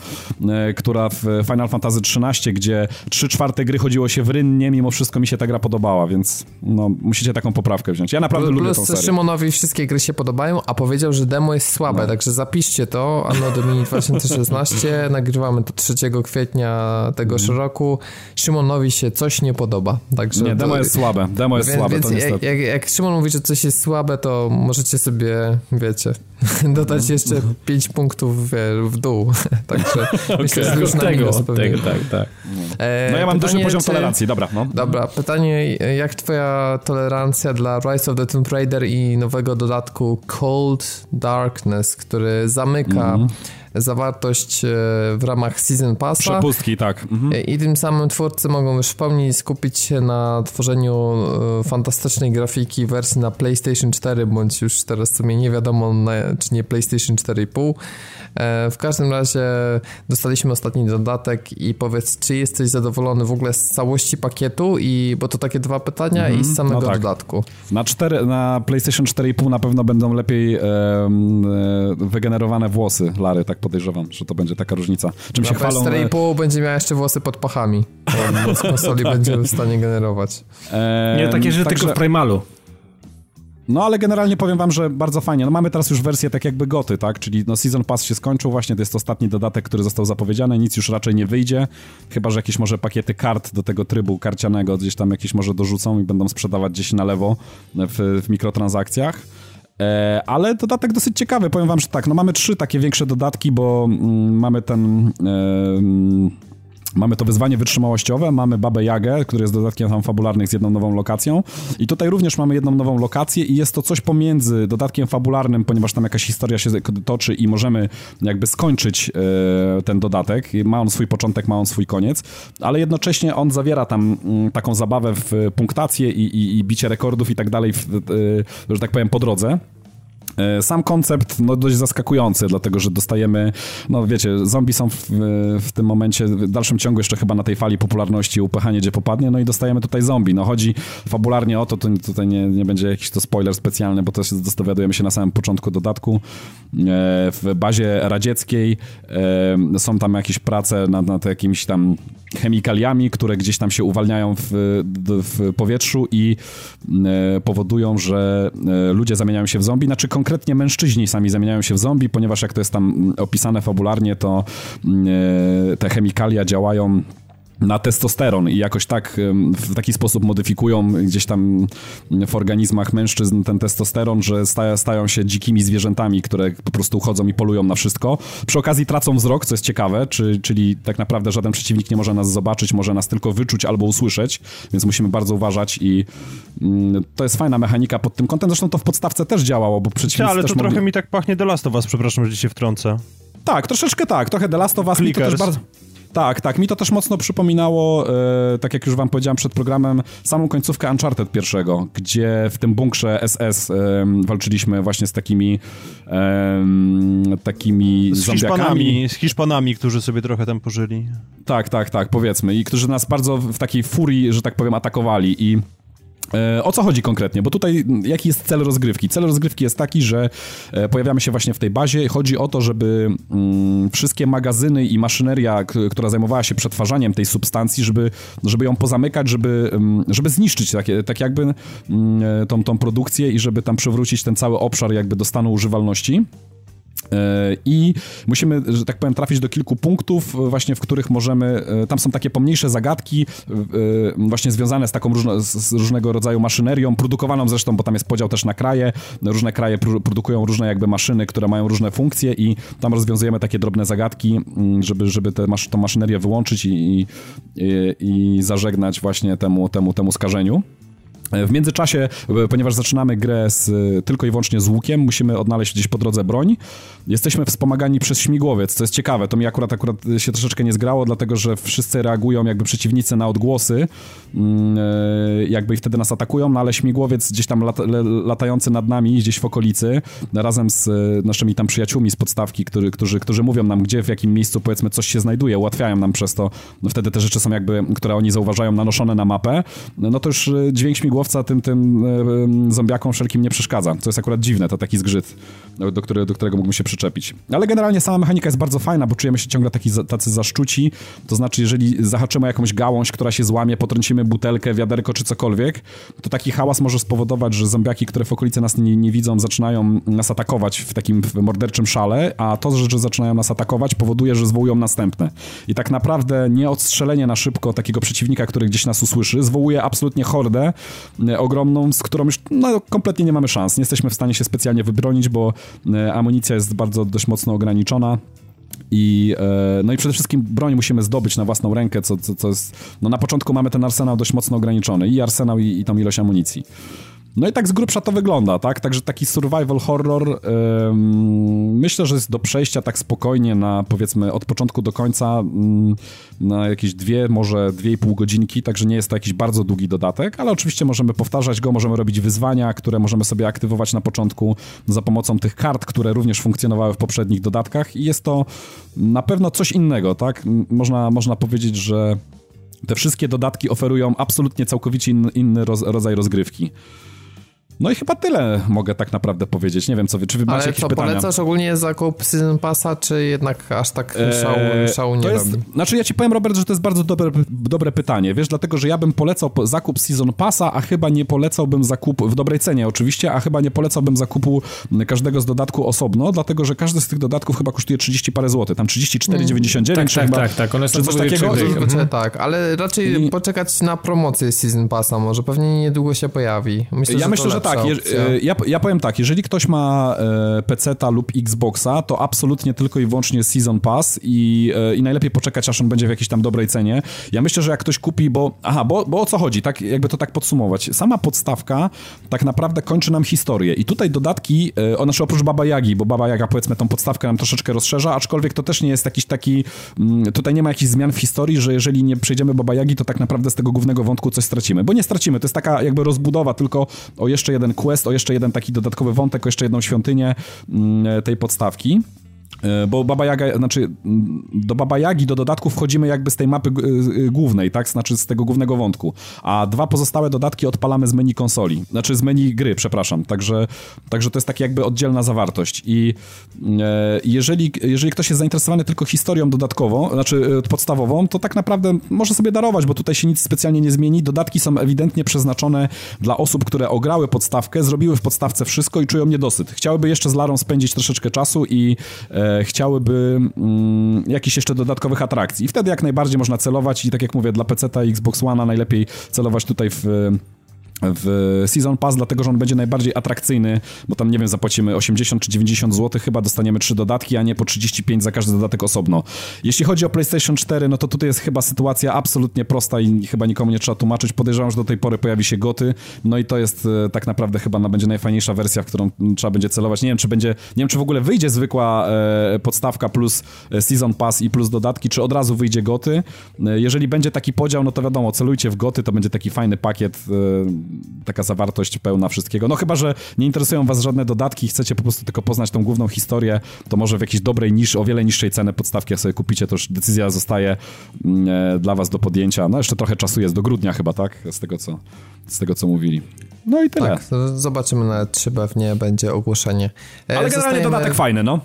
e, która w Final Fantasy trzynaście, gdzie trzy czwarte gry chodziło się w rynnie, mimo wszystko mi się ta gra podobała, więc no musicie taką poprawkę wziąć. Ja naprawdę Plus lubię tą serię. Szymonowi wszystkie gry się podobają, a powiedział, że demo jest słabe, no. Także zapiszcie to, Anno Domini dwa tysiące szesnaście, nagrywamy to trzeciego kwietnia tegoż roku. Szymonowi się coś nie podoba. Także nie, demo to... jest słabe. Demo jest więc, słabe, więc to niestety. Jak, jak, jak Szymon mówi, że coś jest słabe, to możecie sobie, wiecie, dodać jeszcze pięć punktów w, w dół. Także okay. myślę, że już tego, tego, tak, tak. No ja mam pytanie, duży poziom czy... tolerancji, dobra. No. Dobra, pytanie, jak twoja tolerancja dla Rise of the Tomb Raider i nowego dodatku Cold Darkness, który zamyka... Mm. zawartość w ramach Season Passa. Przepustki, tak. Mhm. I tym samym twórcy mogą już w pełni skupić się na tworzeniu fantastycznej grafiki wersji na PlayStation cztery, bądź już teraz co mnie nie wiadomo na, czy nie PlayStation cztery i pół. W każdym razie dostaliśmy ostatni dodatek i powiedz, czy jesteś zadowolony w ogóle z całości pakietu, i bo to takie dwa pytania, mm-hmm. i z samego no tak. dodatku. Na, cztery, na PlayStation cztery i pół na pewno będą lepiej e, wygenerowane włosy Lary, tak podejrzewam, że to będzie taka różnica. Czym na się chwalą, cztery i pół będzie miała jeszcze włosy pod pachami, bo z konsoli będzie w stanie generować. E, nie takie, że tak, tylko że... w Primalu. No ale generalnie powiem wam, że bardzo fajnie. No mamy teraz już wersję tak jakby goty, tak? Czyli no Season Pass się skończył, właśnie to jest ostatni dodatek, który został zapowiedziany, nic już raczej nie wyjdzie, chyba że jakieś może pakiety kart do tego trybu karcianego gdzieś tam jakieś może dorzucą i będą sprzedawać gdzieś na lewo w, w mikrotransakcjach. E, ale dodatek dosyć ciekawy, powiem wam, że tak, no mamy trzy takie większe dodatki, bo mm, mamy ten... E, Mamy to wyzwanie wytrzymałościowe, mamy Babę Jagę, który jest dodatkiem tam fabularnych z jedną nową lokacją, i tutaj również mamy jedną nową lokację i jest to coś pomiędzy dodatkiem fabularnym, ponieważ tam jakaś historia się toczy i możemy jakby skończyć e, ten dodatek. Ma on swój początek, ma on swój koniec, ale jednocześnie on zawiera tam m, taką zabawę w punktację i, i, i bicie rekordów i tak dalej, w, w, że tak powiem, po drodze. Sam koncept, no dość zaskakujący, dlatego, że dostajemy, no wiecie, zombie są w, w tym momencie, w dalszym ciągu jeszcze chyba na tej fali popularności, upychanie gdzie popadnie, no i dostajemy tutaj zombie. No chodzi fabularnie o to, to tutaj nie, nie będzie jakiś to spoiler specjalny, bo to się dowiadujemy się na samym początku dodatku. W bazie radzieckiej są tam jakieś prace nad, nad jakimiś tam chemikaliami, które gdzieś tam się uwalniają w, w powietrzu i powodują, że ludzie zamieniają się w zombie, znaczy konkretnie Konkretnie mężczyźni sami zamieniają się w zombie, ponieważ jak to jest tam opisane fabularnie, to yy, te chemikalia działają na testosteron i jakoś tak w taki sposób modyfikują gdzieś tam w organizmach mężczyzn ten testosteron, że stają się dzikimi zwierzętami, które po prostu chodzą i polują na wszystko. Przy okazji tracą wzrok, co jest ciekawe, czy, czyli tak naprawdę żaden przeciwnik nie może nas zobaczyć, może nas tylko wyczuć albo usłyszeć, więc musimy bardzo uważać i mm, to jest fajna mechanika pod tym kątem. Zresztą to w podstawce też działało, bo przeciwnicy ja, ale to trochę mogli... mi tak pachnie The Last of Us, przepraszam, że się wtrącę. Tak, troszeczkę tak, trochę The Last of Us. To też bardzo... Tak, tak. Mi to też mocno przypominało, e, tak jak już wam powiedziałem przed programem, samą końcówkę Uncharted pierwszego, gdzie w tym bunkrze S S e, walczyliśmy właśnie z takimi e, takimi z zombiakami. Hiszpanami, z Hiszpanami, którzy sobie trochę tam pożyli. Tak, tak, tak, powiedzmy. I którzy nas bardzo w takiej furii, że tak powiem, atakowali i... O co chodzi konkretnie? Bo tutaj jaki jest cel rozgrywki? Cel rozgrywki jest taki, że pojawiamy się właśnie w tej bazie i chodzi o to, żeby wszystkie magazyny i maszyneria, która zajmowała się przetwarzaniem tej substancji, żeby, żeby ją pozamykać, żeby, żeby zniszczyć takie, tak jakby tą, tą produkcję i żeby tam przywrócić ten cały obszar jakby do stanu używalności. I musimy, że tak powiem, trafić do kilku punktów właśnie, w których możemy, tam są takie pomniejsze zagadki właśnie związane z taką różno, z różnego rodzaju maszynerią, produkowaną zresztą, bo tam jest podział też na kraje, różne kraje produkują różne jakby maszyny, które mają różne funkcje i tam rozwiązujemy takie drobne zagadki, żeby, żeby te, tą maszynerię wyłączyć i, i, i zażegnać właśnie temu, temu, temu skażeniu. W międzyczasie, ponieważ zaczynamy grę z, tylko i wyłącznie z łukiem, musimy odnaleźć gdzieś po drodze broń. Jesteśmy wspomagani przez śmigłowiec, co jest ciekawe. To mi akurat, akurat się troszeczkę nie zgrało, dlatego że wszyscy reagują jakby przeciwnicy na odgłosy, jakby i wtedy nas atakują, no ale śmigłowiec gdzieś tam lat, latający nad nami, gdzieś w okolicy, razem z naszymi tam przyjaciółmi z podstawki, który, którzy, którzy mówią nam, gdzie, w jakim miejscu powiedzmy coś się znajduje, ułatwiają nam przez to. No wtedy te rzeczy są jakby, które oni zauważają, nanoszone na mapę. No to już dźwięk śmigłowca tym, tym zombiakom wszelkim nie przeszkadza, co jest akurat dziwne, to taki zgrzyt, do, który, do którego mógłbym się przyczepić. Ale generalnie sama mechanika jest bardzo fajna, bo czujemy się ciągle taki, tacy zaszczuci, to znaczy jeżeli zahaczymy jakąś gałąź, która się złamie, potrącimy butelkę, wiaderko czy cokolwiek, to taki hałas może spowodować, że zombiaki, które w okolicy nas nie, nie widzą, zaczynają nas atakować w takim morderczym szale, a to, że zaczynają nas atakować, powoduje, że zwołują następne. I tak naprawdę nieodstrzelenie na szybko takiego przeciwnika, który gdzieś nas usłyszy, zwołuje absolutnie hordę ogromną, z którą już no, kompletnie nie mamy szans. Nie jesteśmy w stanie się specjalnie wybronić, bo amunicja jest bardzo dość mocno ograniczona. I, no i przede wszystkim broń musimy zdobyć na własną rękę, co, co, co jest... No na początku mamy ten arsenał dość mocno ograniczony. I arsenał, i, i tą ilość amunicji. No i tak z grubsza to wygląda, tak? Także taki survival horror ym, myślę, że jest do przejścia tak spokojnie na, powiedzmy, od początku do końca ym, na jakieś dwie, może dwie i pół godzinki, także nie jest to jakiś bardzo długi dodatek, ale oczywiście możemy powtarzać go, możemy robić wyzwania, które możemy sobie aktywować na początku za pomocą tych kart, które również funkcjonowały w poprzednich dodatkach i jest to na pewno coś innego, tak? Można, można powiedzieć, że te wszystkie dodatki oferują absolutnie całkowicie in, inny roz, rodzaj rozgrywki. No i chyba tyle mogę tak naprawdę powiedzieć. Nie wiem, co wy, czy wy macie jakieś pytania? Ale co, polecasz ogólnie zakup Season Passa, czy jednak aż tak szału, eee, szału nie to jest, robi? Znaczy ja ci powiem, Robert, że to jest bardzo dobre, dobre pytanie, wiesz, dlatego, że ja bym polecał zakup Season Passa, a chyba nie polecałbym zakupu, w dobrej cenie oczywiście, a chyba nie polecałbym zakupu każdego z dodatku osobno, dlatego, że każdy z tych dodatków chyba kosztuje trzydzieści parę złotych, tam trzydzieści cztery dziewięćdziesiąt dziewięć. Tak, tak, chyba, tak, tak, one są coś takiego. Mhm. Tak, ale raczej I... poczekać na promocję Season Passa może, pewnie niedługo się pojawi. Myślę, ja że myślę, że tak, je, ja, ja powiem tak, jeżeli ktoś ma e, peceta lub Xboxa, to absolutnie tylko i wyłącznie Season Pass i, e, i najlepiej poczekać, aż on będzie w jakiejś tam dobrej cenie. Ja myślę, że jak ktoś kupi, bo... Aha, bo, bo o co chodzi? Tak, jakby to tak podsumować. Sama podstawka tak naprawdę kończy nam historię i tutaj dodatki, e, znaczy oprócz Baba Jagi, bo Baba Jaga, powiedzmy, tą podstawkę nam troszeczkę rozszerza, aczkolwiek to też nie jest jakiś taki... M, tutaj nie ma jakichś zmian w historii, że jeżeli nie przejdziemy Baba Jagi, to tak naprawdę z tego głównego wątku coś stracimy, bo nie stracimy. To jest taka jakby rozbudowa tylko o jeszcze jeden quest, o jeszcze jeden taki dodatkowy wątek, o jeszcze jedną świątynię tej podstawki. Bo Baba Jaga, znaczy do Baba Jagi, do dodatków wchodzimy jakby z tej mapy głównej, tak? Znaczy z tego głównego wątku. A dwa pozostałe dodatki odpalamy z menu konsoli. Znaczy z menu gry, przepraszam. Także, także to jest tak jakby oddzielna zawartość. I e, jeżeli, jeżeli ktoś jest zainteresowany tylko historią dodatkową, znaczy podstawową, to tak naprawdę może sobie darować, bo tutaj się nic specjalnie nie zmieni. Dodatki są ewidentnie przeznaczone dla osób, które ograły podstawkę, zrobiły w podstawce wszystko i czują niedosyt. Chciałyby jeszcze z Larą spędzić troszeczkę czasu i e, chciałyby mm, jakichś jeszcze dodatkowych atrakcji. I wtedy jak najbardziej można celować i tak jak mówię, dla peceta i Xbox One'a najlepiej celować tutaj w... w Season Pass, dlatego, że on będzie najbardziej atrakcyjny, bo tam, nie wiem, zapłacimy osiemdziesiąt czy dziewięćdziesiąt złotych, chyba dostaniemy trzy dodatki, a nie po trzydzieści pięć za każdy dodatek osobno. Jeśli chodzi o PlayStation cztery, no to tutaj jest chyba sytuacja absolutnie prosta i chyba nikomu nie trzeba tłumaczyć. Podejrzewam, że do tej pory pojawi się goty, no i to jest tak naprawdę chyba na, będzie najfajniejsza wersja, w którą trzeba będzie celować. Nie wiem, czy będzie, nie wiem, czy w ogóle wyjdzie zwykła e, podstawka plus Season Pass i plus dodatki, czy od razu wyjdzie goty. Jeżeli będzie taki podział, no to wiadomo, celujcie w goty, to będzie taki fajny pakiet, e, taka zawartość pełna wszystkiego. No chyba, że nie interesują was żadne dodatki i chcecie po prostu tylko poznać tą główną historię, to może w jakiejś dobrej niszy, o wiele niższej ceny podstawki jak sobie kupicie, to już decyzja zostaje e, dla was do podjęcia. No jeszcze trochę czasu jest, do grudnia chyba, tak? Z tego, co, z tego, co mówili. No i tyle. Tak, zobaczymy na trzy, pewnie będzie ogłoszenie. E, Ale generalnie dodatek fajny, no.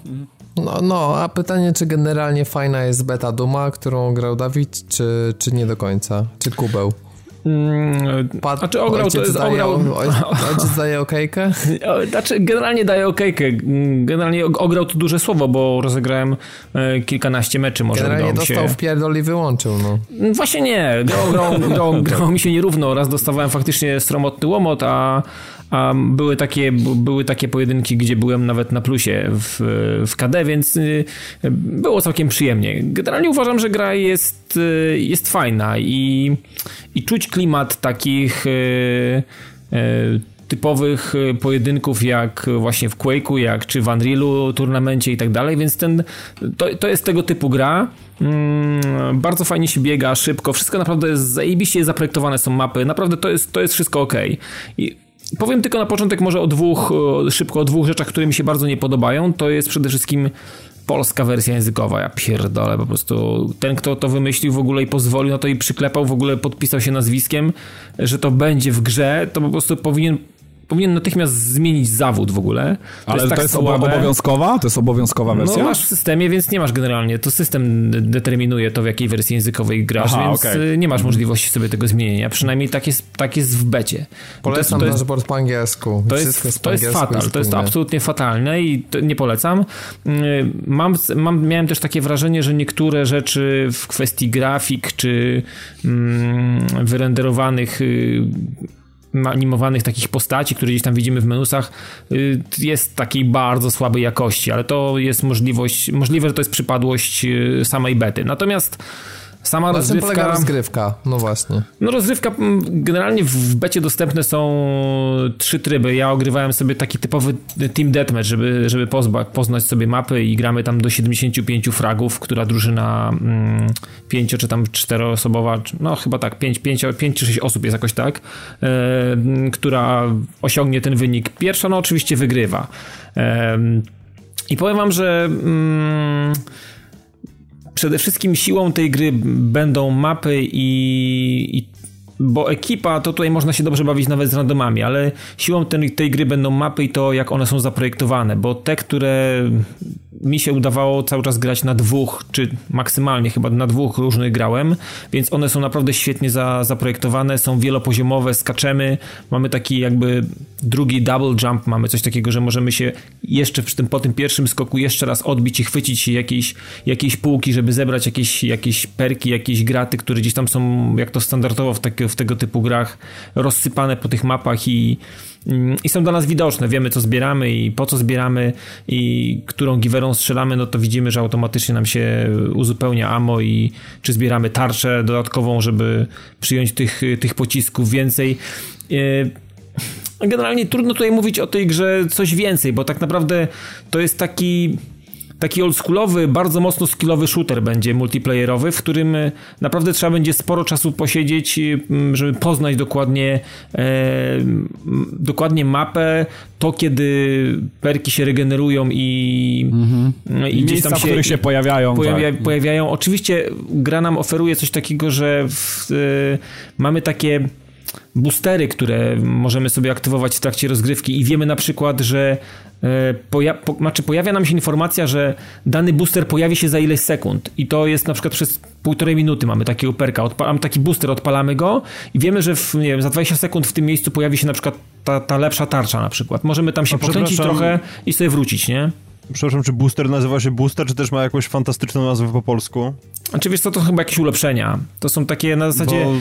No, no, a pytanie, czy generalnie fajna jest beta Duma, którą grał Dawid, czy, czy nie do końca? Czy kubeł? Hmm, Pat, znaczy ograł, ojciec, to jest, daje, ograł... ojciec daje okejkę? Znaczy generalnie daje okejkę. Generalnie ograł to duże słowo, bo rozegrałem kilkanaście meczy, może generalnie dostał się... w pierdol i wyłączył, no. Właśnie nie, grało mi się nierówno. Raz dostawałem faktycznie sromotny łomot, a, a były, takie, były takie pojedynki, gdzie byłem nawet na plusie w, w K D, więc było całkiem przyjemnie. Generalnie uważam, że gra jest, jest fajna i, i czuć klimat takich yy, yy, typowych pojedynków jak właśnie w Quake'u, jak czy w Unreal'u turnamencie i tak dalej, więc ten, to, to jest tego typu gra. Mm, bardzo fajnie się biega, szybko, wszystko naprawdę jest zajebiście zaprojektowane, są mapy, naprawdę to jest, to jest wszystko okej. I powiem tylko na początek może o dwóch, szybko o dwóch rzeczach, które mi się bardzo nie podobają. To jest przede wszystkim polska wersja językowa, ja pierdolę po prostu. Ten, kto to wymyślił w ogóle i pozwolił, no to i przyklepał, w ogóle podpisał się nazwiskiem, że to będzie w grze, to po prostu powinien powinien natychmiast zmienić zawód w ogóle. To Ale jest to, tak jest słabe. Obowiązkowa? To jest obowiązkowa wersja? No masz w systemie, więc nie masz generalnie. To system determinuje to, w jakiej wersji językowej grasz, Aha, więc okay. nie masz możliwości sobie tego zmienienia. Przynajmniej tak jest, tak jest w becie. Polecam to jest, dashboard po angielsku. To jest, jest, to jest fatal. To jest absolutnie fatalne i to nie polecam. Mam, mam, miałem też takie wrażenie, że niektóre rzeczy w kwestii grafik czy mm, wyrenderowanych animowanych takich postaci, które gdzieś tam widzimy w menusach, jest takiej bardzo słabej jakości, ale to jest możliwość, możliwe, że to jest przypadłość samej bety. Natomiast Sama na rozgrywka... Czym polega rozgrywka? No właśnie. No rozgrywka, generalnie w becie dostępne są trzy tryby. Ja ogrywałem sobie taki typowy team deathmatch, żeby, żeby pozba, poznać sobie mapy i gramy tam do siedemdziesięciu pięciu fragów, która drużyna mm, pięcio czy tam czteroosobowa, no chyba tak, pięć, pięcio, pięć czy sześć osób jest jakoś tak, yy, która osiągnie ten wynik pierwsza, no oczywiście wygrywa. Yy, I powiem wam, że... Yy, przede wszystkim siłą tej gry będą mapy i, i bo ekipa, to tutaj można się dobrze bawić nawet z randomami, ale siłą ten, tej gry będą mapy i to, jak one są zaprojektowane, bo te, które mi się udawało cały czas grać na dwóch, czy maksymalnie chyba na dwóch różnych grałem, więc one są naprawdę świetnie za, zaprojektowane, są wielopoziomowe, skaczemy, mamy taki jakby drugi double jump, mamy coś takiego, że możemy się jeszcze przy tym, po tym pierwszym skoku jeszcze raz odbić i chwycić się jakiejś, jakiejś półki, żeby zebrać jakieś, jakieś perki, jakieś graty, które gdzieś tam są, jak to standardowo w, tak, w tego typu grach, rozsypane po tych mapach i i są dla nas widoczne, wiemy co zbieramy i po co zbieramy i którą giwerą strzelamy, no to widzimy, że automatycznie nam się uzupełnia ammo i czy zbieramy tarczę dodatkową, żeby przyjąć tych, tych pocisków więcej. Generalnie trudno tutaj mówić o tej grze coś więcej, bo tak naprawdę to jest taki... taki oldschoolowy, bardzo mocno skillowy shooter będzie multiplayerowy, w którym naprawdę trzeba będzie sporo czasu posiedzieć, żeby poznać dokładnie e, dokładnie mapę, to kiedy perki się regenerują i, mhm. i, i gdzieś tam się, które się pojawiają. Pojawia, tak. pojawiają. Oczywiście gra nam oferuje coś takiego, że w, y, mamy takie boostery, które możemy sobie aktywować w trakcie rozgrywki i wiemy na przykład, że Poja- po- znaczy pojawia nam się informacja, że dany booster pojawi się za ileś sekund i to jest na przykład przez półtorej minuty mamy takiego perka, odpalamy taki booster, odpalamy go i wiemy, że w, nie wiem, za dwadzieścia sekund w tym miejscu pojawi się na przykład ta, ta lepsza tarcza na przykład, możemy tam się pokręcić trochę i sobie wrócić, nie? Przepraszam, czy booster nazywa się booster, czy też ma jakąś fantastyczną nazwę po polsku? Znaczy wiesz co, to chyba jakieś ulepszenia, to są takie na zasadzie... Bo...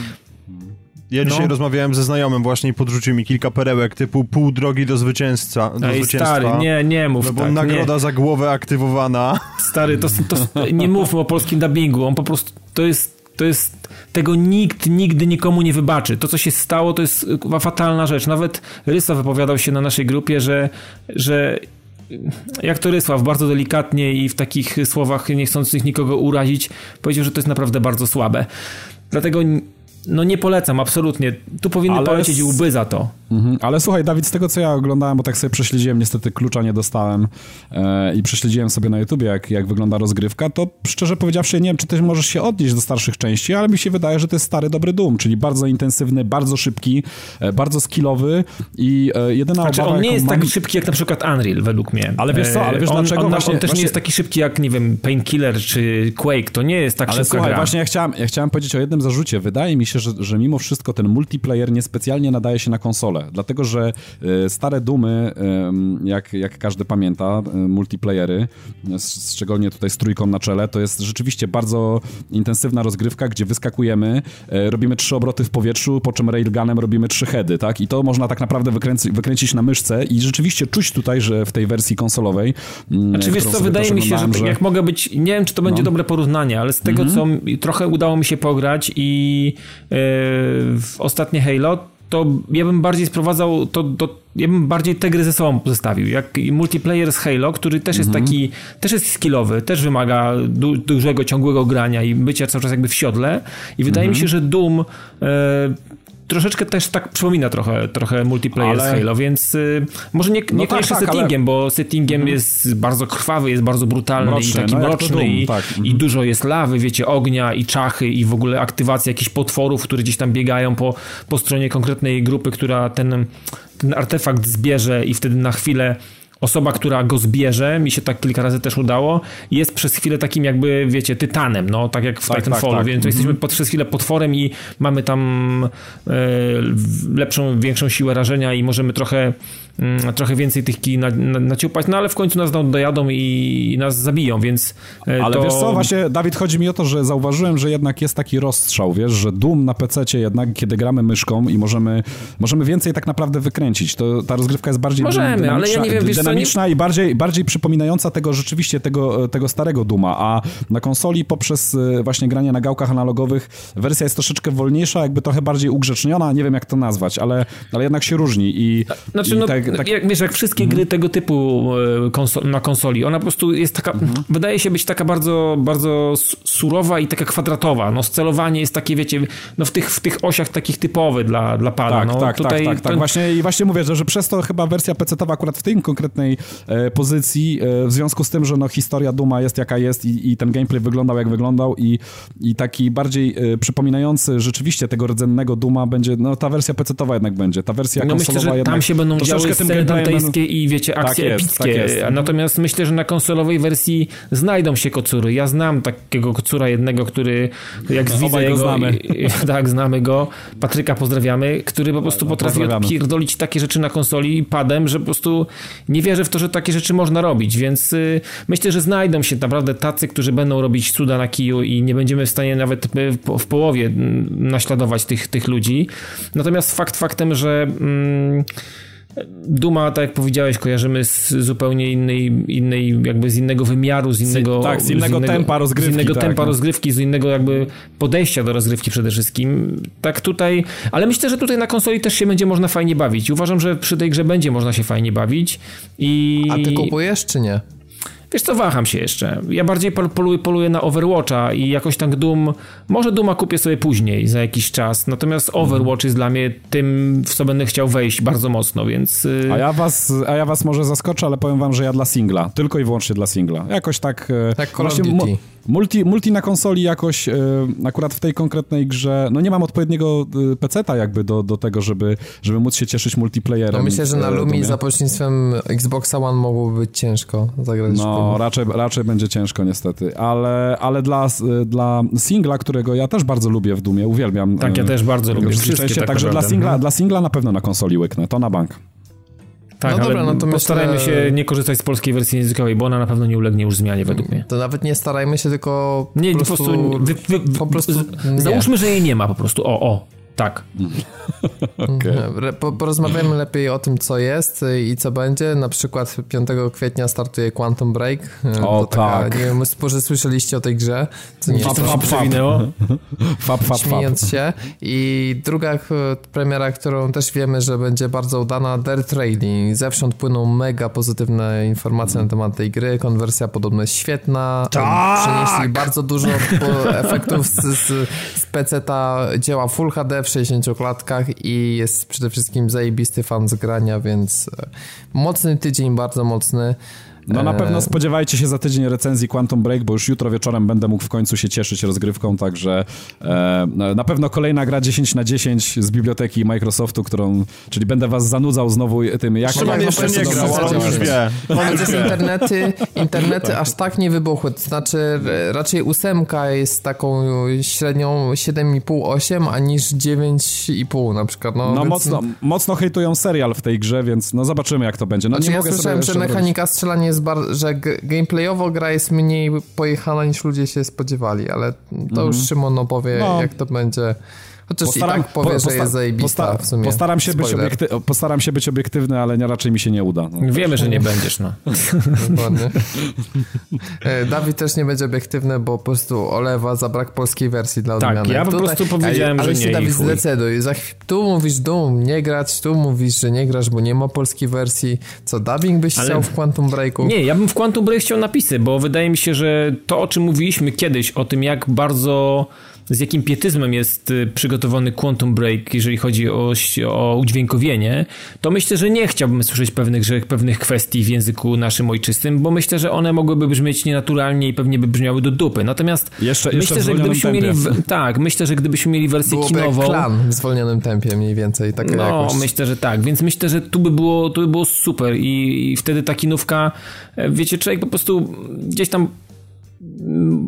Ja dzisiaj no. rozmawiałem ze znajomym właśnie i podrzucił mi kilka perełek typu pół drogi do zwycięstwa. Do Ej, zwycięstwa. Stary, nie, nie mów no, bo tak. Nagroda nie. za głowę aktywowana. Stary, to, to nie mówmy o polskim dubbingu, on po prostu, to jest, to jest, tego nikt nigdy nikomu nie wybaczy. To, co się stało, to jest fatalna rzecz. Nawet Rysa wypowiadał się na naszej grupie, że, że jak to Rysław, bardzo delikatnie i w takich słowach niechcących nikogo urazić, powiedział, że to jest naprawdę bardzo słabe. Dlatego... No nie polecam, absolutnie. Tu powinny ale... polecieć łby za to. Mhm. Ale słuchaj, Dawid, z tego co ja oglądałem, bo tak sobie prześledziłem, niestety klucza nie dostałem e, i prześledziłem sobie na YouTubie, jak, jak wygląda rozgrywka, to szczerze powiedziawszy, nie wiem, czy ty możesz się odnieść do starszych części, ale mi się wydaje, że to jest stary, dobry Doom, czyli bardzo intensywny, bardzo szybki, e, bardzo skillowy i e, jedyna znaczy, obawa... on nie jest mam... tak szybki jak na przykład Unreal, według mnie. Ale wiesz co, ale wiesz e, on, dlaczego? On, właśnie, on też właśnie... nie jest taki szybki jak, nie wiem, Painkiller czy Quake, to nie jest tak ale szybka słuchaj, gra. Właśnie ja chciałem, ja chciałem powiedzieć o jednym zarzucie. Wydaje mi się, że, że mimo wszystko ten multiplayer niespecjalnie nadaje się na konsolę, dlatego że stare Doomy, jak, jak każdy pamięta, multiplayery, szczególnie tutaj z trójką na czele, to jest rzeczywiście bardzo intensywna rozgrywka, gdzie wyskakujemy, robimy trzy obroty w powietrzu, po czym railgunem robimy trzy heady, tak? I to można tak naprawdę wykręci, wykręcić na myszce i rzeczywiście czuć tutaj, że w tej wersji konsolowej... Znaczy wiesz co, wydaje mi się, że, że jak mogę być... Nie wiem, czy to będzie no. dobre porównanie, ale z tego, mm-hmm. co trochę udało mi się pograć i yy, w ostatnie Halo, to ja bym bardziej sprowadzał to do... Ja bym bardziej te gry ze sobą pozostawił. Jak multiplayer z Halo, który też jest mhm. taki... Też jest skillowy, też wymaga du- dużego, ciągłego grania i bycia cały czas jakby w siodle. I wydaje mhm. mi się, że Doom... Yy, troszeczkę też tak przypomina trochę, trochę multiplayer ale... z Halo, więc y, może nie, nie no tak, tak, settingiem, ale... bo settingiem mm. jest bardzo krwawy, jest bardzo brutalny mroczny, i taki no mroczny Doom, i, tak. i dużo jest lawy, wiecie, ognia i czachy i w ogóle aktywacja jakichś potworów, które gdzieś tam biegają po, po stronie konkretnej grupy, która ten, ten artefakt zbierze i wtedy na chwilę osoba, która go zbierze, mi się tak kilka razy też udało, jest przez chwilę takim jakby, wiecie, tytanem, no, tak jak w tak, Titanfallu, tak, tak. więc mm-hmm. jesteśmy pod, przez chwilę potworem i mamy tam y, lepszą, większą siłę rażenia i możemy trochę y, trochę więcej tych kij na, na, naciupać, no ale w końcu nas dojadą i, i nas zabiją, więc y, ale to... wiesz co, właśnie, Dawid, chodzi mi o to, że zauważyłem, że jednak jest taki rozstrzał, wiesz, że Doom na pececie jednak, kiedy gramy myszką i możemy, możemy więcej tak naprawdę wykręcić, to ta rozgrywka jest bardziej możemy, dynamiczna, ale ja nie wiem, wiesz, dynamiczna nie... i bardziej, bardziej przypominająca tego rzeczywiście tego, tego starego Dooma, a na konsoli poprzez właśnie granie na gałkach analogowych wersja jest troszeczkę wolniejsza, jakby trochę bardziej ugrzeczniona, nie wiem jak to nazwać, ale, ale jednak się różni i... Znaczy, i no, tak, tak... Jak, wiesz, jak wszystkie mhm. gry tego typu konso- na konsoli, ona po prostu jest taka, mhm. wydaje się być taka bardzo, bardzo surowa i taka kwadratowa, no scelowanie jest takie, wiecie, no w tych, w tych osiach takich typowych dla, dla pada. Tak, no, tak, tutaj tak, tak, ten... tak. Właśnie, i właśnie mówię, że, że przez to chyba wersja pecetowa akurat w tej konkretnej e, pozycji, e, w związku z tym, że no historia Dooma jest jaka jest i, i ten gameplay wyglądał jak wyglądał i, i taki bardziej e, przypominający rzeczywiście tego rdzennego Dooma będzie, no ta wersja pecetowa jednak będzie, ta wersja no, konsolowa myślę, że jednak... tam się będą działy sceny dantejskie i wiecie, akcje tak epickie, tak jest. Natomiast mhm. myślę, że na konsolowej wersji znajdą się kocury. Ja znam takiego kocura jednego, który jak no, widzę jego... Znamy. I, tak, znamy go. Patryka pozdrawiamy, który po prostu no, potrafi odpierdolić takie rzeczy na konsoli i padem, że po prostu nie wierzę w to, że takie rzeczy można robić, więc y, myślę, że znajdą się naprawdę tacy, którzy będą robić cuda na kiju i nie będziemy w stanie nawet w połowie naśladować tych, tych ludzi. Natomiast fakt faktem, że mm, Dooma, tak jak powiedziałeś, kojarzymy z zupełnie innej, innej jakby z innego wymiaru, z innego, z, tak, z innego, z innego tempa rozgrywki, z innego tak, tempa no. rozgrywki, z innego jakby podejścia do rozgrywki przede wszystkim. Tak tutaj, ale myślę, że tutaj na konsoli też się będzie można fajnie bawić. Uważam, że przy tej grze będzie można się fajnie bawić. I... A ty kupujesz czy nie? Wiesz co, waham się jeszcze. Ja bardziej poluję, poluję na Overwatcha i jakoś tak Doom... Może Dooma kupię sobie później, za jakiś czas. Natomiast Overwatch jest dla mnie tym, w co będę chciał wejść bardzo mocno, więc... A ja was, a ja was może zaskoczę, ale powiem wam, że ja dla singla. Tylko i wyłącznie dla singla. Jakoś tak... Tak Call of Duty. Multi, multi na konsoli jakoś y, akurat w tej konkretnej grze, no nie mam odpowiedniego y, peceta jakby do, do tego, żeby, żeby móc się cieszyć multiplayerem. No myślę, że na Lumi za pośrednictwem Xboxa One mogłoby być ciężko zagrać. No raczej, raczej będzie ciężko niestety, ale, ale dla, dla singla, którego ja też bardzo lubię w Doomie, uwielbiam. Tak, ja też bardzo lubię wszystkie. Szczęście, tak także dla singla, dla singla na pewno na konsoli łyknę, to na bank. Tak, no dobra, no to postarajmy myślę... się nie korzystać z polskiej wersji językowej, bo ona na pewno nie ulegnie już zmianie według mnie. To nawet nie starajmy się, tylko po nie, prostu... Po prostu, wy, wy, wy, po prostu... Nie. Załóżmy, że jej nie ma po prostu. O, o, tak. Okay. Po, porozmawiajmy lepiej o tym, co jest i co będzie. Na przykład piątego kwietnia startuje Quantum Break. O, to taka, tak. Nie wiem, może słyszeliście o tej grze. Co nie fab, fab, fab. przewinęło. Fab, fab, Śmiejąc fab. się. I druga premiera, którą też wiemy, że będzie bardzo udana, Dirt Rally. Zewsząd płyną mega pozytywne informacje na temat tej gry. Konwersja podobno jest świetna. Tak. Przenieśli bardzo dużo efektów z, z, z peceta. Działa Full H D w sześćdziesięciu klatkach i jest przede wszystkim zajebisty fan z grania, więc mocny tydzień, bardzo mocny. No na pewno spodziewajcie się za tydzień recenzji Quantum Break, bo już jutro wieczorem będę mógł w końcu się cieszyć rozgrywką, także e, na pewno kolejna gra dziesięć na dziesięć z biblioteki Microsoftu, którą, czyli będę was zanudzał znowu tym, jak... Szymon jak jeszcze nie grał, ale on już wie. Chociaż internety, internety aż tak nie wybuchły, to znaczy raczej ósemka jest taką średnią siedem i pół do ośmiu, a niż dziewięć i pół na przykład. No, no więc... mocno, mocno hejtują serial w tej grze, więc no zobaczymy jak to będzie. No, znaczy, nie ja mogę słyszałem, że mechanika strzelania jest bar- że g- gameplayowo gra jest mniej pojechana niż ludzie się spodziewali, ale to mm-hmm. już Szymon opowie no. jak to będzie. Chociaż postaram, i tak powie, po, posta- że jest zajebista posta- w sumie. Postaram się, być obiekty- postaram się być obiektywny, ale nie, raczej mi się nie uda. No, wiemy, że nie będziesz. No. Dokładnie. Dawid też nie będzie obiektywny, bo po prostu olewa za brak polskiej wersji dla odmiany. Tak, ja po prostu tutaj, powiedziałem, ale, ale że nie. Ale się Dawid zdecyduj. Za chwil- tu mówisz Doom, nie grać, tu mówisz, że nie grasz, bo nie ma polskiej wersji. Co, dubbing byś ale... chciał w Quantum Breaku? Nie, ja bym w Quantum Break chciał napisy, bo wydaje mi się, że to, o czym mówiliśmy kiedyś, o tym jak bardzo... z jakim pietyzmem jest przygotowany Quantum Break, jeżeli chodzi o, o udźwiękowienie, to myślę, że nie chciałbym słyszeć pewnych, że, pewnych kwestii w języku naszym ojczystym, bo myślę, że one mogłyby brzmieć nienaturalnie i pewnie by brzmiały do dupy. Natomiast jeszcze, myślę, jeszcze że gdybyśmy mieli w, tak, myślę, że gdybyśmy mieli wersję byłoby kinową... Byłoby klan w zwolnionym tempie mniej więcej. Takie no, jakoś... myślę, że tak. Więc myślę, że tu by było, tu by było super i, i wtedy ta kinówka, wiecie, człowiek po prostu gdzieś tam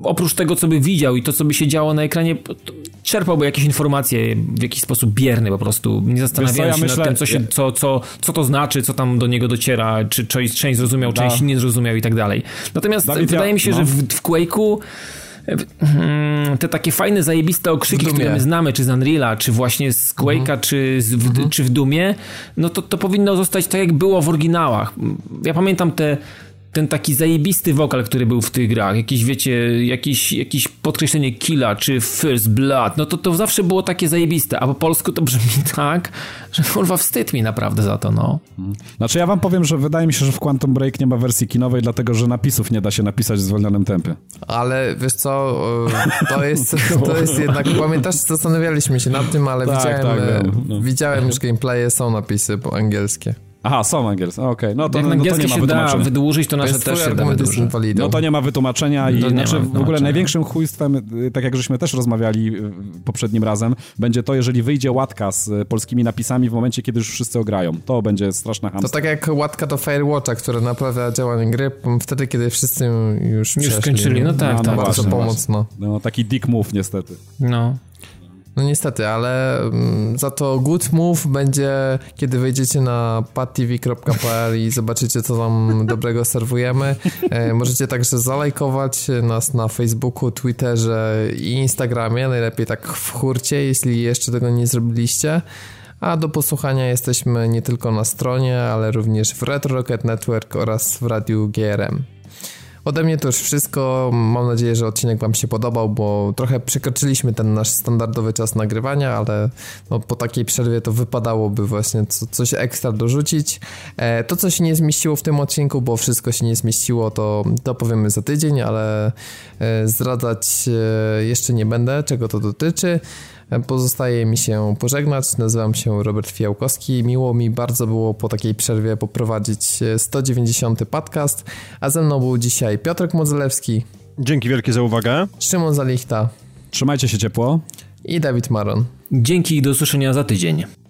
oprócz tego, co by widział i to, co by się działo na ekranie, czerpałby jakieś informacje w jakiś sposób bierny po prostu, nie zastanawiając się ja nad tym, co, się, co, co, co to znaczy, co tam do niego dociera, czy część zrozumiał, część nie zrozumiał i tak dalej. Natomiast Dawid, wydaje mi się, no. że w, w Quake'u te takie fajne, zajebiste okrzyki, które my znamy, czy z Unreala, czy właśnie z Quake'a, mhm. czy, z, w, mhm. czy w Doomie, no to, to powinno zostać tak, jak było w oryginałach. Ja pamiętam te ten taki zajebisty wokal, który był w tych grach, jakiś, wiecie, jakiś, jakiś podkreślenie killa, czy first blood, no to, to zawsze było takie zajebiste, a po polsku to brzmi tak, że kurwa wstyd mi naprawdę za to, no. Znaczy ja wam powiem, że wydaje mi się, że w Quantum Break nie ma wersji kinowej, dlatego, że napisów nie da się napisać w zwolnionym tempie. Ale wiesz co, to jest, to jest jednak, pamiętasz, zastanawialiśmy się nad tym, ale tak, widziałem, tak, wiem, no. widziałem już gameplaye, są napisy po angielskie. Aha, są angielskie, okej. Okay. No to, jak no, to nie ma wytłumaczenia. Da wydłużyć, to nasze to też się da wydłużyć. No to nie ma wytłumaczenia i no znaczy, ma w ogóle największym chujstwem, tak jak żeśmy też rozmawiali poprzednim razem, będzie to, jeżeli wyjdzie łatka z polskimi napisami w momencie, kiedy już wszyscy ograją. To będzie straszna hamstwa. To tak jak łatka do Firewatcha, która naprawia działanie gry wtedy, kiedy wszyscy już Już skończyli, no tak, no, tak. No, bardzo pomocno. No taki dick move niestety. No. No niestety, ale za to good move będzie, kiedy wejdziecie na pat t v kropka p l i zobaczycie, co tam dobrego serwujemy. Możecie także zalajkować nas na Facebooku, Twitterze i Instagramie, najlepiej tak w hurcie, jeśli jeszcze tego nie zrobiliście. A do posłuchania jesteśmy nie tylko na stronie, ale również w Retro Rocket Network oraz w Radiu G R M. Ode mnie to już wszystko. Mam nadzieję, że odcinek wam się podobał, bo trochę przekroczyliśmy ten nasz standardowy czas nagrywania, ale no po takiej przerwie to wypadałoby właśnie co, coś ekstra dorzucić. E, to, co się nie zmieściło w tym odcinku, bo wszystko się nie zmieściło, to, to powiemy za tydzień, ale e, zdradzać e, jeszcze nie będę, czego to dotyczy. Pozostaje mi się pożegnać. Nazywam się Robert Fijałkowski. Miło mi bardzo było po takiej przerwie poprowadzić sto dziewięćdziesiąty podcast, a ze mną był dzisiaj Piotrek Modzelewski. Dzięki wielkie za uwagę. Szymon Zalichta. Trzymajcie się ciepło. I Dawid Maron. Dzięki i do usłyszenia za tydzień.